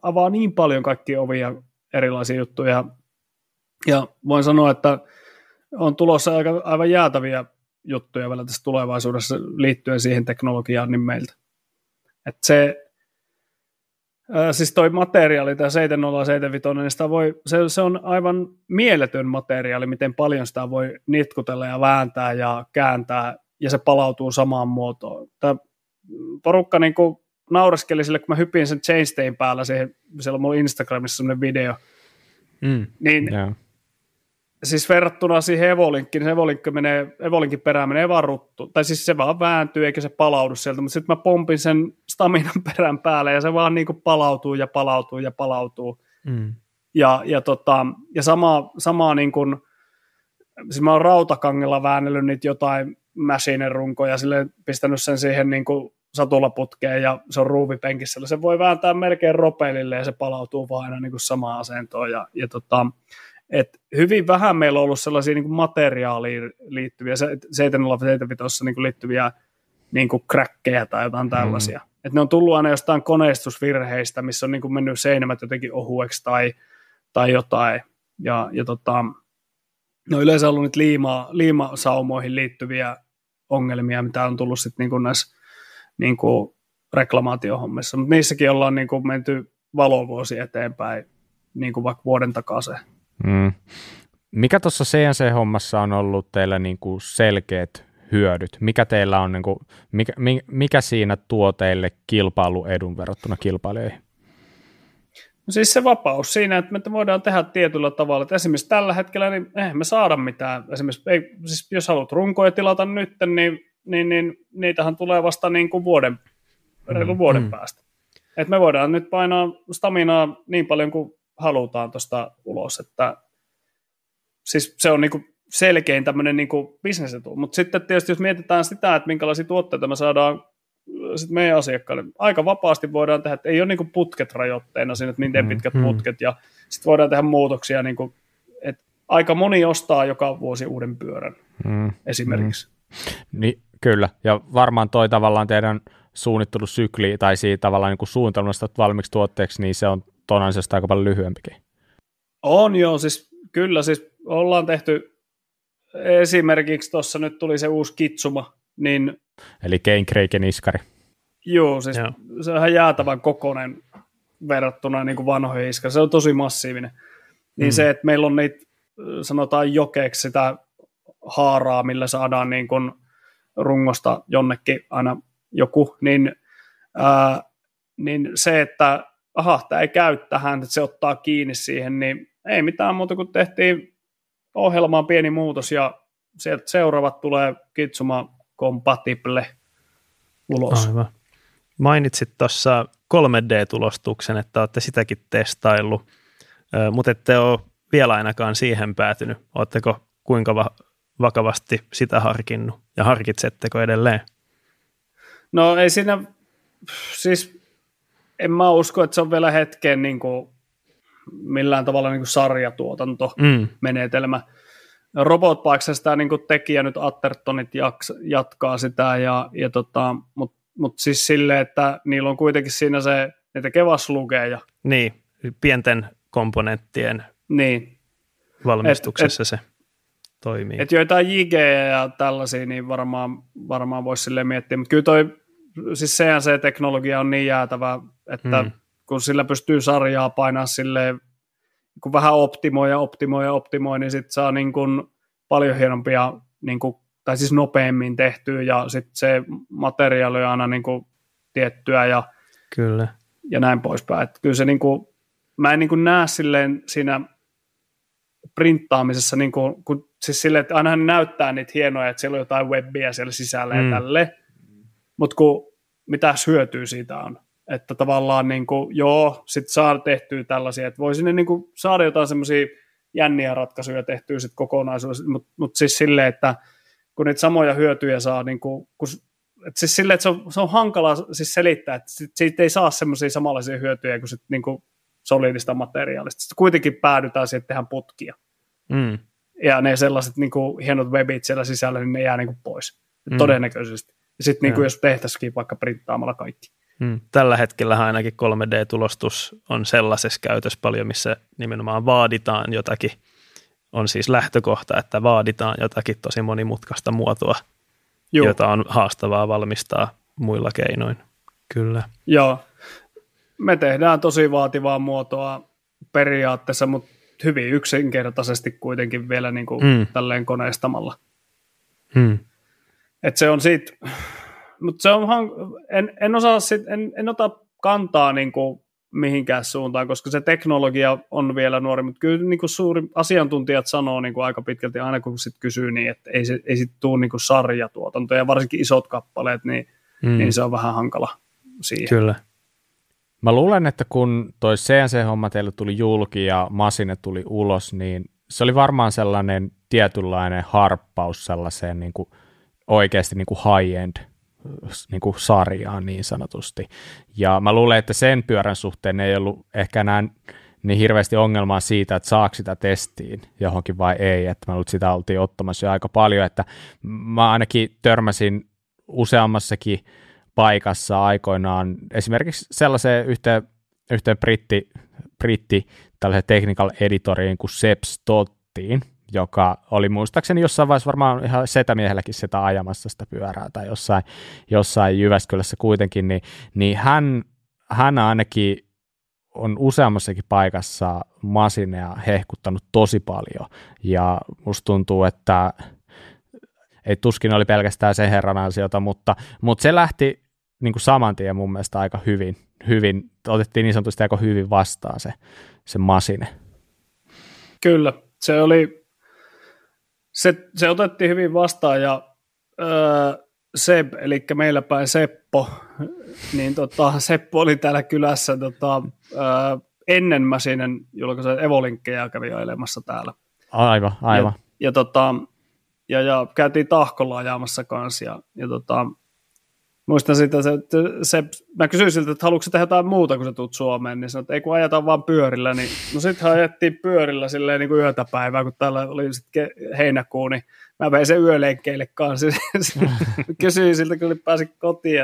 avaa niin paljon kaikkia ovia erilaisia juttuja. Ja voin sanoa, että on tulossa aivan jäätäviä juttuja vielä tässä tulevaisuudessa liittyen siihen teknologiaan niin meiltä. Että se siis toi materiaali, tämä 7075, niin sitä voi, se on aivan mieletön materiaali, miten paljon sitä voi nitkutella ja vääntää ja kääntää, ja se palautuu samaan muotoon. Tämä porukka niin kuin naureskeli sille, kun mä hypin sen chainstayn päällä, siellä on mulla Instagramissa sellainen video, siis verrattuna siihen Evolinkkiin, niin Evolinkin perään menee vaan ruttu. Tai siis se vaan vääntyy eikä se palaudu sieltä, mutta sitten mä pompin sen Staminan perän päälle ja se vaan niin kuin palautuu ja palautuu ja palautuu. Ja sama niin kuin, siis mä oon rautakangella väännellyt niitä jotain Machinen runkoja, silleen pistänyt sen siihen niin kuin satulaputkeen ja se on ruuvipenkissä. Se voi vääntää melkein ropeilille ja se palautuu vaan aina niin kuin samaan asentoon ja et hyvin vähän meillä on ollut sellaisia niin kuin materiaaliin liittyviä, 7075 niin kuin liittyviä niin kuin kräkkejä tai jotain tällaisia. Et ne on tullut aina jostain koneistusvirheistä, missä on niin kuin mennyt seinämät jotenkin ohueksi tai jotain. Ne on yleensä ollut niitä liimasaumoihin liittyviä ongelmia, mitä on tullut sitten niin kuin näissä niin kuin reklamaatiohommissa, mutta niissäkin ollaan niin kuin menty valovuosi eteenpäin, niin kuin vaikka vuoden takaisin. Mm. Mikä tuossa CNC-hommassa on ollut teillä niin kuin selkeät hyödyt? Mikä teillä on, niin kuin, mikä siinä tuo teille kilpailuedun verrattuna kilpailijoihin? No siis se vapaus siinä, että me voidaan tehdä tietyllä tavalla. Että esimerkiksi tällä hetkellä niin eihän me saada mitään. Esimerkiksi siis jos haluat runkoja tilata nyt, niin niitähän tulee vasta niin kuin reilun vuoden päästä. Et me voidaan nyt painaa staminaa niin paljon kuin halutaan tuosta ulos. Että, siis se on niin kuin selkein tämmöinen niin kuin bisnesetu. Mutta sitten tietysti jos mietitään sitä, että minkälaisia tuotteita me saadaan sitten meidän asiakkaille, aika vapaasti voidaan tehdä, että ei ole niin kuin putket rajoitteena siinä, että miten pitkät putket, ja sitten voidaan tehdä muutoksia, niin kuin, että aika moni ostaa joka vuosi uuden pyörän esimerkiksi. Niin, kyllä, ja varmaan toi tavallaan teidän suunnittelusykli, tai siitä tavallaan niin kuin suunnitelmasta valmiiksi tuotteeksi, niin se on ton ansiosta aika paljon lyhyempikin. On joo, siis kyllä, siis ollaan tehty esimerkiksi tuossa nyt tuli se uusi Kitsuma, niin eli Kane Craigin iskari. Joo, siis joo. Se on ihan jäätävän kokoinen verrattuna niin kuin vanhoihin iskari. Se on tosi massiivinen. Niin se, että meillä on niitä, sanotaan jokeeksi sitä haaraa, millä saadaan niin kuin rungosta jonnekin aina joku, niin se, että tämä ei käy tähän, että se ottaa kiinni siihen, niin ei mitään muuta kuin tehtiin ohjelmaan pieni muutos ja sieltä seuraavat tulee Kitsuma compatible ulos. Aivan. Mainitsit tuossa 3D-tulostuksen, että olette sitäkin testaillut, mutta ette ole vielä ainakaan siihen päätynyt. Oletteko kuinka vakavasti sitä harkinnut ja harkitsetteko edelleen? No ei siinä, siis en mä usko, että se on vielä hetkeen niin kuin millään tavalla niin kuin sarjatuotantomenetelmä. Robotbikessa sitä niin kuin tekijä nyt Athertonit jatkaa sitä, mutta siis silleen, että niillä on kuitenkin siinä se, ne tekee vaslugeja. Niin, pienten komponenttien valmistuksessa se toimii. Että joitain JG ja tällaisia niin varmaan voisi silleen miettiä, mutta kyllä toi siis CNC-teknologia on niin jäätävä, että kun sillä pystyy sarjaa painaa silleen, kun vähän optimoi, niin sitten saa niin kun paljon hienompia, niin kun, tai siis nopeammin tehtyä, ja sitten se materiaali on aina niin kun tiettyä, ja, kyllä. Ja näin poispäin. Et kyllä se, niin kun, mä en niin kun näe silleen siinä printtaamisessa, niin kun, siis silleen, että ainahan näyttää niitä hienoja, että siellä on jotain webbiä siellä sisällä ja tälleen, mutta mitäs hyötyä siitä on? Että tavallaan niin kuin, joo, sitten saa tehtyä tällaisia, että voi sinne niin kuin saada jotain semmoisia jänniä ratkaisuja tehtyä sitten kokonaisuudessa, mutta siis silleen, että kun niitä samoja hyötyjä saa, niin kuin, että siis silleen, että se on hankalaa siis selittää, että siitä ei saa semmoisia samanlaisia hyötyjä kuin sitten niin kuin solidista materiaalista. Sitten kuitenkin päädytään siihen, että tehdään putkia. Ja ne sellaiset niin kuin hienot webit siellä sisällä, niin ne jää niin kuin pois, todennäköisesti. Ja sitten niin kuin jos tehtäisikin vaikka printtaamalla kaikki. Tällä hetkellä ainakin 3D-tulostus on sellaisessa käytössä paljon, missä nimenomaan vaaditaan jotakin. On siis lähtökohta, että vaaditaan jotakin tosi monimutkaista muotoa, jota on haastavaa valmistaa muilla keinoin. Kyllä. Joo. Me tehdään tosi vaativaa muotoa periaatteessa, mutta hyvin yksinkertaisesti kuitenkin vielä niin kuin tälleen koneistamalla. Että se on siitä. Mutta en ota kantaa niinku mihinkään suuntaan, koska se teknologia on vielä nuori, mutta kyllä niinku suuri asiantuntijat sanoo niinku aika pitkälti aina kun sit kysyy niin, että ei sit tuu niinku sarjatuotantoa ja varsinkin isot kappaleet, niin se on vähän hankala siihen. Kyllä. Mä luulen, että kun toi CNC-homma teille tuli julki ja Machine tuli ulos, niin se oli varmaan sellainen tietynlainen harppaus sellaiseen niinku oikeasti niinku high-end niin kuin sarjaa niin sanotusti. Ja mä luulen, että sen pyörän suhteen ei ollut ehkä enää niin hirveästi ongelmaa siitä, että saako sitä testiin johonkin vai ei. Että mä luulen, että sitä oltiin ottamassa jo aika paljon. Että mä ainakin törmäsin useammassakin paikassa aikoinaan esimerkiksi sellaiseen yhteen britti tällaiseen technical editoriin kuin Seps Tottiin, joka oli muistaakseni jossain vaiheessa varmaan ihan setämiehelläkin sitä ajamassa sitä pyörää tai jossain Jyväskylässä kuitenkin, niin hän ainakin on useammassakin paikassa Masinea hehkuttanut tosi paljon, ja musta tuntuu, että ei tuskin oli pelkästään sen herran ansiota, mutta se lähti niin kuin saman tien mun mielestä aika hyvin, otettiin niin sanotusti aika hyvin vastaan se Masine. Kyllä, se otettiin hyvin vastaan, ja Seb, eli meillä päin Seppo, niin Seppo oli täällä kylässä ennen Masinen julkaisen Evolinkkejä kävi ajamassa täällä. Aivan. Ja käytiin Tahkolla ajamassa kanssa, ja muistan siitä, että mä kysyin siltä, että haluatko tehdä jotain muuta, kun sä tulet Suomeen, niin sanoin, että ei kun ajataan vaan pyörillä, niin no sittenhän ajettiin pyörillä silleen niin kuin yötä päivää, kun täällä oli sitten heinäkuu, niin mä vein sen yölenkkeille kanssa, kysyin siltä, kun pääsin kotiin,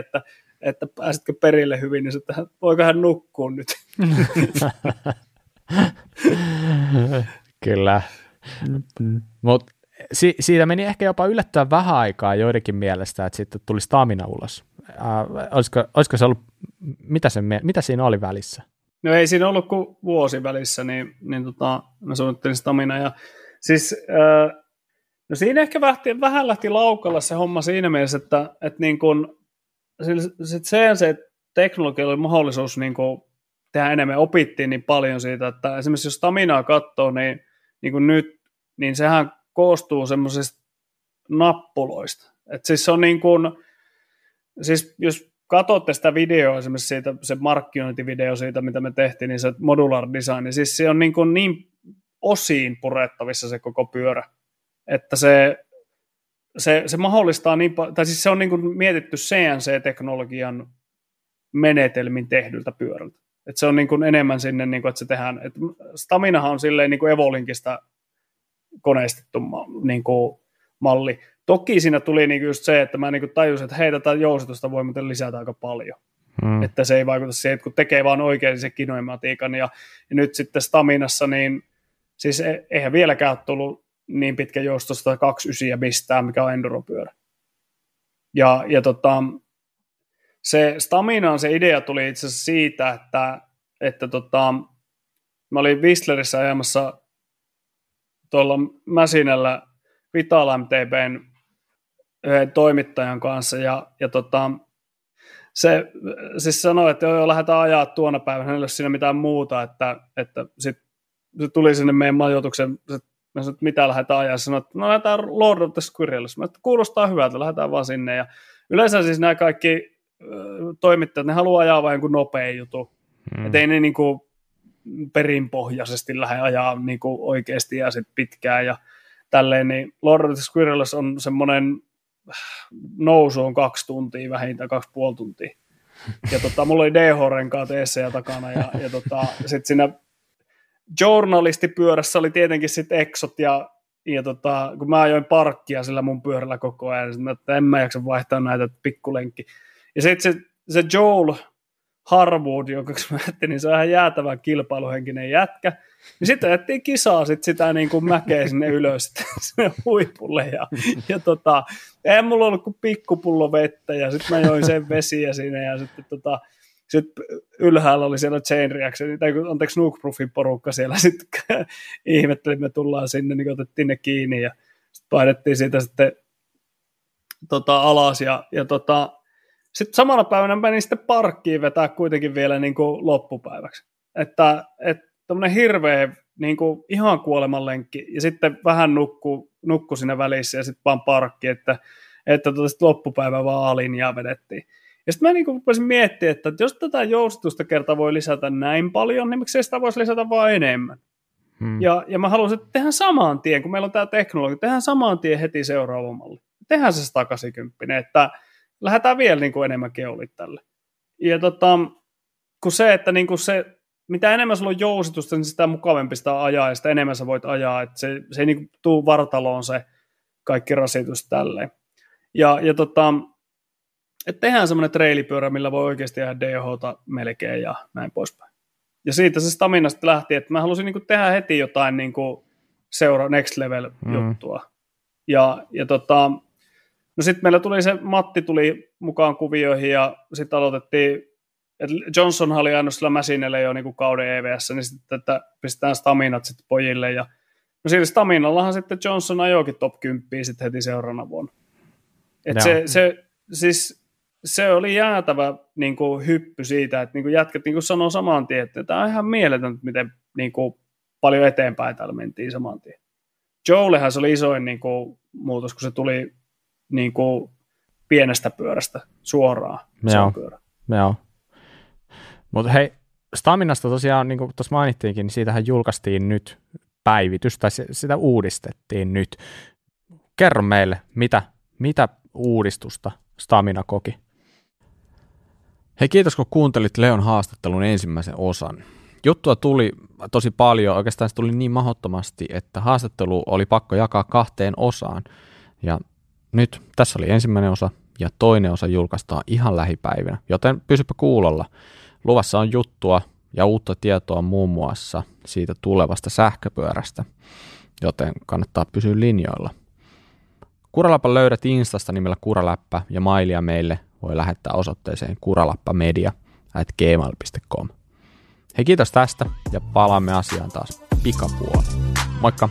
että pääsitkö perille hyvin, niin sitten voiko hän nukkua nyt? Kyllä, mutta siitä meni ehkä jopa yllättävän vähän aikaa joidenkin mielestä, että sitten tuli Stamina ulos. Olisiko se ollut, mitä siinä oli välissä? No ei siinä ollut kuin vuosi välissä, niin mä suunnittelin Stamina. Ja siis, no siinä ehkä vähän lähti laukalla se homma siinä mielessä, että niin kun, sit se teknologia oli mahdollisuus niin kun tehdä enemmän, opittiin niin paljon siitä, että esimerkiksi jos Staminaa katsoo, niin kun nyt, niin sehän koostuu semmoisista nappuloista. Et siis se on niin kuin, siis jos katsotte sitä videoa esimerkiksi siitä, se markkinointivideo siitä, mitä me tehtiin, niin se modular design, niin siis se on niin kuin niin osiin purettavissa se koko pyörä, että se mahdollistaa niin paljon, tai siis se on niin kuin mietitty CNC-teknologian menetelmin tehdyltä pyörältä. Että se on niin kuin enemmän sinne, niin kuin, että se tehdään, että Staminahan on silleen niin kuin Evolinkista koneistettu niin kuin malli. Toki siinä tuli niin kuin just se, että mä niin kuin tajusin, että hei, tätä jousitusta voi muuten lisätä aika paljon. Että se ei vaikuta siihen, että kun tekee vaan oikein se kinematiikan. Ja nyt sitten Staminassa, niin siis eihän vieläkään ole tullut niin pitkä joustusta 29 mistään, mikä on enduropyörä. Ja se Staminaan se idea tuli itse asiassa siitä, että mä olin Whistlerissä ajamassa tuolla Masinella Vital MTB:n toimittajan kanssa, ja se siis sanoi, että joo, lähdetään ajaa tuona päivänä, hänellä ei ole siinä mitään muuta, että sitten se tuli sinne meidän majoituksen, mä sanoin, että mitä lähdetään ajaa, sanoi, että no lähdetään Lord of the Squirrels, mä sanoin, että kuulostaa hyvältä, lähdetään vaan sinne, ja yleensä siis nämä kaikki toimittajat, ne haluaa ajaa vain jonkun nopein jutun, ettei ne niinku perinpohjaisesti lähde ajaa niin kuin oikeasti ja sitten pitkään ja tälleen, niin Lord of the Squirrels on semmoinen nousu on 2 tuntia vähintään, 2,5 tuntia. Ja mulla oli DH-renkaat eessä ja takana ja sitten siinä journalistipyörässä oli tietenkin sitten eksot ja kun mä ajoin parkkia sillä mun pyörällä koko ajan, niin että en mä jaksa vaihtaa näitä, pikkulenkki. Ja sitten se Joel Harwood, jonka mä ajattelin, niin se on ihan jäätävän kilpailuhenkinen jätkä. Ja sitten ajettiin kisaa sitä niin kuin mäkeä sinne ylös sinne huipulle. Ja eihän mulla ollut kuin pikkupullo vettä, ja sitten mä join sen vesiä sinne, ja sitten ylhäällä oli siellä Chain Reaction, tai anteeksi Snookproofin porukka siellä. Sitten ihmetteli, me tullaan sinne, niin otettiin ne kiinni, ja sitten painettiin siitä sitten alas, ja sitten samana päivänä menin sitten parkkiin vetää kuitenkin vielä niin kuin loppupäiväksi. Että tämmöinen hirveä niin kuin ihan kuolemanlenkki ja sitten vähän nukku siinä välissä ja sitten vaan parkki, että sitten loppupäivä vaan A-linjaa vedettiin. Ja sitten mä niin kuin rupesin miettimään, että jos tätä jousitusta kertaa voi lisätä näin paljon, niin miksei sitä voisi lisätä vaan enemmän. Ja mä haluaisin, että tehdään saman tien, kun meillä on tämä teknologia, tehdään saman tien heti seuraava malli. Tehdään se 180, että lähdetään vielä niin kuin enemmän keulit tälle. Ja kun se, että niin kuin se, mitä enemmän sulla on jousitusta, niin sitä mukavampi sitä ajaa ja sitä enemmän sä voit ajaa. Että se ei niin kuin tuu vartaloon se kaikki rasitus tälleen. Ja että tehdään semmoinen treilipyörä, millä voi oikeasti jäädä DH:ta melkein ja näin poispäin. Ja siitä se Stamina sitten lähti, että mä halusin niin kuin tehdä heti jotain niin kuin next level juttua. Ja no sitten meillä tuli se, Matti tuli mukaan kuvioihin ja sitten aloitettiin, että Johnson oli aina sillä Machineille jo niinku kauden EVS, niin sitten että pistetään Staminat sitten pojille. Ja, no sillä Staminallahan sitten Johnson ajoikin top 10 sitten heti seuraavana vuonna. Että se oli jäätävä niinku hyppy siitä, että niinku jätkät niinku sanoo saman tien, että tämä on ihan mieletöntä, miten niinku paljon eteenpäin täällä mentiin saman tien. Joellehän se oli isoin niinku muutos, kun se tuli niinku pienestä pyörästä suoraan. Joo. Mutta hei, Staminasta tosiaan, niin kuin tuossa mainittiinkin, niin siitähän julkaistiin nyt päivitys, tai sitä uudistettiin nyt. Kerro meille, mitä uudistusta Stamina koki? Hei, kiitos kun kuuntelit Leon haastattelun ensimmäisen osan. Juttua tuli tosi paljon, oikeastaan se tuli niin mahdottomasti, että haastattelu oli pakko jakaa 2 osaan. Ja nyt tässä oli ensimmäinen osa, ja toinen osa julkaistaan ihan lähipäivinä, joten pysypä kuulolla. Luvassa on juttua ja uutta tietoa muun muassa siitä tulevasta sähköpyörästä, joten kannattaa pysyä linjoilla. Kuraläppä löydät Instasta nimellä Kuraläppä ja mailia meille voi lähettää osoitteeseen kuralappamedia@gmail.com. Hei, kiitos tästä ja palaamme asiaan taas pikapuolella. Moikka!